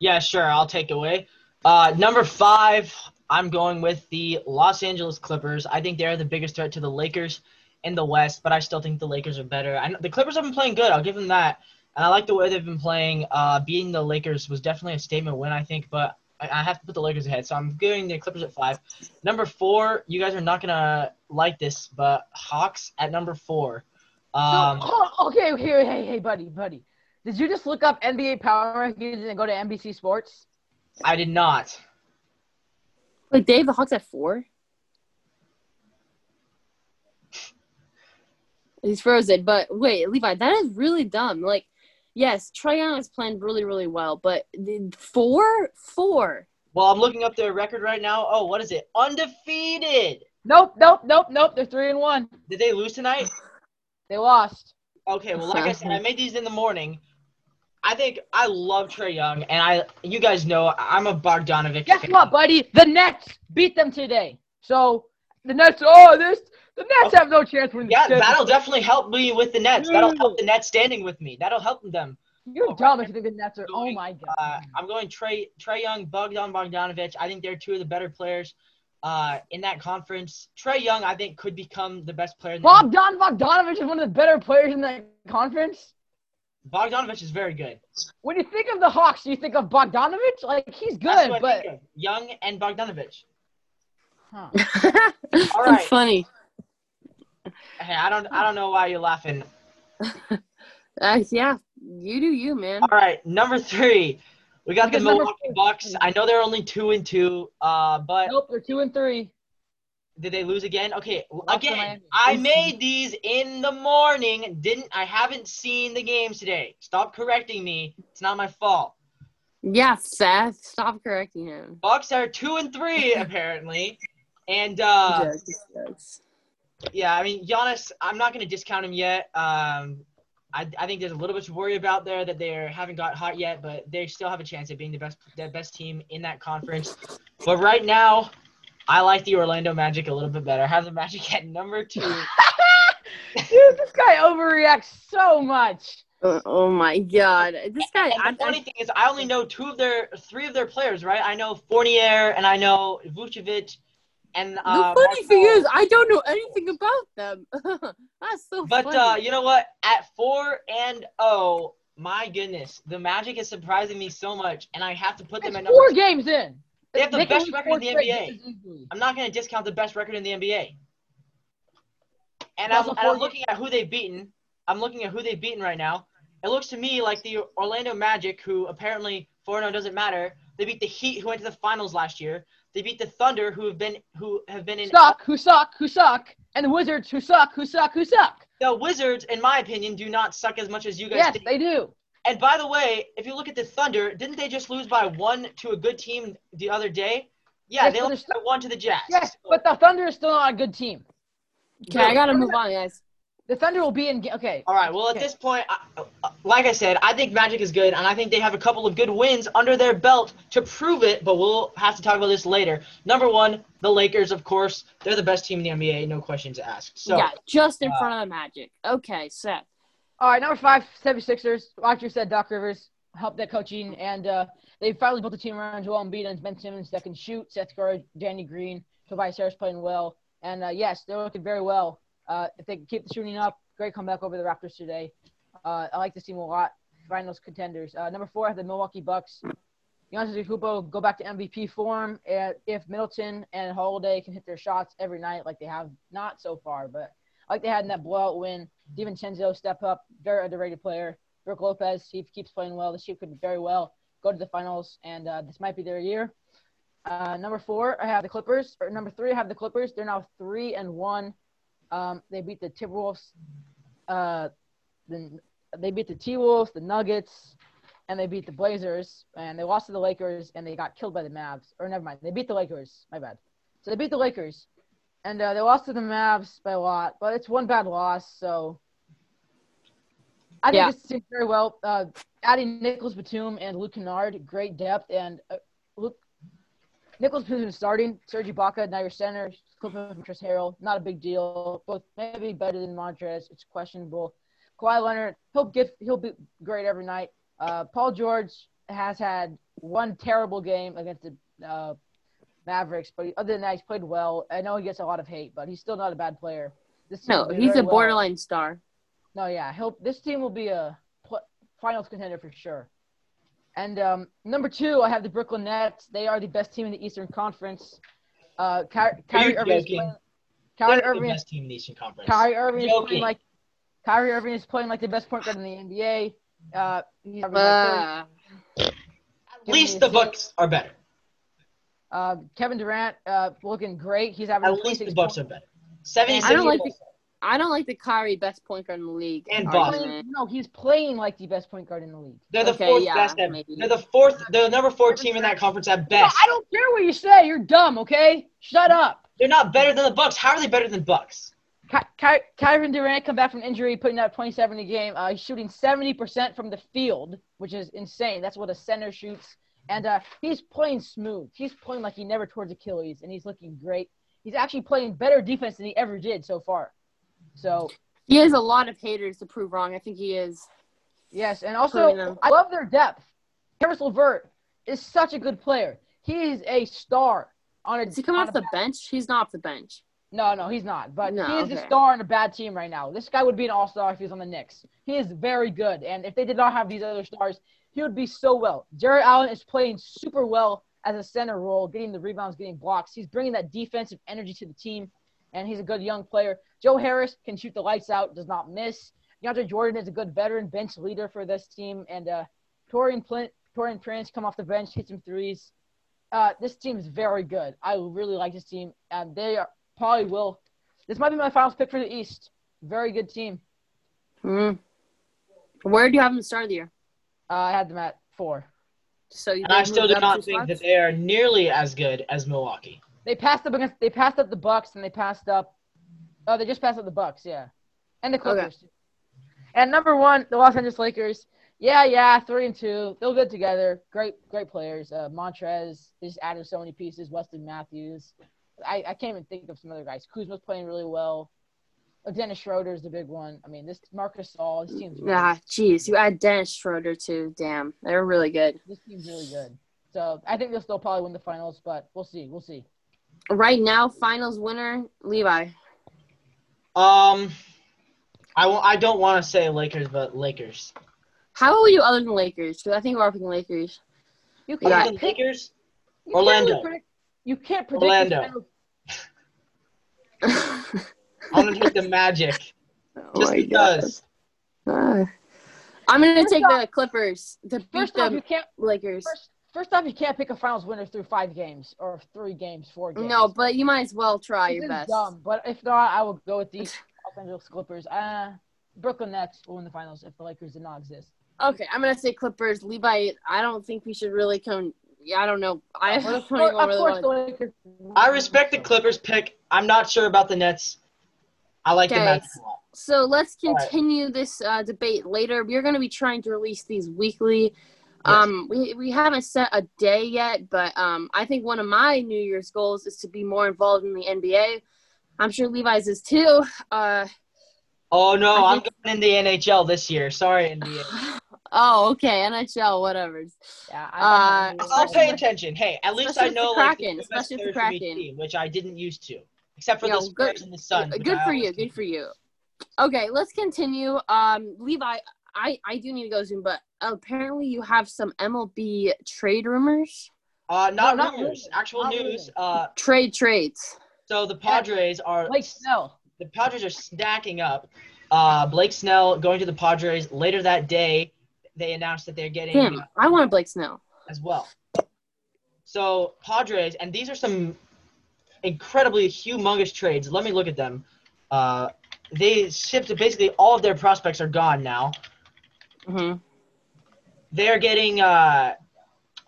Yeah, sure, I'll take away. Number 5, I'm going with the Los Angeles Clippers. I think they're the biggest threat to the Lakers in the West, but I still think the Lakers are better. I know the Clippers have been playing good. I'll give them that. And I like the way they've been playing. Beating the Lakers was definitely a statement win, I think, but I have to put the Lakers ahead. So I'm giving the Clippers at 5. Number 4, you guys are not going to like this, but Hawks at number 4. Hey, buddy. Did you just look up NBA Power Rankings and go to NBC Sports? I did not. Wait, Dave, the Hawks at 4? He's frozen, but wait, Levi, that is really dumb. Like, yes, Trae Young is playing really, really well, but 4? Well, I'm looking up their record right now. Oh, what is it? Undefeated. Nope. They're 3-1. Did they lose tonight? They lost. Okay, well, like I said, I made these in the morning. I think I love Trae Young, and you guys know I'm a Bogdanovic fan. Guess what, buddy? The Nets beat them today. So the Nets have no chance winning. Yeah, that'll definitely help me with the Nets. That'll help the Nets standing with me. That'll help them. You're dumb if you think the Nets are. Oh my God. I'm going Trae Young, Bogdan Bogdanovic. I think they're two of the better players. in that conference. Trae Young, I think, could become the best player. Bogdanovich is one of the better players in that conference. Bogdanovich is very good. When you think of the Hawks, do you think of Bogdanovich? Like, he's good, but Young and Bogdanovich. Huh. All right. That's funny. Hey, I don't know why you're laughing. Yeah, you do you, man. All right, number three. We got the Milwaukee Bucks. I know they're only 2-2, but nope, they're 2-3. Did they lose again? Okay, again, I made these in the morning. I haven't seen the games today. Stop correcting me. It's not my fault. Yeah, Seth, stop correcting him. Bucks are 2-3 apparently, and yes. Yeah, I mean, Giannis, I'm not going to discount him yet. I think there's a little bit to worry about there that they haven't got hot yet, but they still have a chance at being the best team in that conference. But right now, I like the Orlando Magic a little bit better. I have the Magic at number 2. Dude, this guy overreacts so much. Oh my God, this guy. And the funny thing is, I only know three of their players, right? I know Fournier and I know Vucevic. And, the funny thing is, I don't know anything about them. That's so funny. But you know what? At 4-0, my goodness, the Magic is surprising me so much, and I have to put them at number 4 games in. They have the best record in the NBA. I'm not going to discount the best record in the NBA. And I'm looking at who they've beaten. I'm looking at who they've beaten right now. It looks to me like the Orlando Magic, who apparently 4-0 doesn't matter. They beat the Heat, who went to the finals last year. They beat the Thunder, who have been in suck, and the Wizards, who suck. The Wizards, in my opinion, do not suck as much as you guys think. Yes, they do. And by the way, if you look at the Thunder, didn't they just lose by 1 to a good team the other day? Yeah, yes, they lost by 1 to the Jets. Yes, so. But the Thunder is still not a good team. Okay, I gotta move on, guys. The Thunder will be in – okay. All right, well, at this point, like I said, I think Magic is good, and I think they have a couple of good wins under their belt to prove it, but we'll have to talk about this later. Number 1, the Lakers, of course. They're the best team in the NBA, no questions asked. So, yeah, just in front of the Magic. Okay, Seth. All right, number 5, 76ers. Like you said, Doc Rivers helped that coaching, and they finally built a team around Joel Embiid and Ben Simmons that can shoot. Seth Curry, Danny Green, Tobias Harris playing well. And, yes, they're looking very well. If they keep the shooting up, great comeback over the Raptors today. I like this team a lot. Finals contenders. Number 4, the Milwaukee Bucks. Giannis Antetokounmpo go back to MVP form. If Middleton and Holiday can hit their shots every night, like they have not so far, but like they had in that blowout win, DiVincenzo step up, very underrated player. Brook Lopez, he keeps playing well. This team could very well go to the finals, and this might be their year. Number 4, I have the Clippers. Or number 3, I have the Clippers. They're now 3-1. They beat the Timberwolves, they beat the T-Wolves, the Nuggets, and they beat the Blazers, and they lost to the Lakers, and they got killed by the Mavs. Or never mind, they beat the Lakers. My bad. So they beat the Lakers, and they lost to the Mavs by a lot, but it's one bad loss, so I think this team very well. Adding Nicholas Batum and Luke Kennard, great depth, and Nicholas Batum starting, Serge Ibaka, now your center, Clipping from Chris Harrell, not a big deal. Both maybe better than Montrez. It's questionable. Kawhi Leonard, he'll be great every night. Paul George has had one terrible game against the Mavericks, but other than that, he's played well. I know he gets a lot of hate, but he's still not a bad player. He's a borderline star. No, yeah, this team will be a finals contender for sure. And number 2, I have the Brooklyn Nets. They are the best team in the Eastern Conference. Kyrie Irving is playing like the best point guard in the NBA. At least the Bucks are better. Kevin Durant looking great. He's having at least the Bucks points. Are better. 76. I don't like the Kyrie best point guard in the league. And Boston. No, he's playing like the best point guard in the league. They're the fourth best. They're the fourth. They're number 4 team in that conference at best. No, I don't care what you say. You're dumb. Okay, shut up. They're not better than the Bucks. How are they better than Bucks? Kyrie Durant come back from injury, putting out 27 a game. He's shooting 70% from the field, which is insane. That's what a center shoots. And he's playing smooth. He's playing like he never tore his Achilles, and he's looking great. He's actually playing better defense than he ever did so far. So he has a lot of haters to prove wrong. I think he is. Yes, and also I love their depth. Karis LeVert is such a good player. He is a star. on a. Does he come off the bench? He's not off the bench. No, he's not. But he is a star on a bad team right now. This guy would be an all-star if he was on the Knicks. He is very good. And if they did not have these other stars, he would be so well. Jared Allen is playing super well as a center role, getting the rebounds, getting blocks. He's bringing that defensive energy to the team, and he's a good young player. Joe Harris can shoot the lights out, does not miss. DeAndre Jordan is a good veteran bench leader for this team. And Taurean Prince come off the bench, hit some threes. This team is very good. I really like this team, and they are – probably will. This might be my finals pick for the East. Very good team. Where do you have them at the start of the year? I had them at 4. And I still do not think that they are nearly as good as Milwaukee. They passed up the Bucks, and they passed up. Oh, they just passed up the Bucks, yeah, and the Clippers. Okay. And number 1, the Los Angeles Lakers. Yeah, 3-2. They're good together. Great players. Montrez. They just added so many pieces. Weston Matthews. I can't even think of some other guys. Kuzma's playing really well. Dennis Schroeder's the big one. I mean, this Marcus Saul, this team's really good. Jeez, you add Dennis Schroeder too. Damn, they're really good. This team's really good. So I think they'll still probably win the finals, but we'll see. Right now, finals winner, Levi. I don't want to say Lakers, but Lakers. How are you other than Lakers? Because I think we're all picking Lakers. You can pick Lakers. Orlando. You can't predict Orlando. I'm going to take the Magic. I'm going to take the Clippers to beat the Lakers. First off, you can't pick a finals winner through 4 games. No, but you might as well try your best. Dumb, but if not, I will go with the Los Angeles Clippers. Brooklyn Nets will win the finals if the Lakers did not exist. Okay, I'm going to say Clippers. Levi, I don't think we should really come – yeah, I don't know. I respect the Clippers pick. I'm not sure about the Nets. I like the Nets a lot. So let's continue this debate later. We're going to be trying to release these weekly. We haven't set a day yet, but I think one of my New Year's goals is to be more involved in the NBA. I'm sure Levi's is too. I'm going in the NHL this year. Sorry, NBA. Oh, okay. NHL, whatever. Yeah, I'll pay attention. Hey, at least I know especially the Kraken team, which I didn't used to, except for the Spurs and the Suns. Good for you. Good for you. Okay, let's continue. Levi, I do need to go soon, but apparently you have some MLB trade rumors. Not rumors. Actual news. Trades. So the Padres are. Blake Snell. The Padres are stacking up. Blake Snell going to the Padres later that day. They announced that they're getting. Damn, I want Blake Snell as well. So Padres, and these are some incredibly humongous trades. Let me look at them. They shipped basically all of their prospects are gone now. Mm-hmm. They're getting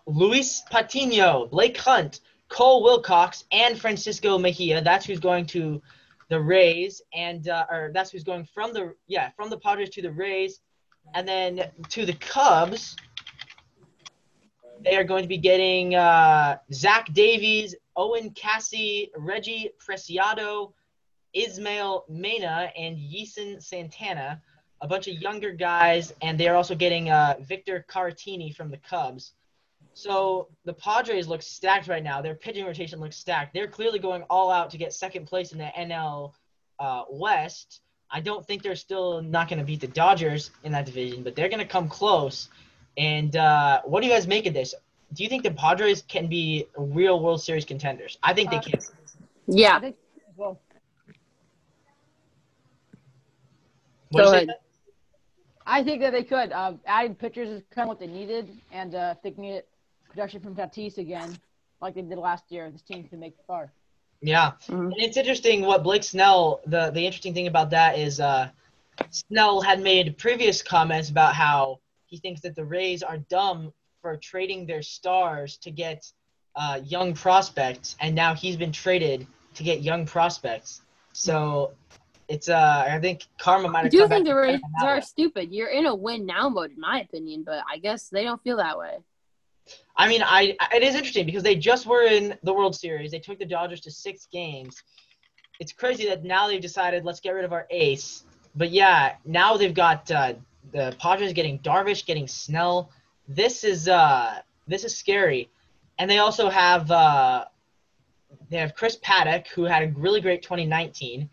Luis Patino, Blake Hunt, Cole Wilcox, and Francisco Mejia. That's who's going to the Rays, and that's who's going from the Padres to the Rays. And then to the Cubs, they are going to be getting Zach Davies, Owen Cassie, Reggie Preciado, Ismael Mena, and Yeason Santana, a bunch of younger guys. And they are also getting Victor Caratini from the Cubs. So the Padres look stacked right now. Their pitching rotation looks stacked. They're clearly going all out to get second place in the NL West. I don't think they're still not going to beat the Dodgers in that division, but they're going to come close. And what do you guys make of this? Do you think the Padres can be real World Series contenders? I think they can. Yeah. I think, well, I think that they could. Adding pitchers is kind of what they needed, and if they can get production from Tatis again, like they did last year, this team can make it far. Yeah, and it's interesting what Blake Snell, the interesting thing about that is Snell had made previous comments about how he thinks that the Rays are dumb for trading their stars to get young prospects, and now he's been traded to get young prospects. So it's I think karma might have come back. I do think the Rays are stupid. You're in a win-now mode, in my opinion, but I guess they don't feel that way. I mean, it is interesting because they just were in the World Series. They took the Dodgers to 6 games. It's crazy that now they've decided, let's get rid of our ace. But, yeah, now they've got the Padres getting Darvish, getting Snell. This is scary. And they also have They have Chris Paddock, who had a really great 2019,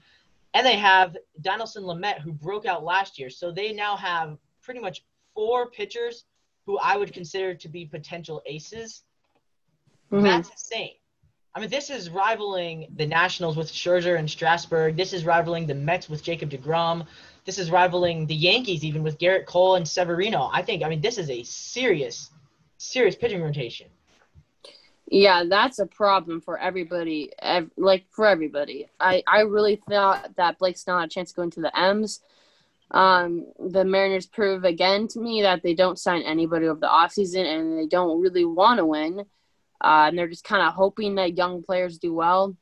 and they have Donaldson Lamet, who broke out last year. So they now have pretty much four pitchers who I would consider to be potential aces. Mm-hmm. That's insane. I mean, this is rivaling the Nationals with Scherzer and Strasburg. This is rivaling the Mets with Jacob DeGrom. This is rivaling the Yankees even with Garrett Cole and Severino. I mean, this is a serious, serious pitching rotation. Yeah, that's a problem for everybody. I really thought that Blake Snell had a chance to go into the M's. The Mariners prove again to me that they don't sign anybody over the offseason and they don't really want to win. And they're just kind of hoping that young players do well.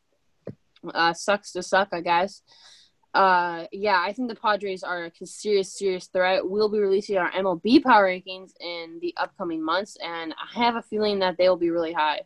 Sucks to suck, I guess. Yeah, I think the Padres are a serious threat. We'll be releasing our MLB power rankings in the upcoming months, and I have a feeling that they will be really high.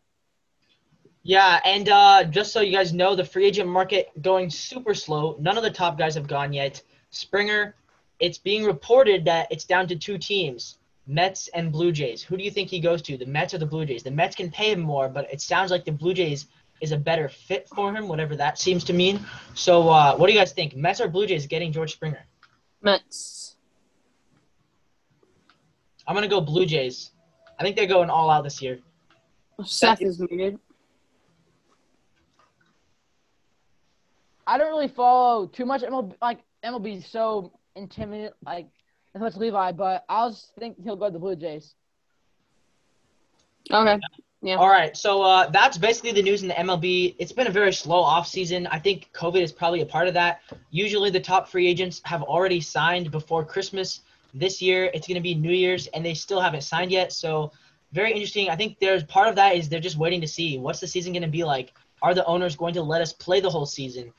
Yeah, and just so you guys know, the free agent market going super slow. None of the top guys have gone yet. Springer, it's being reported that it's down to two teams, Mets and Blue Jays. Who do you think he goes to, the Mets or the Blue Jays? The Mets can pay him more, but it sounds like the Blue Jays is a better fit for him, whatever that seems to mean. So what do you guys think? Mets or Blue Jays getting George Springer? Mets. I'm going to go Blue Jays. I think they're going all out this year. Seth is muted. I don't really follow too much MLB. Like, MLB is so intimidating, like, as much Levi, but I'll just think he'll go to the Blue Jays. Okay. Yeah. All right, so that's basically the news in the MLB. It's been a very slow offseason. I think COVID is probably a part of that. Usually the top free agents have already signed before Christmas. This year it's going to be New Year's, and they still haven't signed yet. So very interesting. I think there's part of that is they're just waiting to see what's the season going to be like. Are the owners going to let us play the whole season?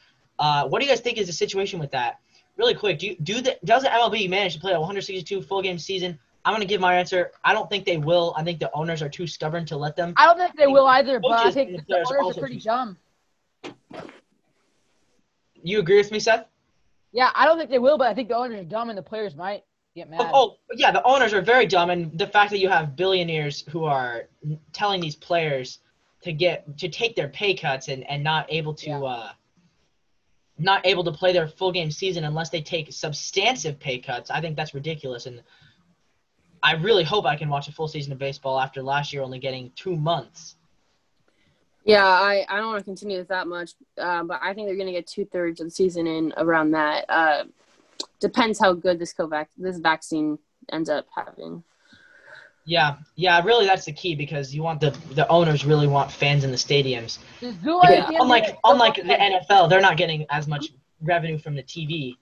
What do you guys think is the situation with that? Really quick, does the MLB manage to play a 162 full-game season? I'm going to give my answer. I don't think they will. I think the owners are too stubborn to let them. I don't think they will either, but I think the owners are pretty dumb. You agree with me, Seth? Yeah, I don't think they will, but I think the owners are dumb and the players might get mad. Oh, yeah, the owners are very dumb, and the fact that you have billionaires who are telling these players to take their pay cuts and not able to play their full game season unless they take substantive pay cuts, I think that's ridiculous. And I really hope I can watch a full season of baseball after last year only getting 2 months. Yeah, I don't want to continue with that much, but I think they're going to get 2/3 of the season in around that. Depends how good this vaccine ends up having. Yeah, really that's the key because you want the owners really want fans in the stadiums. Yeah. Unlike the NFL, they're not getting as much revenue from the TV.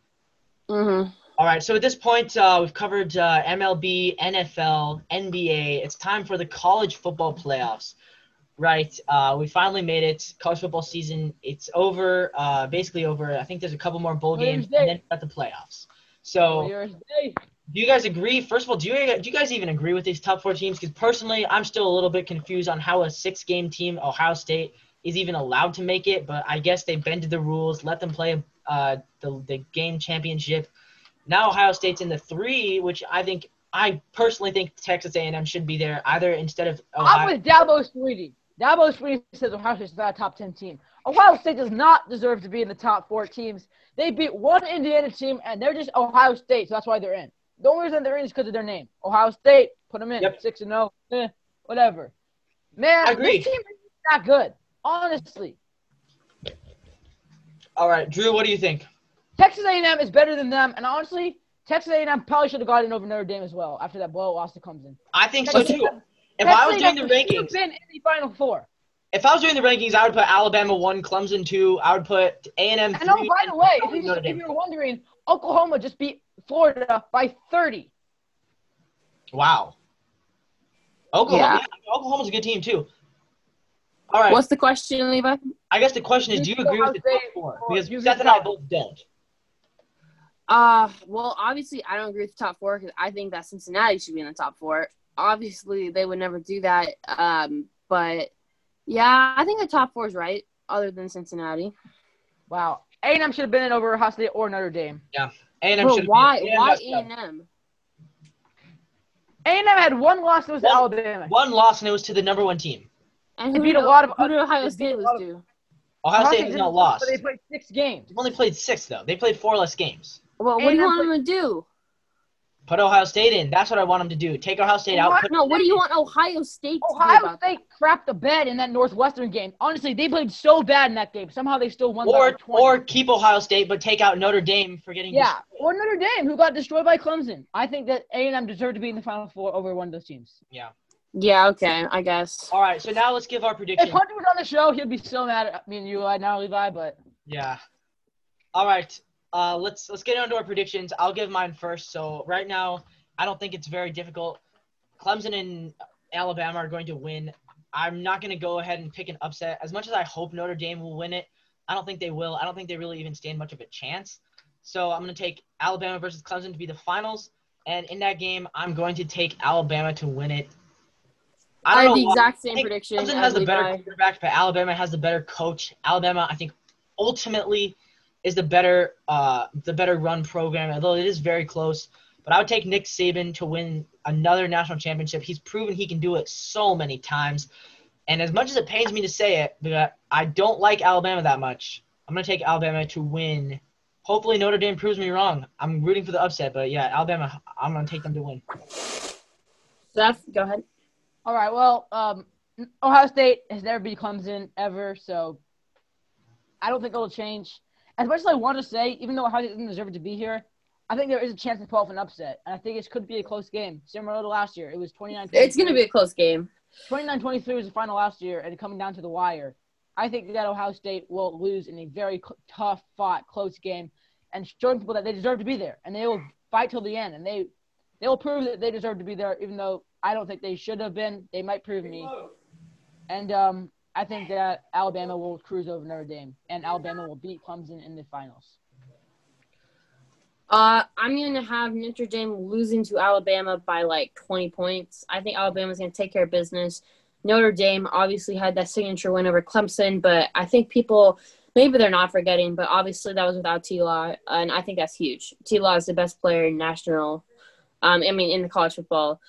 Mm-hmm. All right, so at this point, we've covered MLB, NFL, NBA. It's time for the college football playoffs, right? We finally made it. College football season, it's over, basically over. I think there's a couple more bowl games, and then at the playoffs. So do you guys agree? First of all, do you guys even agree with these top four teams? Because personally, I'm still a little bit confused on how a 6-game team, Ohio State, is even allowed to make it. But I guess they bended the rules, let them play the game championship. Now Ohio State's in the 3, which I personally think Texas A&M should be there either instead of Ohio. I'm with Dabo Swinney. Dabo Swinney says Ohio State's not a top 10 team. Ohio State does not deserve to be in the top 4 teams. They beat one Indiana team, and they're just Ohio State, so that's why they're in. The only reason they're in is because of their name. Ohio State, put them in, 6-0, whatever. Man, this team is not good, honestly. All right, Drew, what do you think? Texas A&M is better than them, and honestly, Texas A&M probably should have gotten over Notre Dame as well after that blowout loss to Clemson. I think Texas so too. A&M, if Texas I was doing the rankings, been in the Final Four. If I was doing the rankings, I would put Alabama 1, Clemson 2. I would put A&M 3. And oh, by the way, if you were wondering, Oklahoma just beat Florida by 30. Wow. Oklahoma, yeah. Oklahoma's a good team too. All right. What's the question, Levi? I guess the question is, do you agree with the top 4? Because Seth and I both don't. Well, obviously, I don't agree with the top 4 because I think that Cincinnati should be in the top 4. Obviously, they would never do that. But yeah, I think the top 4 is right, other than Cincinnati. Wow, A&M should have been in over Ohio State or Notre Dame. Yeah, A&M should have. Why A&M? A&M had one loss. It was to Alabama. One loss, and it was to the number 1 team. And who did Ohio State lose to? Ohio State has not lost. But they played 6 games. They've only played 6, though. They played 4 less games. Well, what do you want them to do? Put Ohio State in. That's what I want them to do. Take Ohio State out. No, what do you want Ohio State to do about that? Ohio State crapped the bed in that Northwestern game. Honestly, they played so bad in that game. Somehow they still won by 20. Or keep Ohio State but take out Notre Dame for getting destroyed. Yeah, or Notre Dame who got destroyed by Clemson. I think that A&M deserved to be in the Final Four over one of those teams. Yeah. Yeah, okay, I guess. All right, so now let's give our prediction. If Hunter was on the show, he'd be so mad at me and you right now, Levi, but – yeah. All right. Let's get on to our predictions. I'll give mine first. So right now, I don't think it's very difficult. Clemson and Alabama are going to win. I'm not going to go ahead and pick an upset. As much as I hope Notre Dame will win it, I don't think they will. I don't think they really even stand much of a chance. So I'm going to take Alabama versus Clemson to be the finals. And in that game, I'm going to take Alabama to win it. I have the exact same prediction. Clemson has the better quarterback, but Alabama has the better coach. Alabama, I think, ultimately – is the better run program, although it is very close. But I would take Nick Saban to win another national championship. He's proven he can do it so many times. And as much as it pains me to say it, but I don't like Alabama that much. I'm going to take Alabama to win. Hopefully Notre Dame proves me wrong. I'm rooting for the upset, but, yeah, Alabama, I'm going to take them to win. Seth, go ahead. All right, well, Ohio State has never beat Clemson ever, so I don't think it'll change. As much as I want to say, even though Ohio State doesn't deserve it to be here, I think there is a chance to pull off an upset. And I think it could be a close game. Similar to last year. It was 29-23. It's going to be a close game. 29-23 was the final last year, and coming down to the wire. I think that Ohio State will lose in a very tough-fought, close game, and showing people that they deserve to be there. And they will fight till the end. And they will prove that they deserve to be there, even though I don't think they should have been. They might prove me. And I think that Alabama will cruise over Notre Dame, and Alabama will beat Clemson in the finals. I'm going to have Notre Dame losing to Alabama by, 20 points. I think Alabama's going to take care of business. Notre Dame obviously had that signature win over Clemson, but I think people – maybe they're not forgetting, but obviously that was without T-Law, and I think that's huge. T-Law is the best player in national in the college football.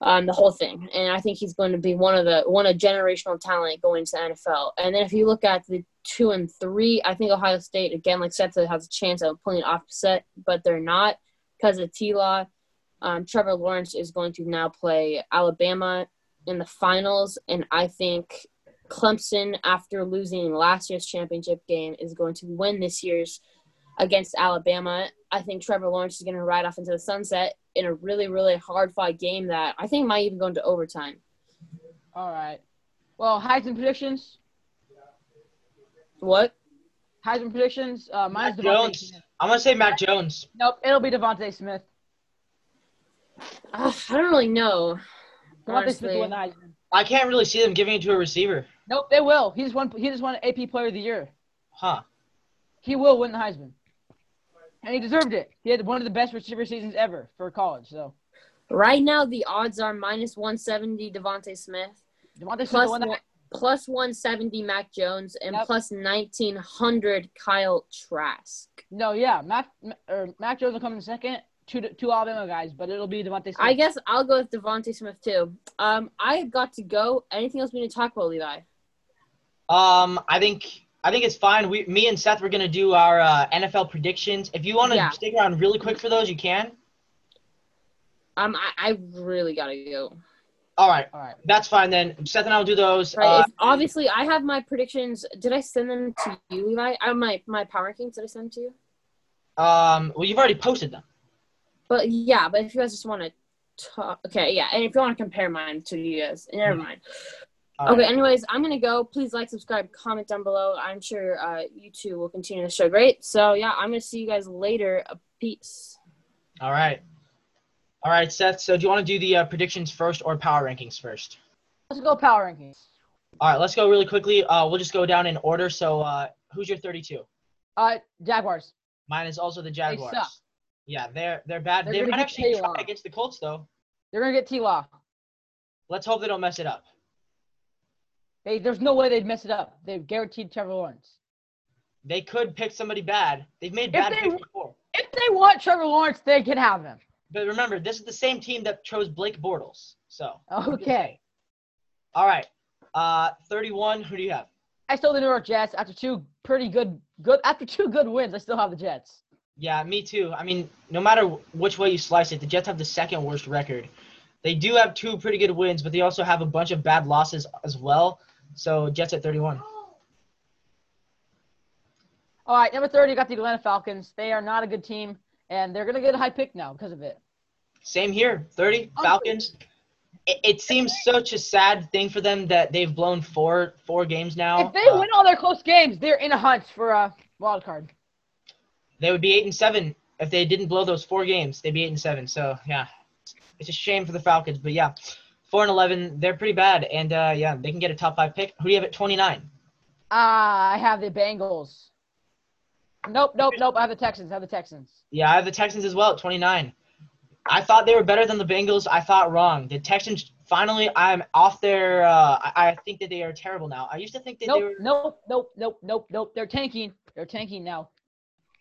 The whole thing, and I think he's going to be one of generational talent going to the NFL. And then if you look at the 2 and 3, I think Ohio State again, like Seth said, has a chance of pulling an offset, but they're not because of T-Law. Trevor Lawrence is going to now play Alabama in the finals, and I think Clemson, after losing last year's championship game, is going to win this year's against Alabama. I think Trevor Lawrence is going to ride off into the sunset in a really, really hard-fought game that I think might even go into overtime. All right. Well, Heisman predictions. What? Heisman predictions. Mine's Devontae Smith. I'm going to say Mac Jones. Nope, it'll be Devontae Smith. I don't really know. Devontae Smith will not. I can't really see them giving it to a receiver. Nope, they will. He just won AP Player of the Year. Huh. He will win the Heisman. And he deserved it. He had one of the best receiver seasons ever for college. So, right now the odds are minus 170 Devontae Smith, plus 170 Mac Jones, and plus 1,900 Kyle Trask. No, yeah, Mac Jones will come in second. Two Alabama guys, but it'll be Devontae Smith. I guess I'll go with Devontae Smith too. I've got to go. Anything else we need to talk about, Levi? I think it's fine. Me and Seth, we're going to do our NFL predictions. If you want to stick around really quick for those, you can. I really got to go. All right. That's fine then. Seth and I will do those. Right. Obviously, I have my predictions. Did I send them to you, Levi? My power rankings, did I send them to you? Well, you've already posted them. But, yeah, but if you guys just want to talk. Okay, yeah, and if you want to compare mine to you guys, never mind. Okay, anyways, I'm going to go. Please like, subscribe, comment down below. I'm sure you two will continue the show. Great. So, yeah, I'm going to see you guys later. Peace. All right, Seth. So, do you want to do the predictions first or power rankings first? Let's go power rankings. All right, let's go really quickly. We'll just go down in order. So, who's your 32? Jaguars. Mine is also the Jaguars. They suck. Yeah, they're bad. They might actually try against the Colts, though. They're going to get T-Law. Let's hope they don't mess it up. There's no way they'd mess it up. They've guaranteed Trevor Lawrence. They could pick somebody bad. They've made bad picks before. If they want Trevor Lawrence, they can have him. But remember, this is the same team that chose Blake Bortles. So. Okay. All right. 31, who do you have? I still have the New York Jets after two good wins. I still have the Jets. Yeah, me too. I mean, no matter which way you slice it, the Jets have the second worst record. They do have two pretty good wins, but they also have a bunch of bad losses as well. So Jets at 31. All right, number 30, you got the Atlanta Falcons. They are not a good team, and they're going to get a high pick now because of it. Same here, 30, Falcons. It seems such a sad thing for them that they've blown four games now. If they win all their close games, they're in a hunt for a wild card. They would be 8-7 if they didn't blow those four games. They'd be 8-7. So, yeah, it's a shame for the Falcons. But, yeah, 4-11, they're pretty bad. And, yeah, they can get a top-5 pick. Who do you have at 29? I have the Bengals. Nope. I have the Texans. Yeah, I have the Texans as well at 29. I thought they were better than the Bengals. I thought wrong. The Texans, finally, I'm off their I think that they are terrible now. I used to think that they were – Nope. They're tanking now.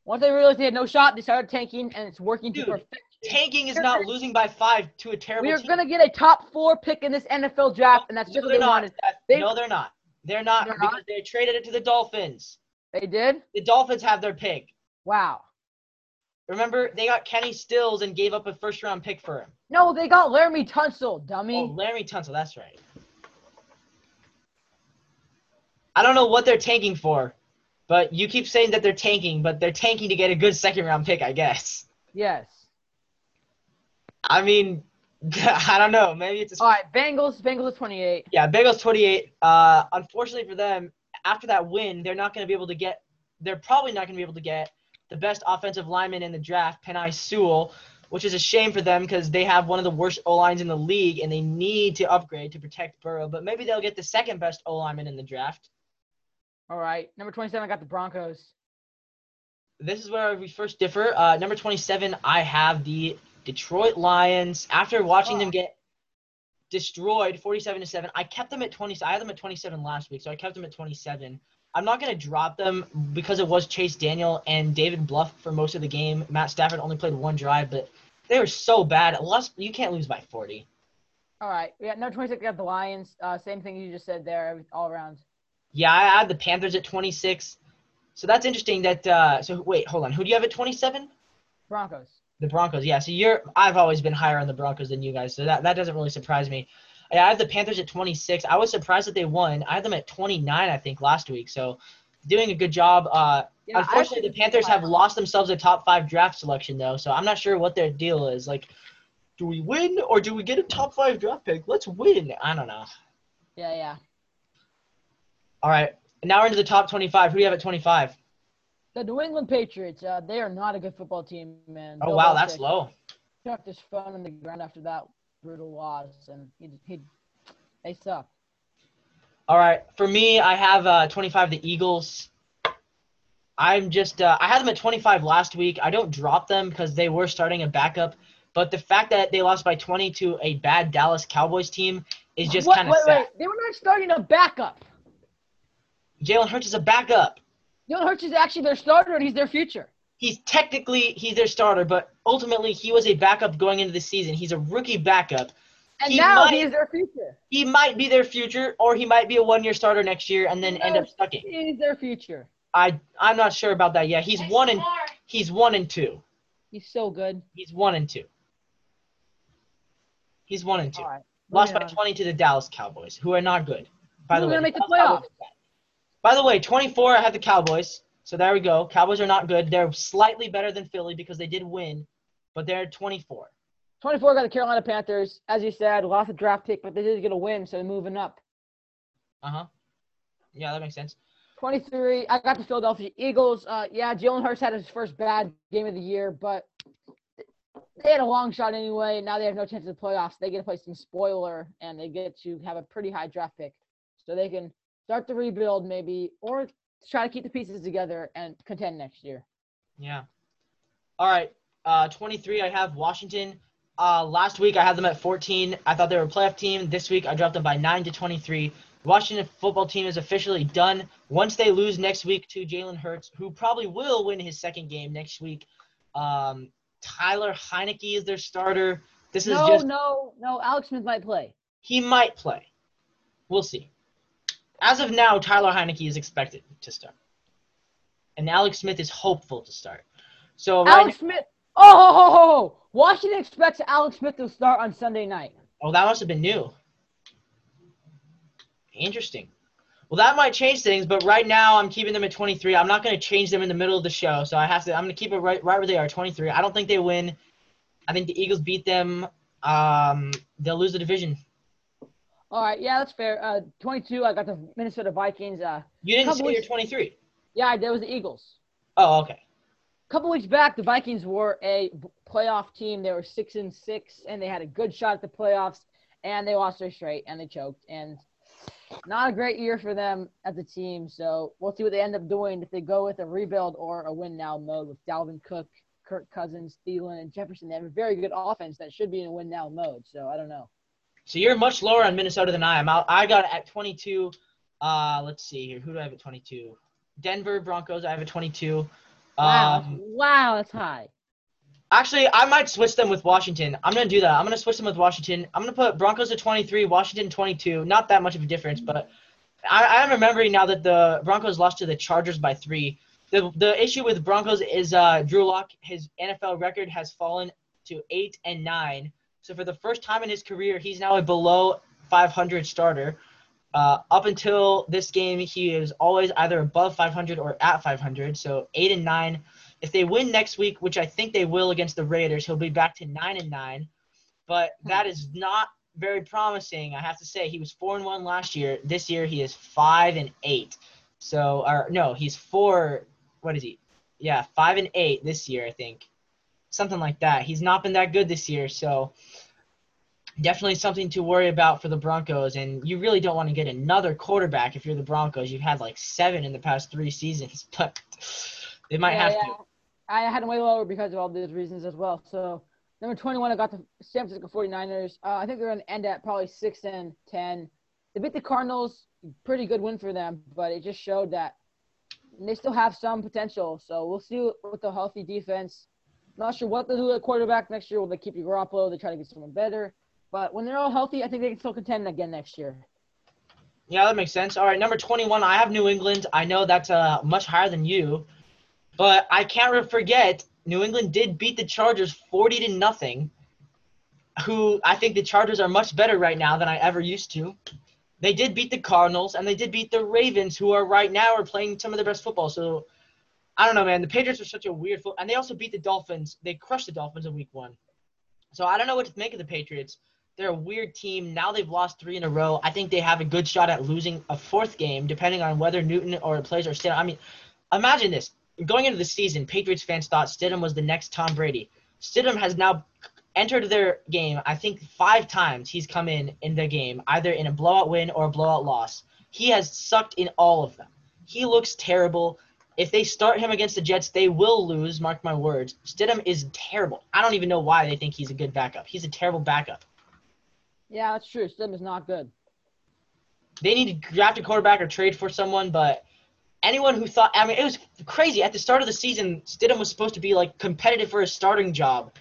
Once they realized they had no shot, they started tanking, and it's working to perfection. Tanking is not losing by 5 to a terrible team. We are going to get a top 4 pick in this NFL draft, and that's just what they wanted. No, they're not. They're not because they traded it to the Dolphins. They did? The Dolphins have their pick. Wow. Remember, they got Kenny Stills and gave up a first-round pick for him. No, they got Laramie Tunsil, dummy. Oh, Laramie Tunsil, that's right. I don't know what they're tanking for, but you keep saying that they're tanking, but they're tanking to get a good second-round pick, I guess. Yes. I mean, I don't know. Maybe it's a – all right, Bengals at 28. Yeah, Bengals 28. Unfortunately for them, after that win, they're probably not going to be able to get the best offensive lineman in the draft, Penei Sewell, which is a shame for them because they have one of the worst O-lines in the league, and they need to upgrade to protect Burrow. But maybe they'll get the second-best O-lineman in the draft. All right. Number 27, I got the Broncos. This is where we first differ. Number 27, I have the Detroit Lions. After watching them get destroyed 47-7. I kept them at 20. I had them at 27 last week, so I kept them at 27. I'm not going to drop them because it was Chase Daniel and David Bluff for most of the game. Matt Stafford only played one drive, but they were so bad. You can't lose by 40. All right. Yeah, no, 26, we got the Lions. Same thing you just said there all around. Yeah, I had the Panthers at 26. So that's interesting that so wait, hold on. Who do you have at 27? Broncos. The Broncos, yeah. So I've always been higher on the Broncos than you guys, so that doesn't really surprise me. I have the Panthers at 26. I was surprised that they won. I had them at 29, I think, last week. So doing a good job. Unfortunately, the Panthers have lost themselves a top 5 draft selection, though. So I'm not sure what their deal is. Like, do we win or do we get a top 5 draft pick? Let's win. I don't know. Yeah. All right. Now we're into the top 25. Who do you have at 25? The New England Patriots, they are not a good football team, man. Oh, Bill wow, Belichick, that's low. Chucked his phone on the ground after that brutal loss, and they suck. All right, for me, I have 25, the Eagles. I'm just I had them at 25 last week. I don't drop them because they were starting a backup, but the fact that they lost by 20 to a bad Dallas Cowboys team is just kind of sad. They were not starting a backup. Jalen Hurts is a backup. Jalen Hurts is actually their starter, and he's their future. He's their starter, but ultimately he was a backup going into the season. He's a rookie backup. And he is their future. He might be their future, or he might be a one-year starter next year and then end up sucking. He's their future. I'm not sure about that yet. He's 1-2. He's so good. He's 1-2. All right. Lost by 20 to the Dallas Cowboys, who are not good. By the way, going to make the playoffs. By the way, 24, I have the Cowboys. So there we go. Cowboys are not good. They're slightly better than Philly because they did win, but they're 24. 24 got the Carolina Panthers. As you said, lost a draft pick, but they did get a win, so they're moving up. Uh-huh. Yeah, that makes sense. 23, I got the Philadelphia Eagles. Jalen Hurts had his first bad game of the year, but they had a long shot anyway. Now they have no chance of the playoffs. They get to play some spoiler, and they get to have a pretty high draft pick. So they can – start the rebuild, maybe, or try to keep the pieces together and contend next year. Yeah. All right. 23, I have Washington. Last week, I had them at 14. I thought they were a playoff team. This week, I dropped them by 9 to 23. Washington football team is officially done. Once they lose next week to Jalen Hurts, who probably will win his second game next week, Tyler Heinicke is their starter. No. Alex Smith might play. He might play. We'll see. As of now, Tyler Heinicke is expected to start. And Alex Smith is hopeful to start. So Alex Smith. Oh, ho, ho, ho. Washington expects Alex Smith to start on Sunday night. Oh, that must have been new. Interesting. Well, that might change things, but right now I'm keeping them at 23. I'm not going to change them in the middle of the show, so I'm going to keep it right where they are, 23. I don't think they win. I think the Eagles beat them. They'll lose the division. All right, yeah, that's fair. 22, I got the Minnesota Vikings. You didn't say you're 23. Yeah, that was the Eagles. Oh, okay. A couple weeks back, the Vikings were a playoff team. They were 6-6, and they had a good shot at the playoffs, and they lost their straight, and they choked, and not a great year for them as a team. So we'll see what they end up doing, if they go with a rebuild or a win-now mode with Dalvin Cook, Kirk Cousins, Thielen, and Jefferson. They have a very good offense that should be in a win-now mode, so I don't know. So you're much lower on Minnesota than I am. I got it at 22. Let's see here. Who do I have at 22? Denver Broncos, I have at 22. Wow, that's high. Actually, I might switch them with Washington. I'm going to do that. I'm going to switch them with Washington. I'm going to put Broncos at 23, Washington 22. Not that much of a difference, but I'm remembering now that the Broncos lost to the Chargers by 3. The issue with Broncos is Drew Lock. His NFL record has fallen to 8-9. So for the first time in his career, he's now a below 500 starter. Up until this game, he is always either above 500 or at 500. So 8-9. If they win next week, which I think they will against the Raiders, he'll be back to 9-9. But that is not very promising, I have to say. He was 4-1 last year. This year he is 5-8. So, or no, he's 4. What is he? Yeah, 5-8 this year, I think. Something like that. He's not been that good this year, so definitely something to worry about for the Broncos. And you really don't want to get another quarterback if you're the Broncos. You've had like 7 in the past 3 seasons, but they might have to. I had them way lower because of all these reasons as well. So number 21, I got the San Francisco 49ers. I think they're going to end at probably 6-10. They beat the Cardinals. Pretty good win for them, but it just showed that they still have some potential. So we'll see with the healthy defense. Not sure what they'll do at quarterback next year. Will they keep Garoppolo? They try to get someone better. But when they're all healthy, I think they can still contend again next year. Yeah, that makes sense. All right, number 21, I have New England. I know that's much higher than you. But I can't forget, New England did beat the Chargers 40-0, who I think the Chargers are much better right now than I ever used to. They did beat the Cardinals, and they did beat the Ravens, who are right now are playing some of their best football. So – I don't know, man. The Patriots are such a weird – and they also beat the Dolphins. They crushed the Dolphins in week 1. So I don't know what to make of the Patriots. They're a weird team. Now they've lost 3 in a row. I think they have a good shot at losing a 4th game, depending on whether Newton or plays or Stidham. I mean, imagine this. Going into the season, Patriots fans thought Stidham was the next Tom Brady. Stidham has now entered their game, I think, 5 times he's come in the game, either in a blowout win or a blowout loss. He has sucked in all of them. He looks terrible. If they start him against the Jets, they will lose, mark my words. Stidham is terrible. I don't even know why they think he's a good backup. He's a terrible backup. Yeah, that's true. Stidham is not good. They need to draft a quarterback or trade for someone, but anyone who thought – I mean, it was crazy. At the start of the season, Stidham was supposed to be, like, competitive for a starting job.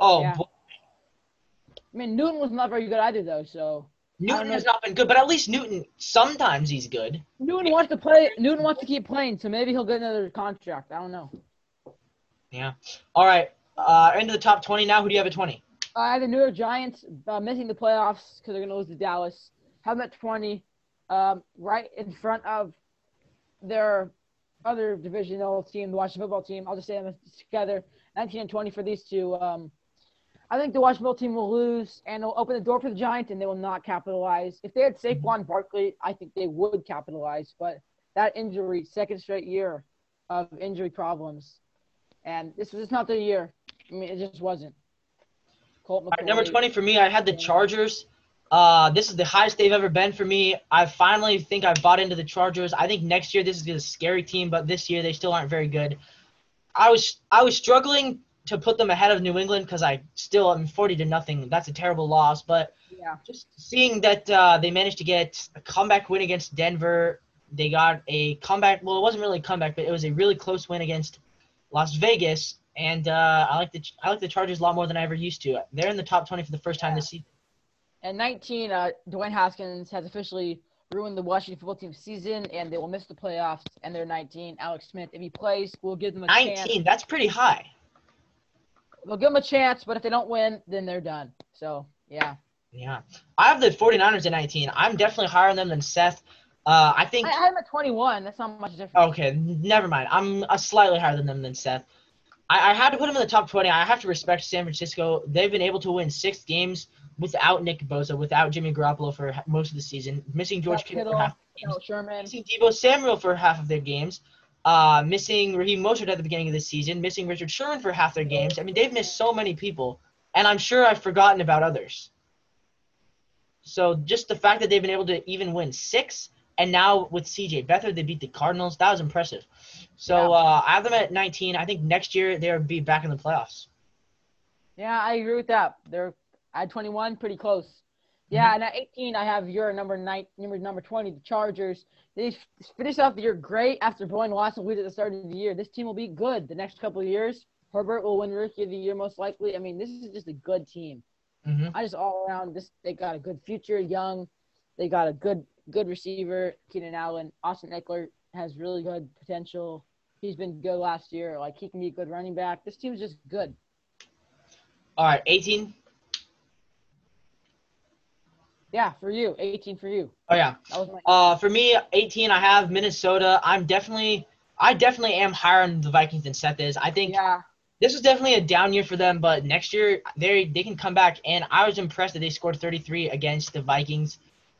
Oh, yeah. Boy. I mean, Newton was not very good either, though, so – Newton has not been good, but at least Newton, sometimes he's good. Newton wants to keep playing, so maybe he'll get another contract. I don't know. Yeah. All right. Into the top 20 now. Who do you have at 20? I have the New York Giants missing the playoffs because they're going to lose to Dallas. Have them at 20, right in front of their other divisional team, the Washington football team. I'll just say them together, 19 and 20 for these two. I think the Washington team will lose, and they'll open the door for the Giants, and they will not capitalize. If they had Saquon Barkley, I think they would capitalize. But that injury, second straight year of injury problems. And this was just not their year. I mean, it just wasn't. Colt McCoy. All right, number 20 for me, I had the Chargers. This is the highest they've ever been for me. I finally think I bought into the Chargers. I think next year this is a scary team, but this year they still aren't very good. I was struggling to put them ahead of New England because I still am 40-0. That's a terrible loss. But yeah, just seeing that they managed to get a comeback win against Denver. They got a comeback. Well, it wasn't really a comeback, but it was a really close win against Las Vegas. And I like the Chargers a lot more than I ever used to. They're in the top 20 for the first time this season. And 19, Dwayne Haskins has officially ruin the Washington football team season, and they will miss the playoffs, and they're 19. Alex Smith, if he plays, we'll give them a chance. 19, that's pretty high. We'll give them a chance, but if they don't win, then they're done. So, yeah. Yeah. I have the 49ers at 19. I'm definitely higher on them than Seth. I think – I have them at 21. That's not much different. Okay, never mind. I'm slightly higher than them than Seth. I had to put them in the top 20. I have to respect San Francisco. They've been able to win 6 games without Nick Bosa, without Jimmy Garoppolo for most of the season, missing George Kittle for half of the games, missing Deebo Samuel for half of their games, missing Raheem Mostert at the beginning of the season, missing Richard Sherman for half their games. I mean, they've missed so many people, and I'm sure I've forgotten about others. So just the fact that they've been able to even win 6, and now with C.J. Beathard, they beat the Cardinals. That was impressive. So yeah. I have them at 19. I think next year they'll be back in the playoffs. Yeah, I agree with that. They're at 21, pretty close. Yeah, and at 18, I have your number 20, the Chargers. They finished off the year great after blowing loss and lead at the start of the year. This team will be good the next couple of years. Herbert will win Rookie of the Year most likely. I mean, this is just a good team. Mm-hmm. I just all around this. They got a good future, young. They got a good receiver, Keenan Allen. Austin Eckler has really good potential. He's been good last year. Like, he can be a good running back. This team's just good. All right, 18. Yeah, for you. 18 for you. Oh, yeah. That was for me, 18, I have Minnesota. I definitely am higher on the Vikings than Seth is. I think this was definitely a down year for them, but next year they can come back. And I was impressed that they scored 33 against the Vikings,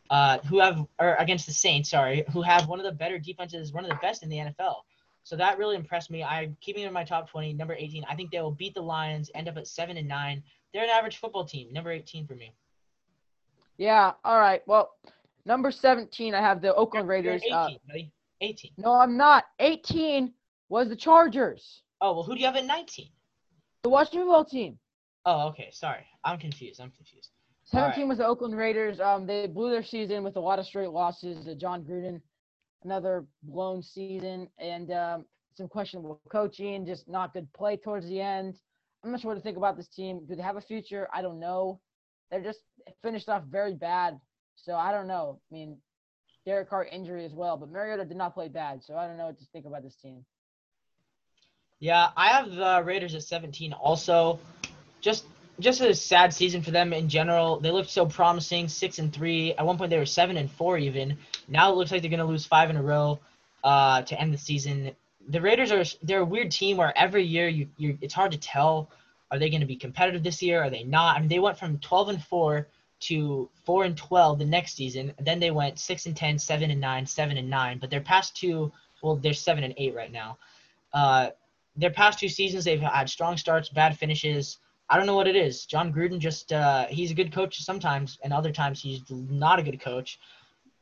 against the Saints, who have one of the better defenses, one of the best in the NFL. So that really impressed me. I'm keeping them in my top 20, number 18. I think they will beat the Lions, end up at 7-9. They're an average football team, number 18 for me. Yeah, all right. Well, number 17, I have the Oakland Raiders. 18, buddy. 18. No, I'm not. 18 was the Chargers. Oh, well, who do you have at 19? The Washington football team. Oh, okay. Sorry. I'm confused. 17 was the Oakland Raiders. They blew their season with a lot of straight losses. John Gruden, another blown season, and some questionable coaching, just not good play towards the end. I'm not sure what to think about this team. Do they have a future? I don't know. They're just finished off very bad, so I don't know. I mean, Derek Carr injury as well, but Mariota did not play bad, so I don't know what to think about this team. Yeah, I have the Raiders at 17 also. Just a sad season for them in general. They looked so promising, 6-3. At one point, they were 7-4 even. Now it looks like they're going to lose 5 in a row to end the season. The Raiders they're a weird team where every year it's hard to tell. Are they going to be competitive this year? Are they not? I mean, they went from 12-4 to 4-12 the next season. Then they went 6-10, 7-9, 7-9. But their past two, well, they're 7-8 right now. Their past two seasons, they've had strong starts, bad finishes. I don't know what it is. John Gruden just he's a good coach sometimes, and other times he's not a good coach.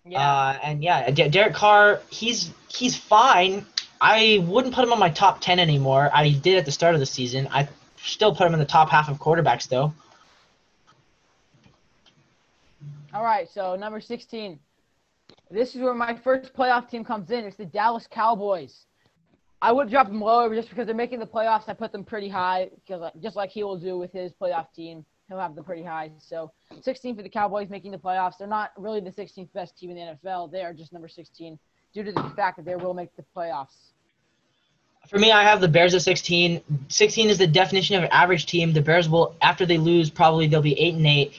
Yeah. Derek Carr, he's fine. I wouldn't put him on my top 10 anymore. I did at the start of the season. I still put him in the top half of quarterbacks, though. All right, so number 16. This is where my first playoff team comes in. It's the Dallas Cowboys. I would drop them lower just because they're making the playoffs. I put them pretty high because just like he will do with his playoff team, he'll have them pretty high. So 16 for the Cowboys making the playoffs. They're not really the 16th best team in the NFL. They are just number 16 due to the fact that they will make the playoffs. For me, I have the Bears at 16. 16 is the definition of an average team. The Bears will, after they lose, probably they'll be 8-8.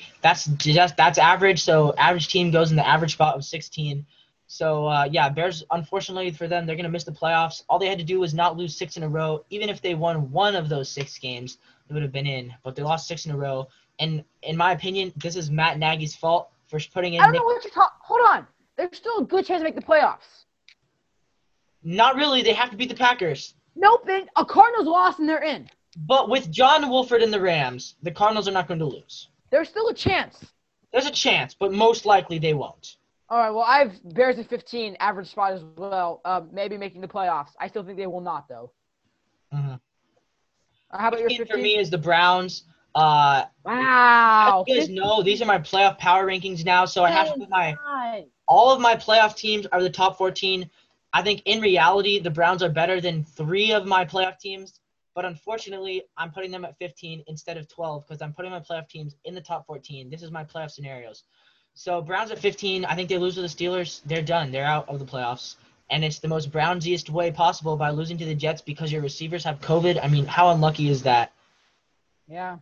That's average. So average team goes in the average spot of 16. So, Bears, unfortunately for them, they're going to miss the playoffs. All they had to do was not lose 6 in a row. Even if they won one of those 6 games, they would have been in. But they lost 6 in a row. And in my opinion, this is Matt Nagy's fault for putting in – I don't know what you're talking – hold on. There's still a good chance to make the playoffs. Not really. They have to beat the Packers. Nope. A Cardinals lost and they're in. But with John Wolford and the Rams, the Cardinals are not going to lose. There's still a chance. There's a chance, but most likely they won't. All right, well, I have Bears at 15, average spot as well, maybe making the playoffs. I still think they will not, though. Mm-hmm. How about your 15? For me is the Browns. Wow. As you guys know, these are my playoff power rankings now, so I have to put all of my playoff teams are the top 14. I think in reality, the Browns are better than 3 of my playoff teams, but unfortunately, I'm putting them at 15 instead of 12 because I'm putting my playoff teams in the top 14. This is my playoff scenarios. So Browns at 15. I think they lose to the Steelers. They're done. They're out of the playoffs. And it's the most Brownsiest way possible by losing to the Jets because your receivers have COVID. I mean, how unlucky is that? Yeah.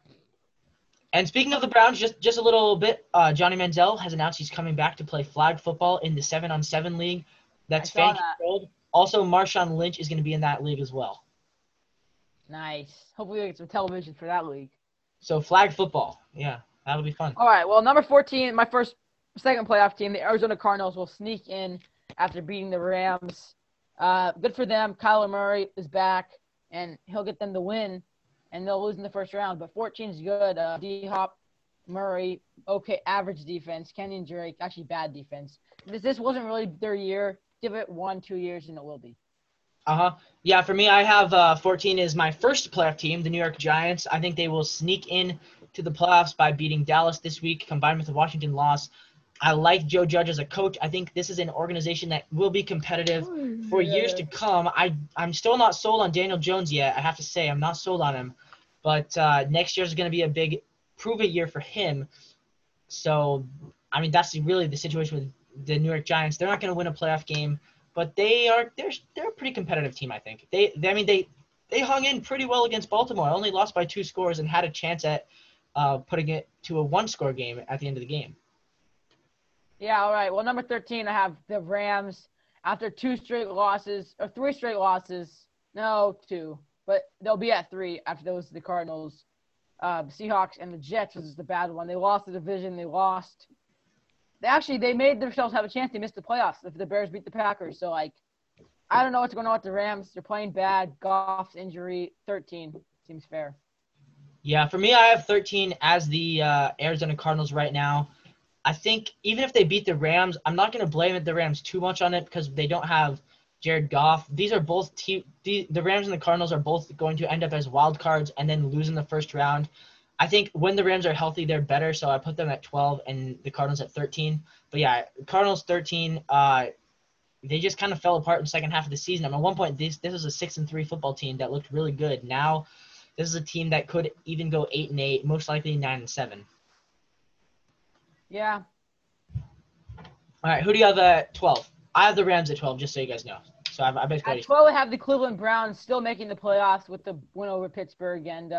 And speaking of the Browns, just a little bit, Johnny Manziel has announced he's coming back to play flag football in the 7-on-7 league. That's fan-controlled. Also, Marshawn Lynch is going to be in that league as well. Nice. Hopefully we get some television for that league. So flag football. Yeah, that'll be fun. All right, well, number 14, my second playoff team, the Arizona Cardinals will sneak in after beating the Rams. Good for them. Kyler Murray is back, and he'll get them the win, and they'll lose in the first round. But 14 is good. D-Hop, Murray, okay, average defense. Kenyon Drake, actually bad defense. This wasn't really their year. Give it 1-2 years, and it will be. Uh-huh. Yeah, for me, I have 14 is my first playoff team, the New York Giants. I think they will sneak in to the playoffs by beating Dallas this week, combined with the Washington loss. I like Joe Judge as a coach. I think this is an organization that will be competitive for years to come. I'm still not sold on Daniel Jones yet. I have to say I'm not sold on him. But next year is going to be a big prove-it year for him. So, I mean, that's really the situation with the New York Giants. They're not going to win a playoff game, but they're a pretty competitive team, I think. They hung in pretty well against Baltimore. Only lost by 2 scores and had a chance at putting it to a 1-score game at the end of the game. Yeah, all right. Well, number 13, I have the Rams. After 3 straight losses. No, 2. But they'll be at 3 after those the Cardinals, the Seahawks, and the Jets, which is the bad one. They lost the division. They made themselves have a chance. They missed the playoffs if the Bears beat the Packers. So, I don't know what's going on with the Rams. They're playing bad. Goff's injury, 13. Seems fair. Yeah, for me, I have 13 as the Arizona Cardinals right now. I think even if they beat the Rams, I'm not going to blame the Rams too much on it because they don't have Jared Goff. These are both the Rams and the Cardinals are both going to end up as wild cards and then lose in the first round. I think when the Rams are healthy, they're better, so I put them at 12 and the Cardinals at 13. But yeah, Cardinals 13, they just kind of fell apart in the second half of the season. I mean, at one point, this was a 6-3 football team that looked really good. Now this is a team that could even go 8-8, most likely 9-7. Yeah. All right, who do you have at 12? I have the Rams at 12, just so you guys know. So I basically at 12, I have the Cleveland Browns still making the playoffs with the win over Pittsburgh. And,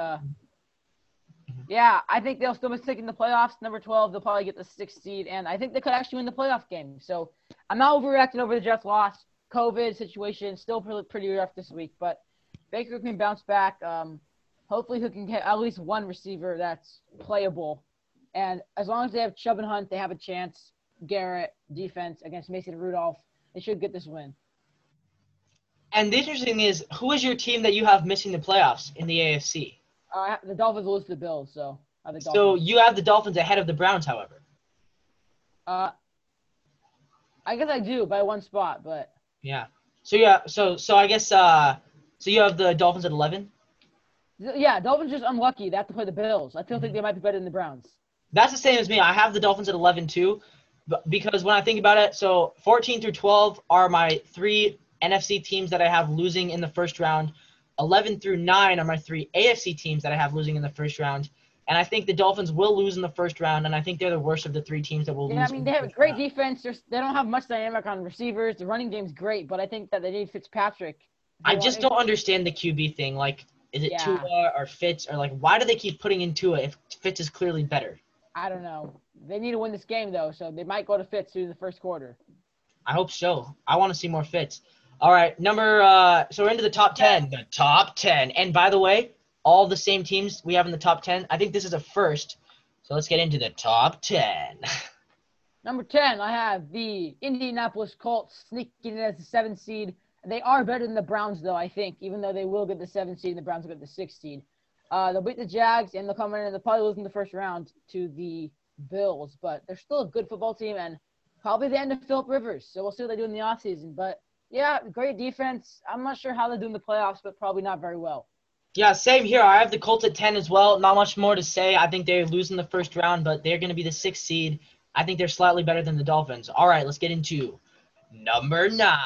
yeah, I think they'll still be sticking in the playoffs. Number 12, they'll probably get the 6th seed. And I think they could actually win the playoff game. So I'm not overreacting over the Jets' loss. COVID situation still pretty rough this week. But Baker can bounce back. Hopefully he can get at least one receiver that's playable. And as long as they have Chubb and Hunt, they have a chance. Garrett, defense against Mason Rudolph, they should get this win. And the interesting thing is, who is your team that you have missing the playoffs in the AFC? The Dolphins lose to the Bills, so I have the Dolphins. So you have the Dolphins ahead of the Browns, however. I guess I do by 1 spot, but yeah. So I guess so you have the Dolphins at 11. Yeah, Dolphins just unlucky. They have to play the Bills. I still think they might be better than the Browns. That's the same as me. I have the Dolphins at 11 too, because when I think about it, so 14 through 12 are my 3 NFC teams that I have losing in the first round. 11 through 9 are my 3 AFC teams that I have losing in the first round. And I think the Dolphins will lose in the first round, and I think they're the worst of the 3 teams that will lose. Yeah, I mean, they have a great defense. They don't have much dynamic on receivers. The running game's great, but I think that they need Fitzpatrick. I just don't understand the QB thing. Is it Tua or Fitz? Or, why do they keep putting in Tua if Fitz is clearly better? I don't know. They need to win this game, though, so they might go to Fitz through the first quarter. I hope so. I want to see more Fitz. All right, so we're into the top 10. The top 10. And, by the way, all the same teams we have in the top 10. I think this is a first, so let's get into the top 10. Number 10, I have the Indianapolis Colts sneaking in as the 7th seed. They are better than the Browns, though, I think, even though they will get the 7th seed and the Browns will get the 6th seed. They'll beat the Jags, and they'll come in and they'll probably lose in the first round to the Bills. But they're still a good football team and probably the end of Philip Rivers. So we'll see what they do in the offseason. But, yeah, great defense. I'm not sure how they do in the playoffs, but probably not very well. Yeah, same here. I have the Colts at 10 as well. Not much more to say. I think they're losing the first round, but they're going to be the 6th seed. I think they're slightly better than the Dolphins. All right, let's get into number 9.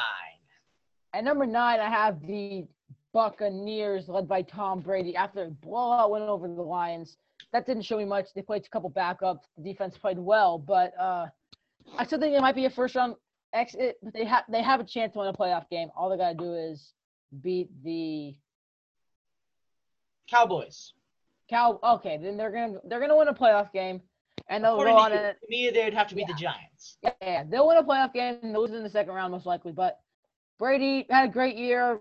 At number 9, I have the Buccaneers led by Tom Brady after a blowout win over the Lions. That didn't show me much. They played a couple backups. The defense played well, but I still think it might be a first-round exit. But they have a chance to win a playoff game. All they gotta do is beat the Cowboys. Okay, then they're gonna win a playoff game, and they'll go on. To me, they'd have to beat the Giants. Yeah, they'll win a playoff game and they'll lose in the second round most likely. But Brady had a great year,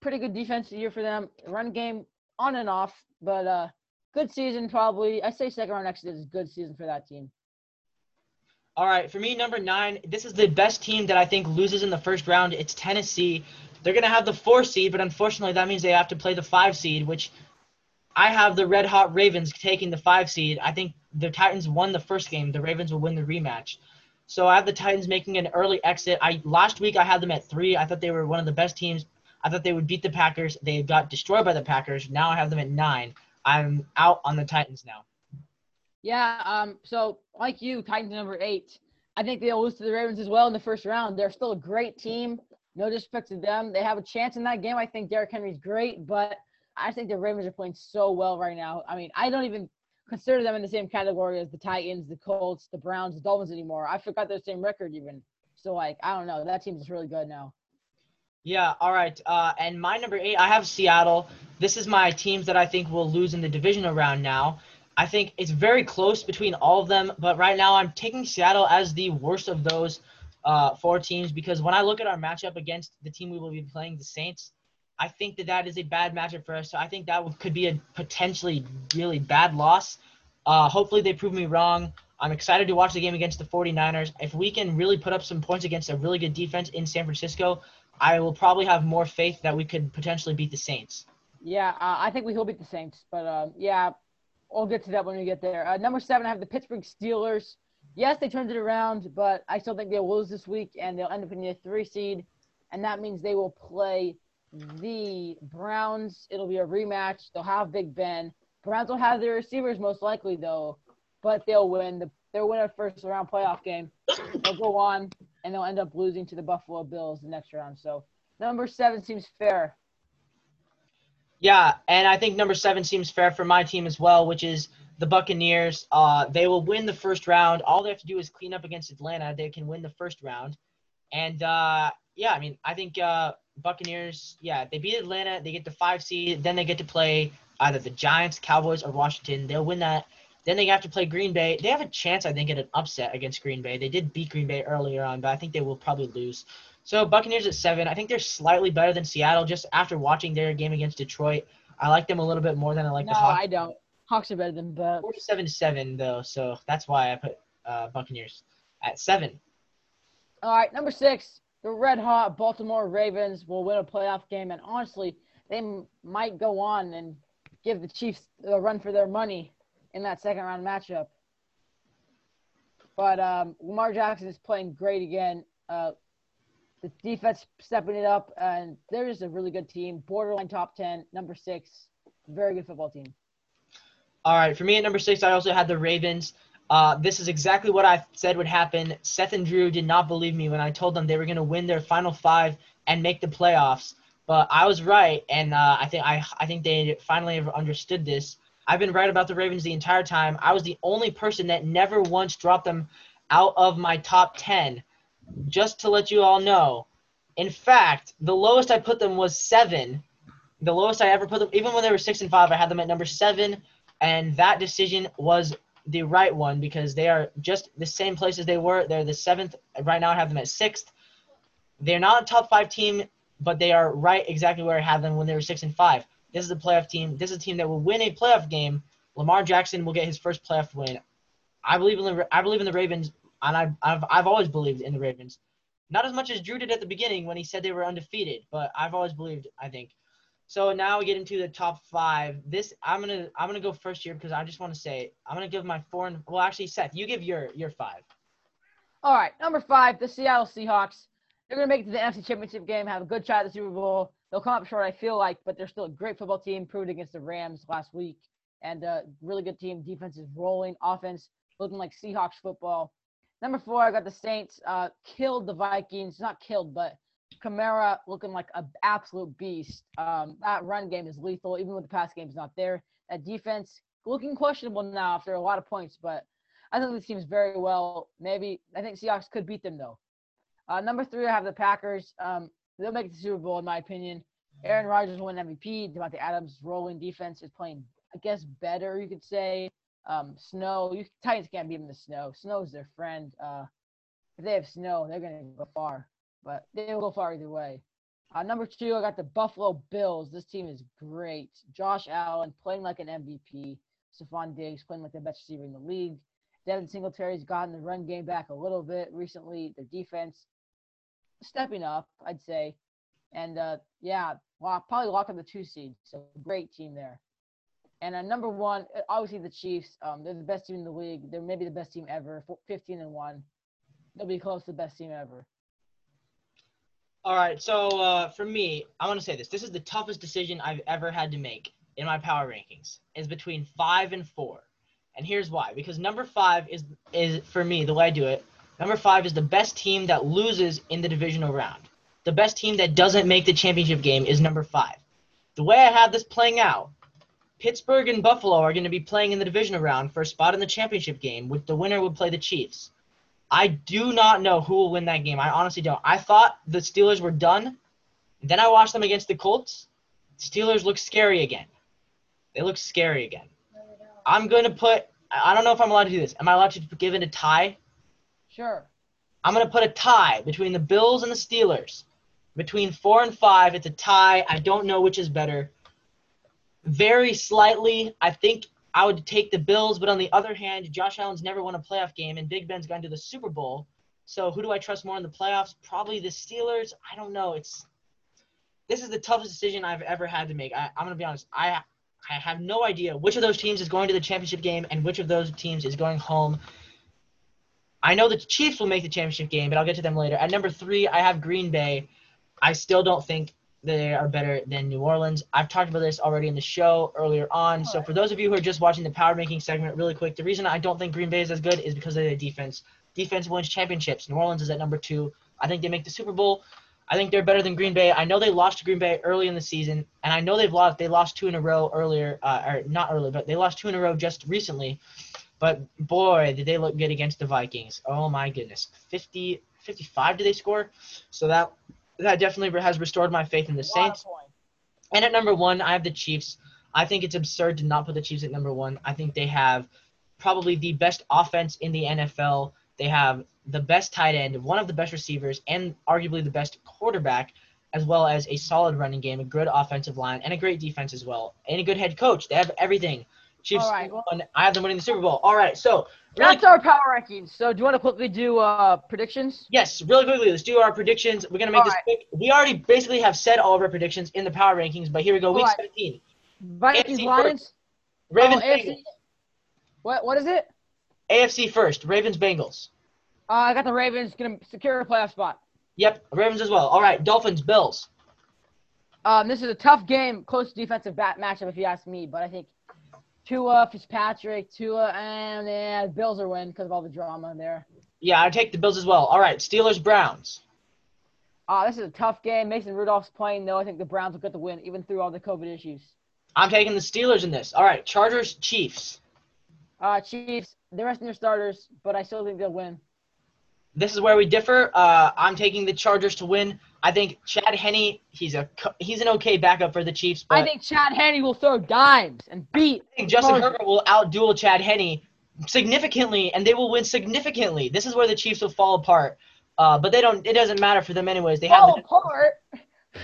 pretty good defensive year for them. Run game on and off, but good season probably. I say second round exit is a good season for that team. All right, for me, number 9, this is the best team that I think loses in the first round. It's Tennessee. They're going to have the 4 seed, but unfortunately that means they have to play the 5 seed, which I have the Red Hot Ravens taking the 5 seed. I think the Titans won the first game. The Ravens will win the rematch. So I have the Titans making an early exit. Last week I had them at 3. I thought they were one of the best teams. I thought they would beat the Packers. They got destroyed by the Packers. Now I have them at 9. I'm out on the Titans now. Yeah, so like you, Titans number 8. I think they'll lose to the Ravens as well in the first round. They're still a great team. No disrespect to them. They have a chance in that game. I think Derrick Henry's great, but I think the Ravens are playing so well right now. I mean, I don't even consider them in the same category as the Titans, the Colts, the Browns, the Dolphins anymore. I forgot their same record even. So, I don't know. That team's really good now. Yeah, all right. And my number 8, I have Seattle. This is my teams that I think will lose in the divisional round now. I think it's very close between all of them, but right now I'm taking Seattle as the worst of those 4 teams because when I look at our matchup against the team we will be playing, the Saints, I think that is a bad matchup for us. So I think that could be a potentially really bad loss. Hopefully they prove me wrong. I'm excited to watch the game against the 49ers. If we can really put up some points against a really good defense in San Francisco, I will probably have more faith that we could potentially beat the Saints. Yeah, I think we will beat the Saints, but we'll get to that when we get there. Number 7, I have the Pittsburgh Steelers. Yes, they turned it around, but I still think they'll lose this week, and they'll end up in the 3 seed, and that means they will play the Browns. It'll be a rematch. They'll have Big Ben. Browns will have their receivers most likely, though, but they'll win. They'll win a first-round playoff game. They'll go on, and they'll end up losing to the Buffalo Bills the next round. So number 7 seems fair. Yeah, and I think number 7 seems fair for my team as well, which is the Buccaneers. They will win the first round. All they have to do is clean up against Atlanta. They can win the first round. And, I think Buccaneers, they beat Atlanta. They get the 5 seed. Then they get to play either the Giants, Cowboys, or Washington. They'll win that. Then they have to play Green Bay. They have a chance, I think, at an upset against Green Bay. They did beat Green Bay earlier on, but I think they will probably lose. So Buccaneers at 7. I think they're slightly better than Seattle. Just after watching their game against Detroit, I like them a little bit more than I like the Hawks. No, I don't. Hawks are better than Bucs. 47-7 though, so that's why I put Buccaneers at 7. All right, number 6, the red-hot Baltimore Ravens will win a playoff game, and honestly, they might go on and give the Chiefs a run for their money in that second-round matchup. But Lamar Jackson is playing great again. The defense stepping it up, and they're just a really good team. Borderline top 10, number 6. Very good football team. All right, for me at number 6, I also had the Ravens. This is exactly what I said would happen. Seth and Drew did not believe me when I told them they were going to win their final 5 and make the playoffs. But I was right, and I think they finally understood this. I've been right about the Ravens the entire time. I was the only person that never once dropped them out of my top 10. Just to let you all know, in fact, the lowest I put them was 7. The lowest I ever put them, even when they were 6 and 5, I had them at number 7, and that decision was the right one because they are just the same place as they were. They're the 7th. Right now I have them at 6th. They're not a top 5 team, but they are right exactly where I had them when they were 6 and 5. This is a playoff team. This is a team that will win a playoff game. Lamar Jackson will get his first playoff win. I believe in the Ravens. And I've always believed in the Ravens. Not as much as Drew did at the beginning when he said they were undefeated, but I've always believed, I think. So now we get into the top 5. This I'm gonna go first here because I just want to say I'm gonna give my 4 and Seth, you give your 5. All right, number 5, the Seattle Seahawks. They're gonna make it to the NFC Championship game, have a good shot at the Super Bowl. They'll come up short, I feel like, but they're still a great football team, proved against the Rams last week, and a really good team. Defense is rolling, offense looking like Seahawks football. Number 4, I got the Saints. Killed the Vikings. Not killed, but Kamara looking like an absolute beast. That run game is lethal, even when the pass game is not there. That defense looking questionable now after a lot of points, but I think this team's very well. Maybe I think Seahawks could beat them though. Number three, I have the Packers. They'll make the Super Bowl in my opinion. Aaron Rodgers won MVP. Devontae Adams' rolling defense is playing, I guess, better you could say. Titans can't beat them in the snow. Snow's their friend. If they have snow, they're gonna go far. But they'll go far either way. Number two, I got the Buffalo Bills. This team is great. Josh Allen playing like an MVP. Stephon Diggs playing like the best receiver in the league. Devin Singletary's gotten the run game back a little bit recently. Their defense stepping up, I'd say. And, probably lock up the 2 seed. So, great team there. And number one, obviously the Chiefs. They're the best team in the league. They're maybe the best team ever, 15-1. They'll be close to the best team ever. All right, so for me, I want to say this. This is the toughest decision I've ever had to make in my power rankings. It's between 5 and 4. And here's why. Because number 5 is for me, the way I do it, number 5 is the best team that loses in the divisional round. The best team that doesn't make the championship game is number 5. The way I have this playing out, Pittsburgh and Buffalo are going to be playing in the divisional round for a spot in the championship game, which the winner would play the Chiefs. I do not know who will win that game. I honestly don't. I thought the Steelers were done. Then I watched them against the Colts. Steelers look scary again. They look scary again. I'm going to put – I don't know if I'm allowed to do this. Am I allowed to give it a tie? Sure. I'm going to put a tie between the Bills and the Steelers. Between 4 and 5, it's a tie. I don't know which is better. Very slightly, I think – I would take the Bills, but on the other hand, Josh Allen's never won a playoff game, and Big Ben's gone to the Super Bowl. So who do I trust more in the playoffs? Probably the Steelers. I don't know. This is the toughest decision I've ever had to make. I'm going to be honest. I have no idea which of those teams is going to the championship game and which of those teams is going home. I know the Chiefs will make the championship game, but I'll get to them later. At number 3, I have Green Bay. I still don't think they are better than New Orleans. I've talked about this already in the show earlier on. So for those of you who are just watching the power ranking segment really quick, the reason I don't think Green Bay is as good is because of their defense. Defense wins championships. New Orleans is at number 2. I think they make the Super Bowl. I think they're better than Green Bay. I know they lost to Green Bay early in the season, and I know they lost 2 in a row earlier, or not early, but they lost 2 in a row just recently. But, boy, did they look good against the Vikings. Oh, my goodness. 55 did they score? So that definitely has restored my faith in the Saints. And at number 1, I have the Chiefs. I think it's absurd to not put the Chiefs at number 1. I think they have probably the best offense in the NFL. They have the best tight end, one of the best receivers, and arguably the best quarterback, as well as a solid running game, a good offensive line, and a great defense as well, and a good head coach. They have everything. Chiefs, all right, well, I have them winning the Super Bowl. All right, so that's our power rankings. So do you want to quickly do predictions? Yes, really quickly. Let's do our predictions. We're going to make this quick. We already basically have said all of our predictions in the power rankings, but here we go, week 17. Vikings, Lions. Ravens, Bengals. What is it? AFC first, Ravens, Bengals. I got the Ravens going to secure a playoff spot. Yep, Ravens as well. All right, Dolphins, Bills. This is a tough game, close defensive matchup if you ask me, but I think – Tua, Fitzpatrick, and Bills are win because of all the drama in there. Yeah, I take the Bills as well. All right, Steelers, Browns. This is a tough game. Mason Rudolph's playing, though. I think the Browns will get the win, even through all the COVID issues. I'm taking the Steelers in this. All right, Chargers, Chiefs. Chiefs, they're resting their starters, but I still think they'll win. This is where we differ. I'm taking the Chargers to win. I think Chad Henne, he's an okay backup for the Chiefs. But I think Chad Henne will throw dimes and beat. I think Justin Herbert will out-duel Chad Henne significantly, and they will win significantly. This is where the Chiefs will fall apart. But they don't. It doesn't matter for them anyways. They fall apart?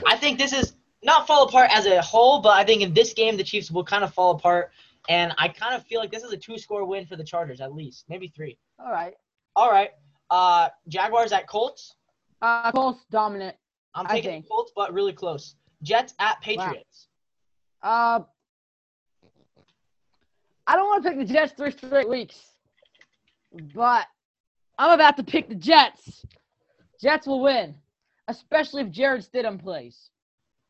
I think this is not fall apart as a whole, but I think in this game the Chiefs will kind of fall apart. And I kind of feel like this is a 2-score win for the Chargers at least, maybe 3. All right. Jaguars at Colts? Colts dominant. I'm taking Colts, but really close. Jets at Patriots. Wow. I don't want to pick the Jets 3 straight weeks, but I'm about to pick the Jets. Jets will win, especially if Jared Stidham plays.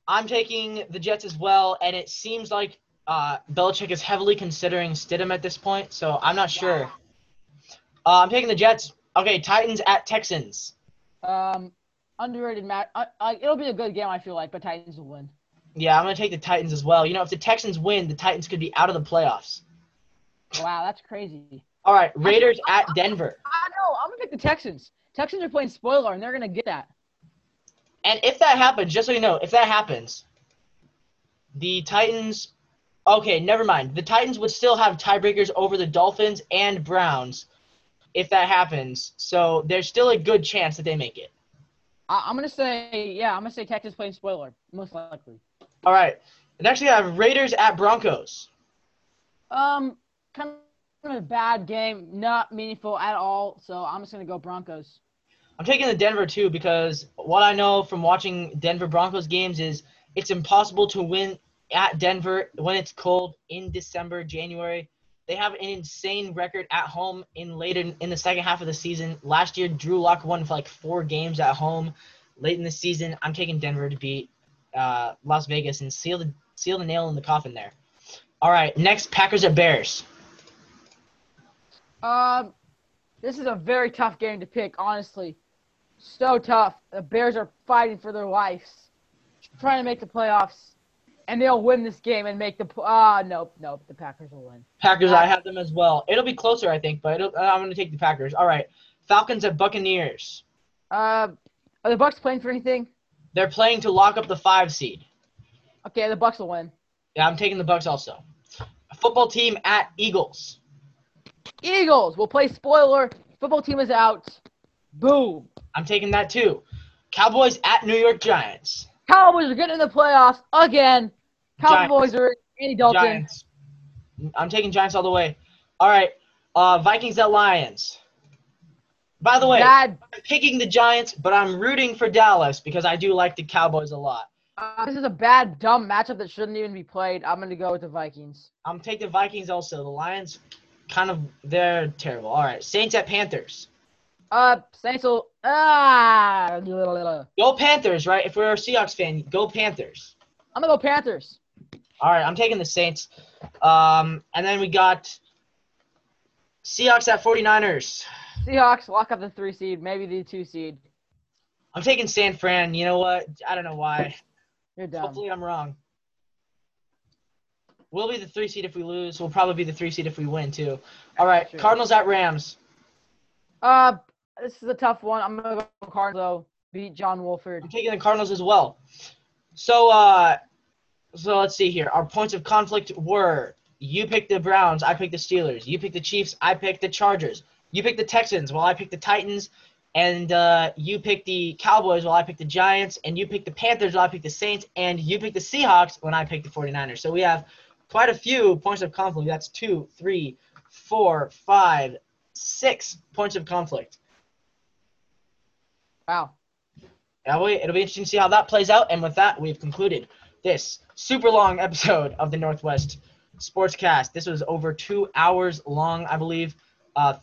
I'm taking the Jets as well, and it seems like Belichick is heavily considering Stidham at this point, so I'm not sure. Yeah. I'm taking the Jets. Okay, Titans at Texans. underrated match. It'll be a good game, I feel like, but Titans will win. Yeah, I'm going to take the Titans as well. You know, if the Texans win, the Titans could be out of the playoffs. Wow, that's crazy. All right, Raiders at Denver. I know. I'm going to pick the Texans. Texans are playing spoiler, and they're going to get that. And if that happens, just so you know, if that happens, the Titans – okay, never mind. The Titans would still have tiebreakers over the Dolphins and Browns if that happens. So there's still a good chance that they make it. I'm going to say – yeah, I'm going to say Texans playing spoiler, most likely. All right. Next we have Raiders at Broncos. Kind of a bad game, not meaningful at all, so I'm just going to go Broncos. I'm taking the Denver too because what I know from watching Denver Broncos games is it's impossible to win at Denver when it's cold in December, January. They have an insane record at home in later in the second half of the season. Last year, Drew Lock won for like 4 games at home late in the season. I'm taking Denver to beat Las Vegas and seal the nail in the coffin there. All right, next, Packers at Bears. This is a very tough game to pick, honestly. So tough. The Bears are fighting for their lives, trying to make the playoffs, and they'll win this game and make the nope. The Packers will win. Packers, I have them as well. It'll be closer, I think, but I'm going to take the Packers. All right, Falcons at Buccaneers. Are the Bucs playing for anything? They're playing to lock up the 5 seed. Okay, the Bucs will win. Yeah, I'm taking the Bucs also. A football team at Eagles. Eagles will play spoiler. Football team is out. Boom. I'm taking that too. Cowboys at New York Giants. Cowboys are getting in the playoffs again. Cowboys are Andy Dalton. Giants. I'm taking Giants all the way. All right. Vikings at Lions. By the way, I'm picking the Giants, but I'm rooting for Dallas because I do like the Cowboys a lot. This is a bad, dumb matchup that shouldn't even be played. I'm going to go with the Vikings. I'm taking the Vikings also. The Lions, they're terrible. All right, Saints at Panthers. Saints will – Go Panthers, right? If we're a Seahawks fan, go Panthers. I'm going to go Panthers. All right, I'm taking the Saints. And then we got Seahawks at 49ers. Seahawks lock up the 3 seed, maybe the 2 seed. I'm taking San Fran. You know what? I don't know why. You're dumb. Hopefully I'm wrong. We'll be the 3 seed if we lose. We'll probably be the 3 seed if we win, too. All right, sure. Cardinals at Rams. This is a tough one. I'm going to go Cardinals, though. Beat John Wolford. I'm taking the Cardinals as well. So let's see here. Our points of conflict were you picked the Browns, I picked the Steelers. You picked the Chiefs, I picked the Chargers. You picked the Texans, while I picked the Titans. And you picked the Cowboys while I picked the Giants. And you picked the Panthers while I picked the Saints. And you picked the Seahawks when I picked the 49ers. So we have quite a few points of conflict. That's 2, 3, 4, 5, 6 points of conflict. Wow. It'll be interesting to see how that plays out. And with that, we've concluded this super long episode of the Northwest Sportscast. This was over 2 hours long, I believe.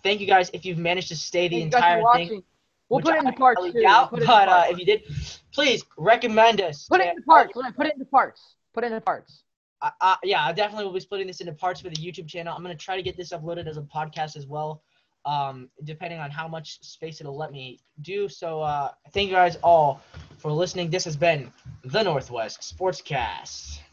Thank you guys if you've managed to stay the entire thing. We'll put it in the parts, too. But if you did, please recommend us. Put it in the parts. Yeah, I definitely will be splitting this into parts for the YouTube channel. I'm going to try to get this uploaded as a podcast as well, depending on how much space it'll let me do. So thank you guys all for listening. This has been the Northwest Sportscast.